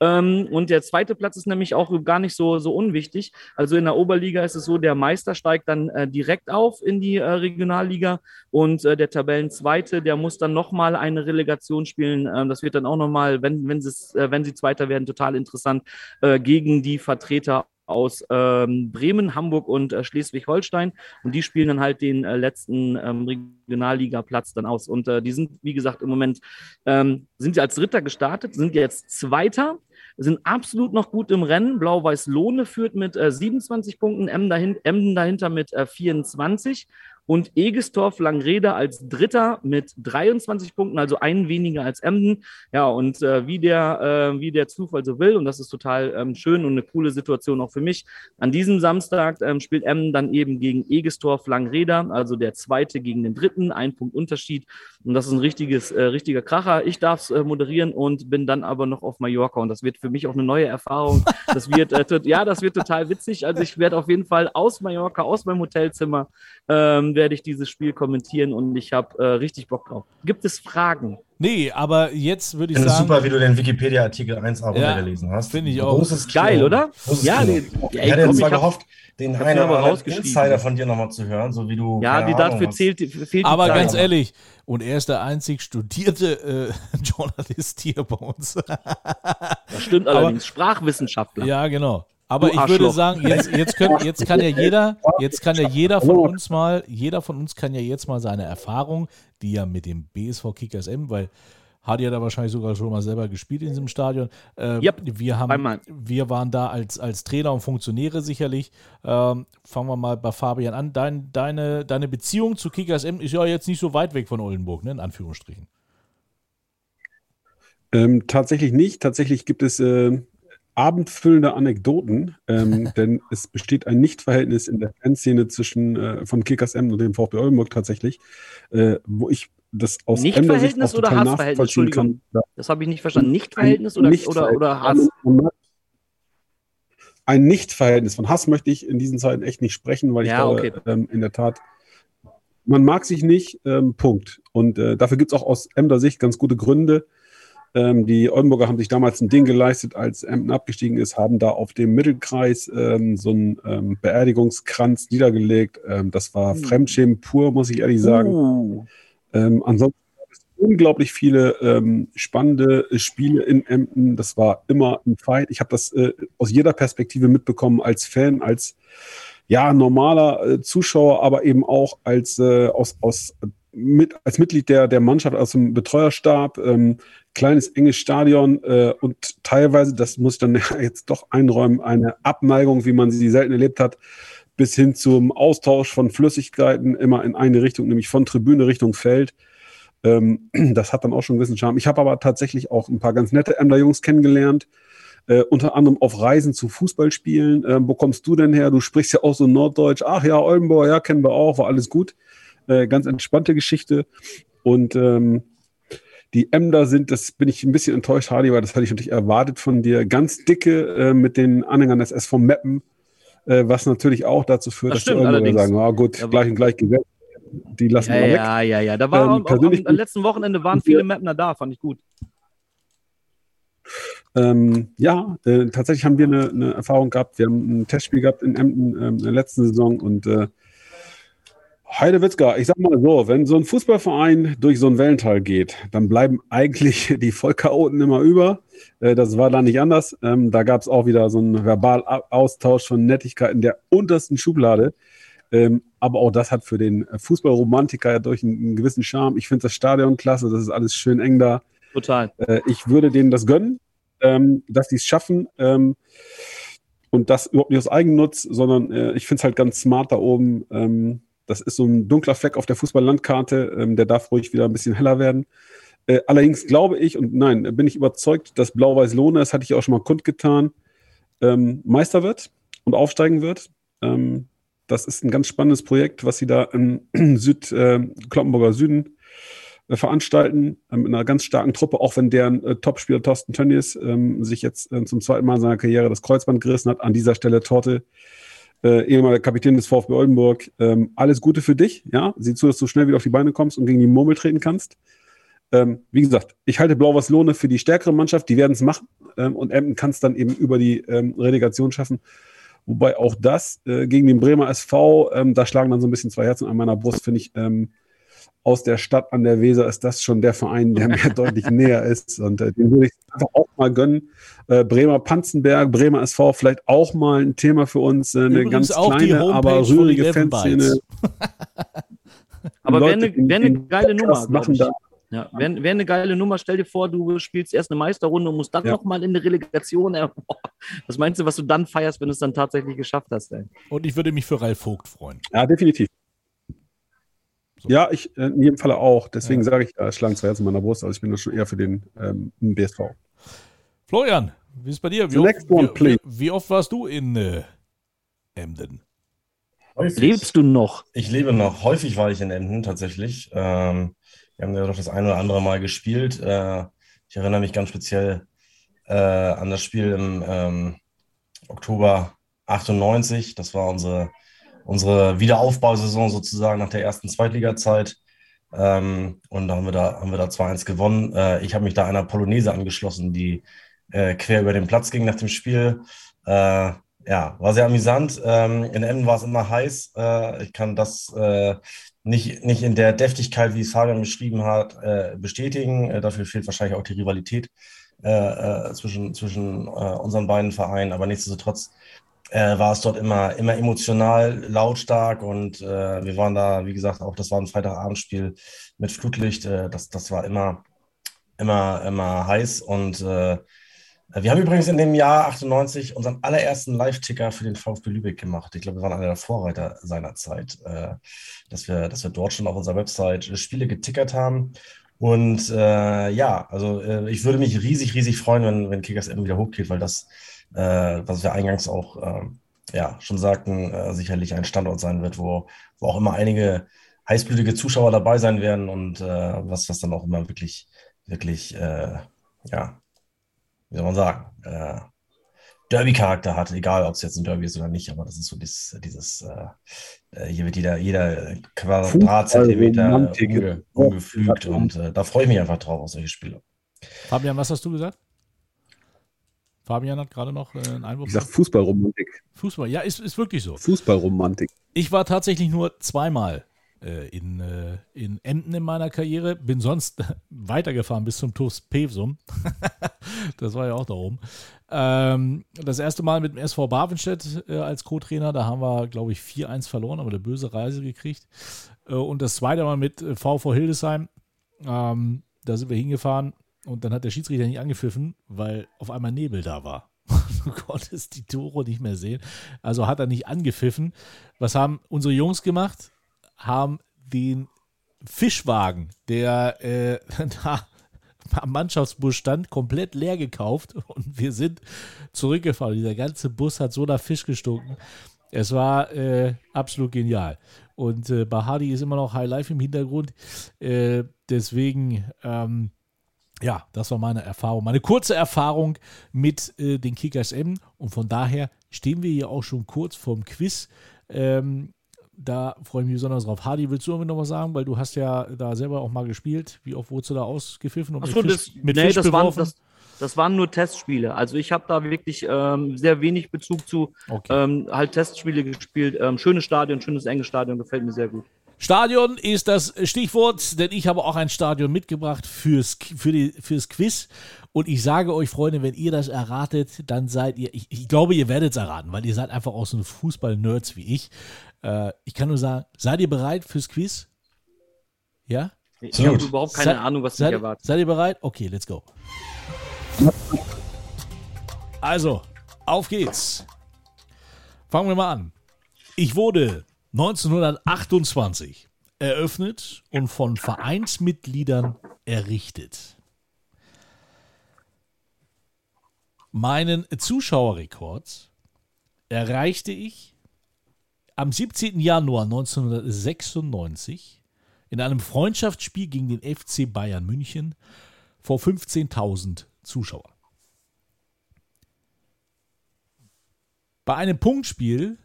Ähm, und der zweite Platz ist nämlich auch gar nicht so, so unwichtig. Also in der Oberliga ist es so, der Meister steigt dann äh, direkt auf in die äh, Regionalliga und äh, der Tabellenzweite, der muss dann nochmal eine Relegation spielen. Ähm, das wird dann auch nochmal, wenn, wenn, äh, wenn sie Zweiter werden, total interessant, äh, gegen die Vertreter aus ähm, Bremen, Hamburg und äh, Schleswig-Holstein und die spielen dann halt den äh, letzten ähm, Regionalliga-Platz dann aus und äh, die sind, wie gesagt, im Moment ähm, sind sie als Dritter gestartet, sind jetzt Zweiter, sind absolut noch gut im Rennen. Blau-Weiß-Lohne führt mit äh, siebenundzwanzig Punkten, Emden dahin, Emden dahinter mit äh, vierundzwanzig und Egestorf-Langrede als Dritter mit dreiundzwanzig Punkten, also einen weniger als Emden. Ja, und äh, wie, der, äh, wie der Zufall so will, und das ist total ähm, schön und eine coole Situation auch für mich, an diesem Samstag ähm, spielt Emden dann eben gegen Egestorf-Langrede, also der Zweite gegen den Dritten, ein Punkt Unterschied. Und das ist ein richtiges, äh, richtiger Kracher. Ich darf es äh, moderieren und bin dann aber noch auf Mallorca, und das wird für mich auch eine neue Erfahrung. Das wird, äh, t- ja, das wird total witzig. Also ich werde auf jeden Fall aus Mallorca, aus meinem Hotelzimmer, ähm, werde ich dieses Spiel kommentieren, und ich habe äh, richtig Bock drauf. Gibt es Fragen? Nee, aber jetzt würde ich sagen... Das ist super, wie du den Wikipedia-Artikel eins a runtergelesen hast. Finde ich auch. Großes Kino. Geil, oder? Großes ja, nee, ich ey, hätte komm, zwar ich hab, gehofft, den einen oder anderen Insider von dir nochmal zu hören, so wie du... Ja, die Ahnung dafür hast. Zählt... Fehlt aber die ganz ehrlich, und er ist der einzig studierte äh, Journalist hier bei uns. Das stimmt allerdings, aber, Sprachwissenschaftler. Ja, genau. Aber ich würde sagen, jetzt, jetzt, können, jetzt kann ja jeder, jetzt kann ja jeder von uns mal, jeder von uns kann ja jetzt mal seine Erfahrung, die ja mit dem B S V Kickers M, weil Hardy hat ja wahrscheinlich sogar schon mal selber gespielt in diesem Stadion. Äh, yep. wir, haben, wir waren da als, als Trainer und Funktionäre sicherlich. Ähm, fangen wir mal bei Fabian an. Dein, deine, deine Beziehung zu Kickers M ist ja jetzt nicht so weit weg von Oldenburg, ne? In Anführungsstrichen. Ähm, tatsächlich nicht. Tatsächlich gibt es... Äh abendfüllende Anekdoten, ähm, denn es besteht ein Nichtverhältnis in der Fanszene zwischen äh, von Kickers Emden und dem VfB Oldenburg tatsächlich, äh, wo ich das aus Emder Sicht auch total nachvollziehen kann. Das habe ich nicht verstanden. Nichtverhältnis oder, oder, oder Hass? Ein Nichtverhältnis. Von Hass möchte ich in diesen Zeiten echt nicht sprechen, weil ich ja, glaube, okay. ähm, in der Tat, man mag sich nicht, ähm, Punkt. Und äh, dafür gibt es auch aus Emder Sicht ganz gute Gründe. Ähm, die Oldenburger haben sich damals ein Ding geleistet, als Emden abgestiegen ist, haben da auf dem Mittelkreis ähm, so einen ähm, Beerdigungskranz niedergelegt. Ähm, das war mhm. Fremdschämen pur, muss ich ehrlich sagen. Mhm. Ähm, ansonsten gab es unglaublich viele ähm, spannende Spiele in Emden. Das war immer ein Fight. Ich habe das äh, aus jeder Perspektive mitbekommen, als Fan, als ja, normaler äh, Zuschauer, aber eben auch als äh, aus, aus Mit, als Mitglied der, der Mannschaft aus dem Betreuerstab, ähm, kleines, enges Stadion äh, und teilweise, das muss ich dann jetzt doch einräumen, eine Abneigung, wie man sie selten erlebt hat, bis hin zum Austausch von Flüssigkeiten, immer in eine Richtung, nämlich von Tribüne Richtung Feld. Ähm, das hat dann auch schon einen gewissen Charme. Ich habe aber tatsächlich auch ein paar ganz nette Emder Jungs kennengelernt, Äh, unter anderem auf Reisen zu Fußballspielen. Äh, wo kommst du denn her? Du sprichst ja auch so Norddeutsch. Ach ja, Oldenburg, ja, kennen wir auch, war alles gut. Ganz entspannte Geschichte. Und ähm, die Emder sind, das bin ich ein bisschen enttäuscht, Hardy, weil das hatte ich natürlich erwartet von dir, ganz dicke äh, mit den Anhängern des S V Meppen, äh, was natürlich auch dazu führt, das dass die Oldenburger sagen, ah, gut, ja, gleich und gleich gesetzt, die lassen wir ja, weg. Ja, ja, ja, da waren ähm, auch, auch am letzten Wochenende waren viele Meppner da, fand ich gut. Ähm, ja, äh, tatsächlich haben wir eine, eine Erfahrung gehabt, wir haben ein Testspiel gehabt in Emden ähm, in der letzten Saison und äh, Heidewitzka, ich sag mal so, wenn so ein Fußballverein durch so ein Wellental geht, dann bleiben eigentlich die Vollchaoten immer über. Das war da nicht anders. Da gab es auch wieder so einen Verbalaustausch von Nettigkeiten der untersten Schublade. Aber auch das hat für den Fußballromantiker ja durch einen gewissen Charme. Ich finde das Stadion klasse, das ist alles schön eng da. Total. Ich würde denen das gönnen, dass die es schaffen. Und das überhaupt nicht aus Eigennutz, sondern ich finde es halt ganz smart da oben. Das ist so ein dunkler Fleck auf der Fußballlandkarte, ähm, der darf ruhig wieder ein bisschen heller werden. Äh, allerdings glaube ich, und nein, bin ich überzeugt, dass Blau-Weiß-Lohne, das hatte ich auch schon mal kundgetan, ähm, Meister wird und aufsteigen wird. Ähm, das ist ein ganz spannendes Projekt, was sie da im Süd, äh, Kloppenburger Süden äh, veranstalten, äh, mit einer ganz starken Truppe, auch wenn deren äh, Topspieler Thorsten Tönnies äh, sich jetzt äh, zum zweiten Mal in seiner Karriere das Kreuzband gerissen hat. An dieser Stelle Torte. Äh, ehemaliger Kapitän des VfB Oldenburg, ähm, alles Gute für dich, ja, sieh zu, dass du schnell wieder auf die Beine kommst und gegen die Murmel treten kannst. Ähm, wie gesagt, ich halte Blau-Weiß-Lohne für die stärkere Mannschaft, die werden es machen ähm, und Emden kann es dann eben über die ähm, Relegation schaffen, wobei auch das äh, gegen den Bremer S V, ähm, da schlagen dann so ein bisschen zwei Herzen an meiner Brust, finde ich, ähm, aus der Stadt an der Weser ist das schon der Verein, der mir deutlich näher ist und äh, den würde ich einfach auch mal gönnen. Äh, Bremer Panzenberg, Bremer S V, vielleicht auch mal ein Thema für uns, äh, eine übrigens ganz kleine, aber rührige Fanszene. aber wäre eine, wär eine geile Nummer, glaube ich. Ja, wäre wär eine geile Nummer. Stell dir vor, du spielst erst eine Meisterrunde und musst dann ja. nochmal in eine Relegation. Äh, was meinst du, was du dann feierst, wenn du es dann tatsächlich geschafft hast? Ey? Und ich würde mich für Ralf Vogt freuen. Ja, definitiv. So. Ja, ich äh, in jedem Falle auch. Deswegen ja. sage ich, da schlagen zwei Herzen in meiner Brust. Also ich bin da schon eher für den ähm, B S V. Florian, wie ist es bei dir? Wie, oft, next one, wie, wie oft warst du in äh, Emden? Häufig. Lebst du noch? Ich lebe noch. Häufig war ich in Emden tatsächlich. Ähm, wir haben ja doch das ein oder andere Mal gespielt. Äh, ich erinnere mich ganz speziell äh, an das Spiel im ähm, Oktober achtundneunzig. Das war unsere, unsere Wiederaufbausaison sozusagen nach der ersten Zweitliga-Zeit. Ähm, und da haben wir da, haben wir da zwei eins gewonnen. Äh, ich habe mich da einer Polonaise angeschlossen, die äh, quer über den Platz ging nach dem Spiel. Äh, Ja, war sehr amüsant. Ähm, in Emden war es immer heiß. Äh, ich kann das äh, nicht, nicht in der Deftigkeit, wie es Fabian beschrieben hat, äh, bestätigen. Äh, dafür fehlt wahrscheinlich auch die Rivalität äh, äh, zwischen, zwischen äh, unseren beiden Vereinen. Aber nichtsdestotrotz äh, war es dort immer, immer emotional, lautstark. Und äh, wir waren da, wie gesagt, auch das war ein Freitagabendspiel mit Flutlicht. Äh, das, das war immer, immer, immer heiß und äh, wir haben übrigens in dem Jahr achtundneunzig unseren allerersten Live-Ticker für den VfB Lübeck gemacht. Ich glaube, wir waren einer der Vorreiter seiner Zeit, äh, dass wir, dass wir dort schon auf unserer Website Spiele getickert haben. Und äh, ja, also äh, ich würde mich riesig, riesig freuen, wenn, wenn Kickers eben wieder hochgeht, weil das, äh, was wir eingangs auch äh, ja, schon sagten, äh, sicherlich ein Standort sein wird, wo, wo auch immer einige heißblütige Zuschauer dabei sein werden und äh, was, was dann auch immer wirklich, wirklich, äh, ja, wie soll man sagen, äh, Derby-Charakter hat, egal ob es jetzt ein Derby ist oder nicht, aber das ist so dieses, dieses äh, hier wird jeder, jeder Quadratzentimeter umge, umgepflügt und äh, da freue ich mich einfach drauf auf solche Spiele. Fabian, was hast du gesagt? Fabian hat gerade noch einen Einwurf. Ich sag Fußballromantik. Fußball, ja, ist, ist wirklich so. Fußballromantik. Ich war tatsächlich nur zweimal In, in Emden in meiner Karriere, bin sonst weitergefahren bis zum TuS Pevsum. Das war ja auch da oben. Ähm, das erste Mal mit dem S V Barvenstedt äh, als Co-Trainer, da haben wir, glaube ich, vier eins verloren, aber eine böse Reise gekriegt. Äh, und das zweite Mal mit VfL Hildesheim, ähm, da sind wir hingefahren und dann hat der Schiedsrichter nicht angepfiffen, weil auf einmal Nebel da war. Du konntest die Tore nicht mehr sehen. Also hat er nicht angepfiffen. Was haben unsere Jungs gemacht? Haben den Fischwagen, der äh, da am Mannschaftsbus stand, komplett leer gekauft und wir sind zurückgefahren. Dieser ganze Bus hat so nach Fisch gestunken. Es war äh, absolut genial. Und äh, bei Hardy ist immer noch High Life im Hintergrund. Äh, deswegen, ähm, ja, das war meine Erfahrung. Meine kurze Erfahrung mit äh, den Kickers Emden. Und von daher stehen wir hier auch schon kurz vorm Quiz. Ähm, Da freue ich mich besonders drauf. Hardy, willst du irgendwie noch was sagen? Weil du hast ja da selber auch mal gespielt. Wie oft wurdest du da ausgepfiffen und Ach so, mit Fisch, das, mit nee, Fisch das beworfen? Waren, das, das waren nur Testspiele. Also ich habe da wirklich ähm, sehr wenig Bezug zu. Okay. Ähm, halt Testspiele gespielt. Ähm, schönes Stadion, schönes enges Stadion. Gefällt mir sehr gut. Stadion ist das Stichwort, denn ich habe auch ein Stadion mitgebracht fürs, für die, fürs Quiz. Und ich sage euch, Freunde, wenn ihr das erratet, dann seid ihr, ich, ich glaube, ihr werdet es erraten, weil ihr seid einfach auch so ein Fußball-Nerds wie ich. Äh, ich kann nur sagen, seid ihr bereit fürs Quiz? Ja? Ich habe überhaupt keine Se- Ahnung, was mich erwartet. Seid ihr bereit? Okay, let's go. Also, auf geht's. Fangen wir mal an. Ich wurde neunzehnhundertachtundzwanzig eröffnet und von Vereinsmitgliedern errichtet. Meinen Zuschauerrekord erreichte ich am siebzehnten Januar neunzehnhundertsechsundneunzig in einem Freundschaftsspiel gegen den F C Bayern München vor fünfzehntausend Zuschauern. Bei einem Punktspiel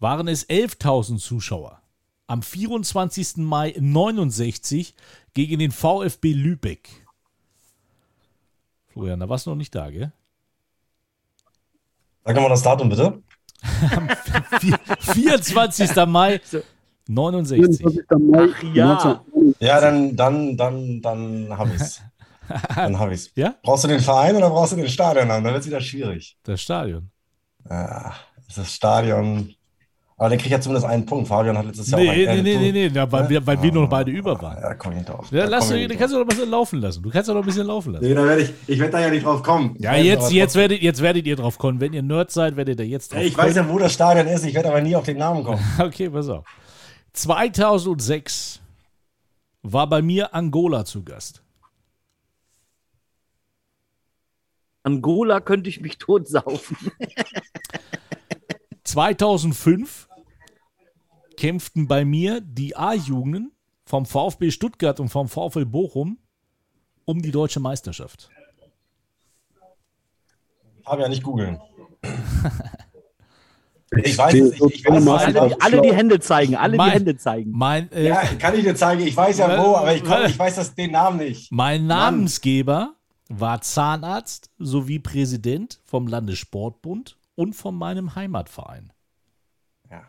waren es elftausend Zuschauer am vierundzwanzigsten Mai neunundsechzig gegen den VfB Lübeck. Florian, da warst du noch nicht da, gell? Sag mal das Datum, bitte. Am vierundzwanzigsten Mai neunundsechzig. vierundzwanzigsten Mai Ach, ja. ja, dann, dann, dann, dann hab ich's. Dann hab ich's. Ja? Brauchst du den Verein oder brauchst du den Stadion an? Dann wird's wieder schwierig. Das Stadion. Ja, das Stadion. Aber der kriegt ja zumindest einen Punkt. Fabian hat letztes Jahr nee, auch einen Punkt. Nee, nee, nee, nee, ja, weil, ja? weil ja, wir nur noch beide über waren. Ja, da komm ich nicht drauf. Ja, da lass du, nicht kannst drauf. Du doch ein bisschen laufen lassen. Du kannst doch ein bisschen laufen lassen. Nee, da werd ich, ich werde da ja nicht drauf kommen. Ja, jetzt, jetzt, drauf werdet, jetzt werdet ihr drauf kommen. Wenn ihr Nerd seid, werdet ihr jetzt drauf kommen. Ich weiß ja, wo das Stadion ist. Ich werde aber nie auf den Namen kommen. Okay, pass auf. zweitausendsechs war bei mir Angola zu Gast. Angola könnte ich mich totsaufen. zweitausendfünf kämpften bei mir die A-Jugenden vom VfB Stuttgart und vom VfL Bochum um die deutsche Meisterschaft. Hab ja nicht googeln. Ich weiß es nicht. Ich weiß, alle, die, alle die Hände zeigen, alle mein, die Hände zeigen. Mein, äh, ja, kann ich dir zeigen, ich weiß ja wo, aber ich, komm, ich weiß das, den Namen nicht. Mein Namensgeber Mann. war Zahnarzt sowie Präsident vom Landessportbund und von meinem Heimatverein. Ja.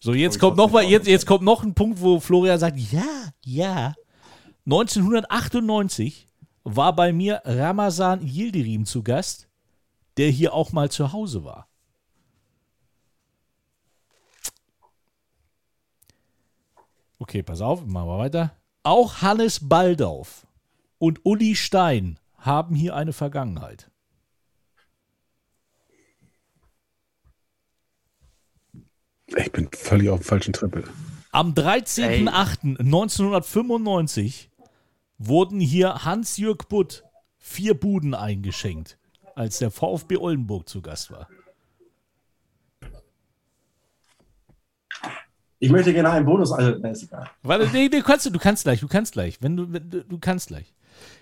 So, jetzt, kommt noch, mal, jetzt, jetzt kommt noch ein Punkt, wo Florian sagt, ja, ja. neunzehnhundertachtundneunzig war bei mir Ramazan Yildirim zu Gast, der hier auch mal zu Hause war. Okay, pass auf, machen wir weiter. Auch Hannes Baldauf und Uli Stein haben hier eine Vergangenheit. Ich bin völlig auf dem falschen Trippel. Am dreizehnten achten neunzehnhundertfünfundneunzig wurden hier Hans-Jürg Butt vier Buden eingeschenkt, als der VfB Oldenburg zu Gast war. Ich möchte gerne einen Bonus, also nee, ist egal. Warte, nee, nee, kannst du, du kannst gleich, du kannst gleich, wenn du, wenn du, du kannst gleich.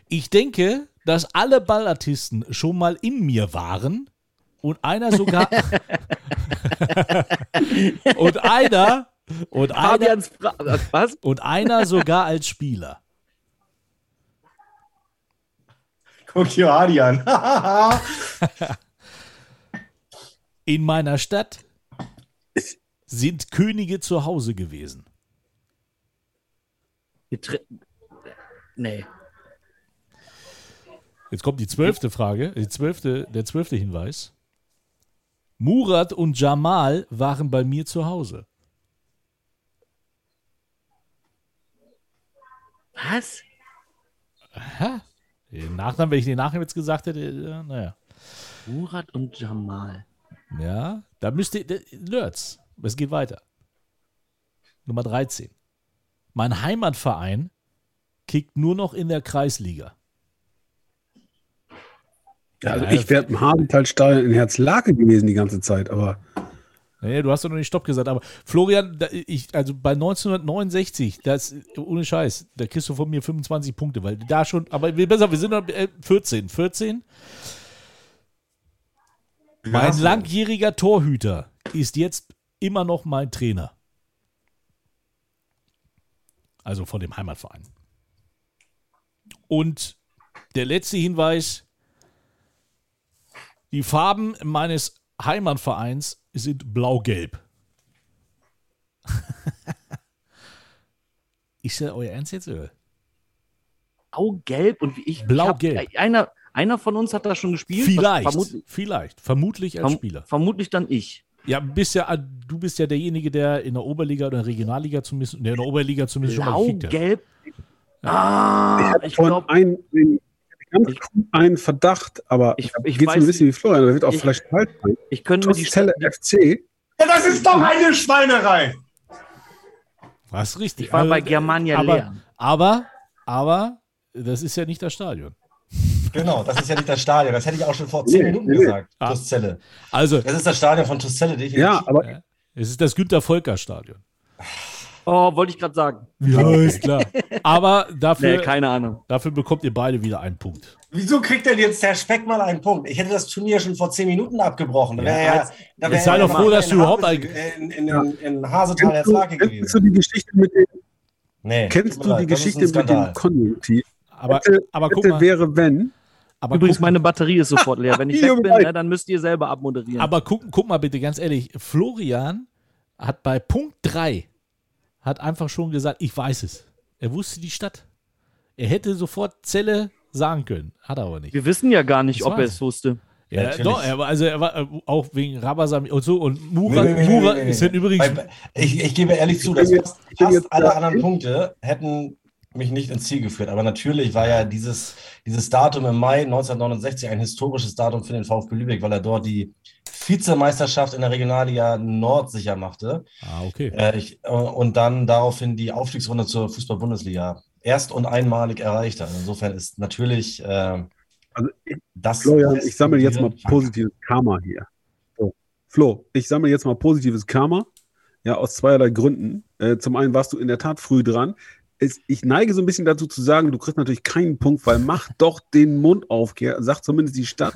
Ich denke, dass alle Ballartisten schon mal in mir waren und einer sogar und einer und einer, was? Und einer sogar als Spieler. Guck dir Hardy an. In meiner Stadt sind Könige zu Hause gewesen. Getre- nee. Jetzt kommt die zwölfte Frage, die zwölfte, der zwölfte Hinweis. Murat und Jamal waren bei mir zu Hause. Was? Aha. Den Nachnamen, wenn ich den Nachnamen jetzt gesagt hätte, naja. Murat und Jamal. Ja, da müsst ihr, Nerds, es geht weiter. Nummer dreizehn. Mein Heimatverein kickt nur noch in der Kreisliga. Ja, also ja, ich wäre im Habenthal-Stadion in Herzlake gewesen die ganze Zeit, aber... Nee, du hast doch noch nicht Stopp gesagt, aber Florian, da, ich, also bei neunzehnhundertneunundsechzig, das, ohne Scheiß, da kriegst du von mir fünfundzwanzig Punkte, weil da schon, aber besser, wir sind noch vierzehn, vierzehn. Mein langjähriger Torhüter ist jetzt immer noch mein Trainer. Also von dem Heimatverein. Und der letzte Hinweis, die Farben meines Heimatvereins sind blau-gelb. Ist ja euer Ernst jetzt? Blau-gelb und wie ich. Blau-gelb. Hab, einer, einer von uns hat da schon gespielt. Vielleicht. Was, vermutlich, vielleicht. Vermutlich als verm- Spieler. Vermutlich dann ich. Ja, bist ja, du bist ja derjenige, der in der Oberliga oder Regionalliga zumindest, der in der Oberliga zumindest Blau, schon mal gefickt hat. Blau-gelb. Ah, ich, ich glaube. Ein, ein Ich habe einen Verdacht, aber ich, ich geht es ein bisschen wie Florian, da wird auch ich, vielleicht kalt sein. Ich könnte mir die Stelle F C. Ja, das ist doch eine Schweinerei. Was richtig. Ich war also, bei Germania aber, leer. Aber, aber, das ist ja nicht das Stadion. Genau, das ist ja nicht das Stadion. Das hätte ich auch schon vor zehn nee, Minuten nee. gesagt. Ah. Tuszelle. Also, das ist das Stadion von Tuszelle. Ja, aber ja. Es ist das Günter-Volker-Stadion. Oh, wollte ich gerade sagen. Ja, ist klar. Aber dafür, nee, keine Ahnung. Dafür bekommt ihr beide wieder einen Punkt. Wieso kriegt denn jetzt Herr Speck mal einen Punkt? Ich hätte das Turnier schon vor zehn Minuten abgebrochen. Da wär ja, ja, da wär jetzt sei ja doch froh, dass du überhaupt ein... In, in, in, in Hasetal jetzt Lage gewesen. Kennst du die Geschichte mit dem... Nee. Kennst du die Geschichte mit dem Konjunktiv? Aber, hätte, aber guck mal. Wäre, wenn... Aber übrigens, guck, meine Batterie ist sofort leer. Wenn ich weg bin, ja, dann müsst ihr selber abmoderieren. Aber guck, guck mal bitte, ganz ehrlich. Florian hat bei Punkt drei... hat einfach schon gesagt, ich weiß es. Er wusste die Stadt. Er hätte sofort Zelle sagen können. Hat er aber nicht. Wir wissen ja gar nicht, das ob er es wusste. Ja, ja doch, er war, also er war auch wegen Rabasam und so und Murat, nee, nee, nee, Murat nee, nee, ist nee. übrigens... Ich, ich gebe ehrlich zu, dass fast, fast alle anderen Punkte hätten mich nicht ins Ziel geführt. Aber natürlich war ja dieses, dieses Datum im Mai neunzehnhundertneunundsechzig ein historisches Datum für den VfB Lübeck, weil er dort die Vizemeisterschaft in der Regionalliga Nord sicher machte. Ah, okay. Äh, ich, und dann daraufhin die Aufstiegsrunde zur Fußball-Bundesliga erst und einmalig erreicht hat. Insofern ist natürlich äh, also ich, das... Florian, ich sammle jetzt mal positives Karma hier. So. Flo, ich sammle jetzt mal positives Karma, ja, aus zweierlei Gründen. Äh, zum einen warst du in der Tat früh dran. Es, ich neige so ein bisschen dazu zu sagen, du kriegst natürlich keinen Punkt, weil mach doch den Mund auf, sagt zumindest die Stadt.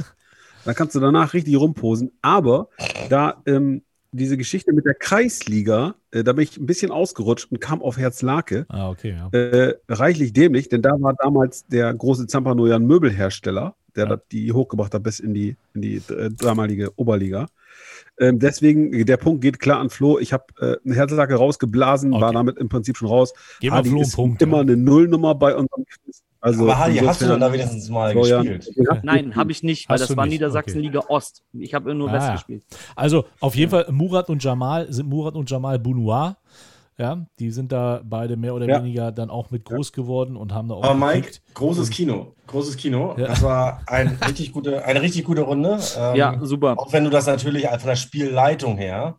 Da kannst du danach richtig rumposen. Aber da ähm, diese Geschichte mit der Kreisliga, äh, da bin ich ein bisschen ausgerutscht und kam auf Herzlake. Ah, okay, ja. äh, reichlich dämlich, denn da war damals der große Zampano ja ein Möbelhersteller, der ja. die hochgebracht hat bis in die, in die äh, damalige Oberliga. Ähm, deswegen, der Punkt geht klar an Flo. Ich habe äh, eine Herzlake rausgeblasen, okay. war damit im Prinzip schon raus. Geben Hardy Flo ist Punkt, immer ja. eine Nullnummer bei unserem Quiz. Also aber Hardy, hast du denn da wenigstens mal Florian gespielt? Nein, habe ich nicht, weil hast das war Niedersachsen-Liga okay. Ost. Ich habe nur ah, West ja. gespielt. Also auf jeden Fall Murat und Jamal sind Murat und Jamal Bounoua. Ja, die sind da beide mehr oder ja. weniger dann auch mit groß geworden und haben da auch. Aber Mike, großes Kino, großes Kino. Ja. Das war ein richtig gute, eine richtig gute Runde. Ähm, ja, super. Auch wenn du das natürlich von der Spielleitung her.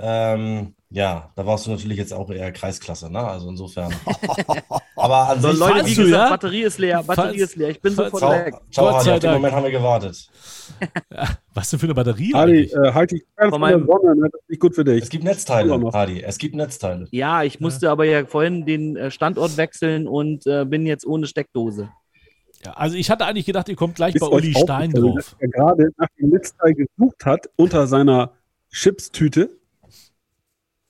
Ähm, Ja, da warst du natürlich jetzt auch eher Kreisklasse, ne? Also insofern. Aber an so sich Leute, wie gesagt, ja? Batterie ist leer, Batterie Falls, ist leer. Ich bin sofort ciao, weg. Ciao, Hardy, auf den Moment haben wir gewartet. Ja, was denn für eine Batterie? Hardy, äh, halt dich fern von der Sonne, das ist nicht gut für dich. Es gibt Netzteile, Hardy, es gibt Netzteile. Ja, ich musste ja. aber ja vorhin den Standort wechseln und äh, bin jetzt ohne Steckdose. Ja, also ich hatte eigentlich gedacht, ihr kommt gleich ist bei Uli Stein drauf. Dass er gerade nach dem Netzteil gesucht hat, unter seiner Chipstüte.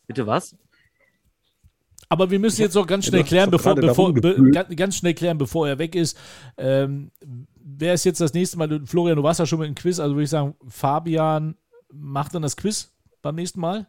Bitte was? Aber wir müssen jetzt auch ganz schnell klären, bevor, bevor, be, ganz schnell klären, bevor er weg ist. Ähm, wer ist jetzt das nächste Mal? Du, Florian, du warst ja schon mit dem Quiz, also würde ich sagen, Fabian macht dann das Quiz beim nächsten Mal.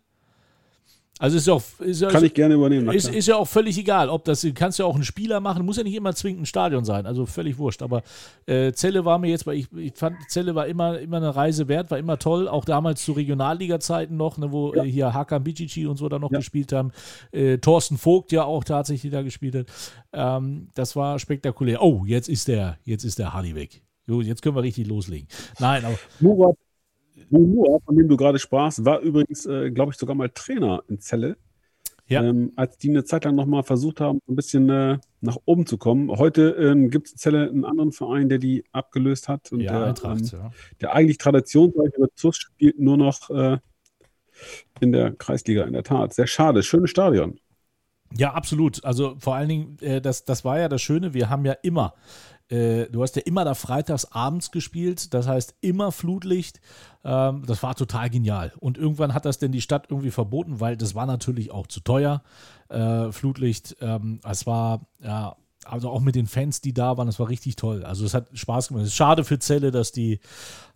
Also ist ja auch, ist ja, kann ist, ich gerne übernehmen. Ist, ist ja auch völlig egal, ob das, kannst ja auch einen Spieler machen, muss ja nicht immer zwingend ein Stadion sein, also völlig wurscht. Aber äh, Celle war mir jetzt, weil ich, ich fand, Celle war immer, immer eine Reise wert, war immer toll, auch damals zu Regionalliga-Zeiten noch, ne, wo ja. äh, hier Hakan Bicici und so da noch ja. gespielt haben, äh, Thorsten Vogt ja auch tatsächlich da gespielt hat. Ähm, das war spektakulär. Oh, jetzt ist der, jetzt ist der Hardy weg. Jo, jetzt können wir richtig loslegen. Nein, aber... Murat Bounoua, von dem du gerade sprachst, war übrigens, äh, glaube ich, sogar mal Trainer in Celle. Ja. Ähm, als die eine Zeit lang nochmal versucht haben, ein bisschen äh, nach oben zu kommen. Heute ähm, gibt es in Celle einen anderen Verein, der die abgelöst hat. Und ja, der, Eintracht, ähm, ja. der eigentlich traditionsreiche T U S spielt nur noch äh, in der Kreisliga, in der Tat. Sehr schade, schönes Stadion. Ja, absolut. Also vor allen Dingen, äh, das, das war ja das Schöne, wir haben ja immer, äh, du hast ja immer da freitags abends gespielt, das heißt immer Flutlicht. Ähm, das war total genial. Und irgendwann hat das denn die Stadt irgendwie verboten, weil das war natürlich auch zu teuer, äh, Flutlicht. Ähm, es war, ja, also auch mit den Fans, die da waren, das war richtig toll. Also es hat Spaß gemacht. Es ist schade für Celle, dass die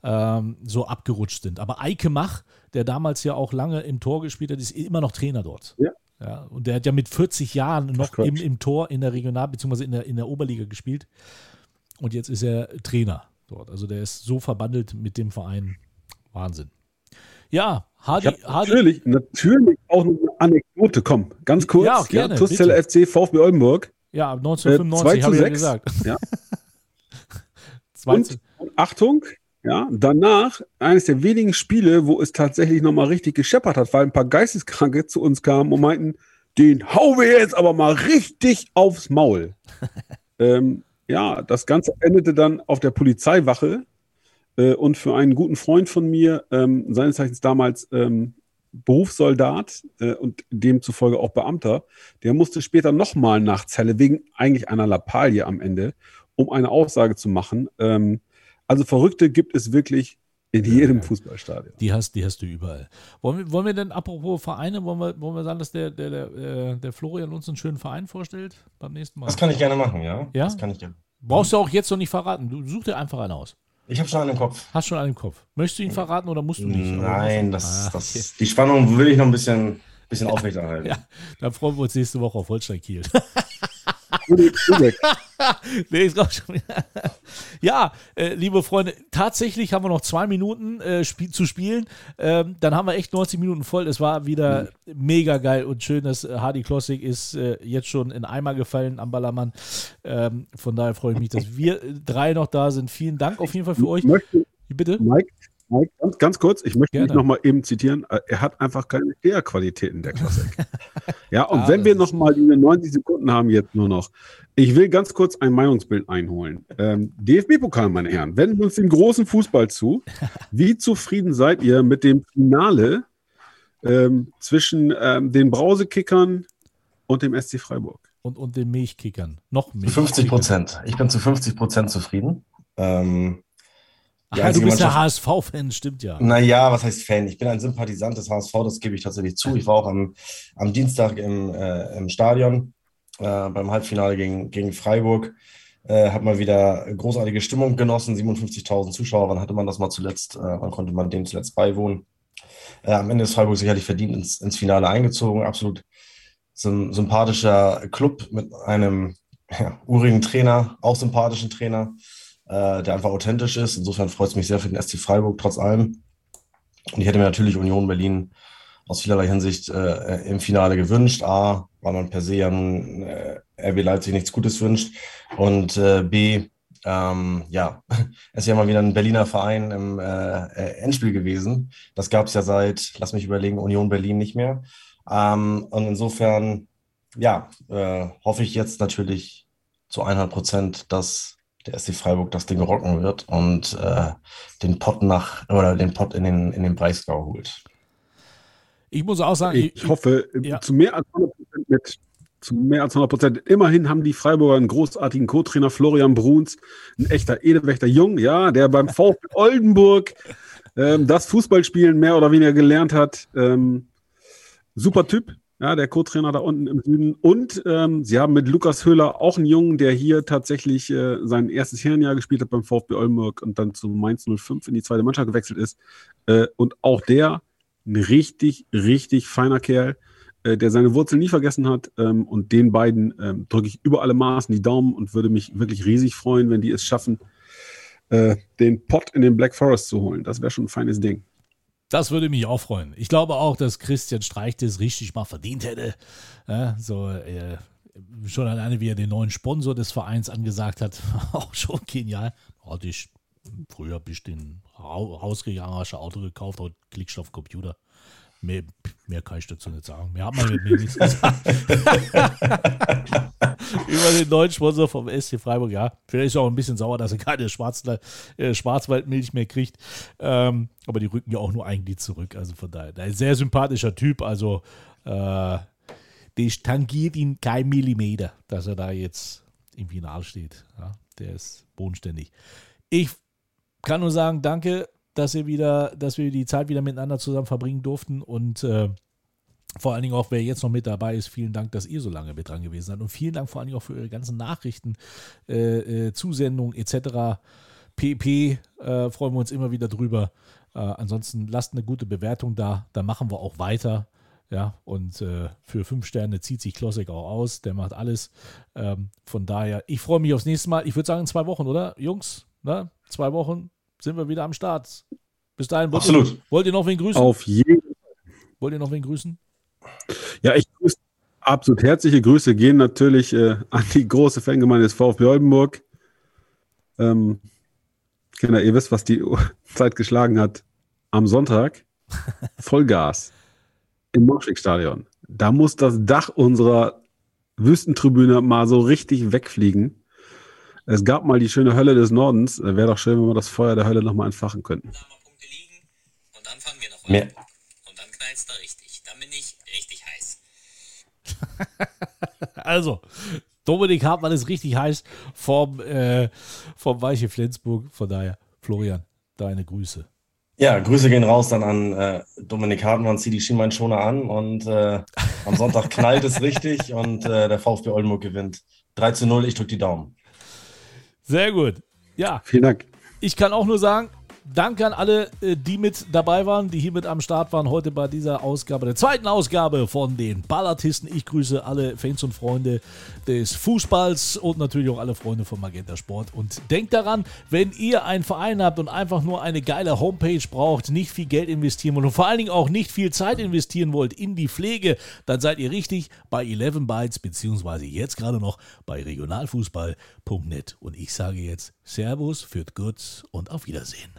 ähm, so abgerutscht sind. Aber Eike Mach, der damals ja auch lange im Tor gespielt hat, ist immer noch Trainer dort. Ja. Ja, und der hat ja mit vierzig Jahren noch im, im Tor in der Regional- bzw. in der, in der Oberliga gespielt. Und jetzt ist er Trainer dort. Also der ist so verbandelt mit dem Verein. Wahnsinn. Ja, Hardy. Natürlich, natürlich auch eine Anekdote. Komm, ganz kurz. Ja, gerne. Ja, T U S-Celle F C, VfB Oldenburg. Ja, neunzehnhundertfünfundneunzig äh, habe ich ja gesagt. Ja. und, und Achtung. Ja, danach eines der wenigen Spiele, wo es tatsächlich nochmal richtig gescheppert hat, weil ein paar Geisteskranke zu uns kamen und meinten, den hauen wir jetzt aber mal richtig aufs Maul. ähm, ja, das Ganze endete dann auf der Polizeiwache äh, und für einen guten Freund von mir, ähm, seines Zeichens damals ähm, Berufssoldat äh, und demzufolge auch Beamter, der musste später nochmal nach Celle wegen eigentlich einer Lappalie am Ende, um eine Aussage zu machen. Ähm, Also Verrückte gibt es wirklich in jedem Fußballstadion. Die hast, die hast du überall. Wollen wir, wollen wir denn, apropos Vereine, wollen wir, wollen wir sagen, dass der, der, der, der Florian uns einen schönen Verein vorstellt beim nächsten Mal? Das kann ich gerne machen, ja. ja? Das kann ich gerne. Brauchst du auch jetzt noch nicht verraten. Du such dir einfach einen aus. Ich habe schon einen im Kopf. Hast schon einen im Kopf. Möchtest du ihn verraten oder musst du nicht? Nein, das, ah, das, okay. die Spannung will ich noch ein bisschen, bisschen aufrechterhalten. Ja, dann freuen wir uns nächste Woche auf Holstein-Kiel. nee, ich glaube schon. ja, äh, liebe Freunde, tatsächlich haben wir noch zwei Minuten äh, spiel- zu spielen. Ähm, dann haben wir echt neunzig Minuten voll. Es war wieder mhm. mega geil und schön, dass äh, Hardy Klossek ist äh, jetzt schon in Eimer gefallen am Ballermann. Ähm, von daher freue ich mich, dass wir drei noch da sind. Vielen Dank auf jeden Fall für euch. Möchte, Bitte? Mike, Ganz, ganz kurz, ich möchte mich nochmal eben zitieren, er hat einfach keine Steherqualitäten, der Klossek. Ja, und ah, wenn wir nochmal diese neunzig Sekunden haben jetzt nur noch, ich will ganz kurz ein Meinungsbild einholen. Ähm, D F B-Pokal, meine Herren, wenden wir uns dem großen Fußball zu. Wie zufrieden seid ihr mit dem Finale ähm, zwischen ähm, den Brausekickern und dem S C Freiburg? Und, und den Milchkickern, noch mehr. fünfzig Prozent, ich bin zu fünfzig Prozent zufrieden. Ähm, Ach, ja, du bist ja H S V-Fan, stimmt ja. Naja, was heißt Fan? Ich bin ein Sympathisant des H S V, das gebe ich tatsächlich zu. Ich war auch am, am Dienstag im, äh, im Stadion äh, beim Halbfinale gegen, gegen Freiburg. Äh, habe mal wieder großartige Stimmung genossen, siebenundfünfzigtausend Zuschauer. Wann hatte man das mal zuletzt? Äh, wann konnte man dem zuletzt beiwohnen? Äh, am Ende ist Freiburg sicherlich verdient ins, ins Finale eingezogen. Absolut sym- sympathischer Club mit einem ja, urigen Trainer, auch sympathischen Trainer, der einfach authentisch ist. Insofern freut es mich sehr für den S C Freiburg, trotz allem. Und ich hätte mir natürlich Union Berlin aus vielerlei Hinsicht äh, im Finale gewünscht. A, weil man per se an äh, R B Leipzig nichts Gutes wünscht. Und äh, B, ähm, ja, es ist ja mal wieder ein Berliner Verein im äh, Endspiel gewesen. Das gab es ja seit, lass mich überlegen, Union Berlin nicht mehr. Ähm, und insofern, ja, äh, hoffe ich jetzt natürlich zu hundert Prozent, dass der S C Freiburg das Ding rocken wird und äh, den Pott nach oder den Pott in den, in den Breisgau holt. Ich muss auch sagen, ich, ich hoffe, ja. zu mehr als hundert Prozent mit. Zu mehr als hundert Prozent. Immerhin haben die Freiburger einen großartigen Co-Trainer, Florian Bruns, ein echter Edelwächter Jung, ja, der beim VfB Oldenburg ähm, das Fußballspielen mehr oder weniger gelernt hat. Ähm, super Typ. Ja, der Co-Trainer da unten im Süden. Und ähm, sie haben mit Lukas Höhler auch einen Jungen, der hier tatsächlich äh, sein erstes Herrenjahr gespielt hat beim VfB Oldenburg und dann zu Mainz null fünf in die zweite Mannschaft gewechselt ist. Äh, und auch der, ein richtig, richtig feiner Kerl, äh, der seine Wurzeln nie vergessen hat. Ähm, und den beiden ähm, drücke ich über alle Maßen die Daumen und würde mich wirklich riesig freuen, wenn die es schaffen, äh, den Pott in den Black Forest zu holen. Das wäre schon ein feines Ding. Das würde mich auch freuen. Ich glaube auch, dass Christian Streich das richtig mal verdient hätte. Ja, so, äh, schon alleine, wie er den neuen Sponsor des Vereins angesagt hat. Auch schon genial. Hatte ich, früher bin ich den rausgegangen, habe ich ein Auto gekauft, heute klickst du auf Computer. Mehr, mehr kann ich dazu nicht sagen. Mehr hat man mit mir nichts gesagt. Über den neuen Sponsor vom S C Freiburg, ja. Vielleicht ist er auch ein bisschen sauer, dass er keine Schwarzle- äh, Schwarzwaldmilch mehr kriegt. Ähm, aber die rücken ja auch nur eigentlich zurück. Also von daher, ein sehr sympathischer Typ. Also, äh, der tangiert ihn kein Millimeter, dass er da jetzt im Finale steht. Ja, der ist bodenständig. Ich kann nur sagen, danke. Dass wir wieder, dass wir die Zeit wieder miteinander zusammen verbringen durften und äh, vor allen Dingen auch, wer jetzt noch mit dabei ist, vielen Dank, dass ihr so lange mit dran gewesen seid und vielen Dank vor allen Dingen auch für eure ganzen Nachrichten, äh, äh, Zusendungen et cetera pp. Äh, freuen wir uns immer wieder drüber. Äh, ansonsten lasst eine gute Bewertung da, da machen wir auch weiter. Ja, und äh, für fünf Sterne zieht sich Klossek auch aus, der macht alles. Ähm, von daher, ich freue mich aufs nächste Mal. Ich würde sagen, in zwei Wochen, oder? Jungs, ne? Zwei Wochen. Sind wir wieder am Start. Bis dahin. Wollt Absolut. Ihr, wollt ihr noch wen grüßen? Auf jeden Fall. Wollt ihr noch wen grüßen? Ja, ich grüße. Absolut herzliche Grüße gehen natürlich äh, an die große Fangemeinde des VfB Oldenburg. Ähm, Kinder, ihr wisst, was die Zeit geschlagen hat. Am Sonntag Vollgas im Moschweg-Stadion. Da muss das Dach unserer Wüstentribüne mal so richtig wegfliegen. Es gab mal die schöne Hölle des Nordens. Wäre doch schön, wenn wir das Feuer der Hölle nochmal entfachen könnten. Und dann fangen wir noch an. Und dann knallt's da richtig. Dann bin ich richtig heiß. Also, Dominik Hartmann ist richtig heiß vom, äh, vom Weiche Flensburg. Von daher, Florian, deine Grüße. Ja, Grüße gehen raus dann an äh, Dominik Hartmann, zieh die Schienbeinschoner an und äh, am Sonntag knallt es richtig und äh, der VfB Oldenburg gewinnt. drei zu null, ich drücke die Daumen. Sehr gut. Ja. Vielen Dank. Ich kann auch nur sagen, danke an alle, die mit dabei waren, die hier mit am Start waren, heute bei dieser Ausgabe, der zweiten Ausgabe von den Ballartisten. Ich grüße alle Fans und Freunde des Fußballs und natürlich auch alle Freunde von Magenta Sport. Und denkt daran, wenn ihr einen Verein habt und einfach nur eine geile Homepage braucht, nicht viel Geld investieren wollt und vor allen Dingen auch nicht viel Zeit investieren wollt in die Pflege, dann seid ihr richtig bei Eleven Bytes beziehungsweise jetzt gerade noch bei regionalfußball punkt net. Und ich sage jetzt Servus, führt gut und auf Wiedersehen.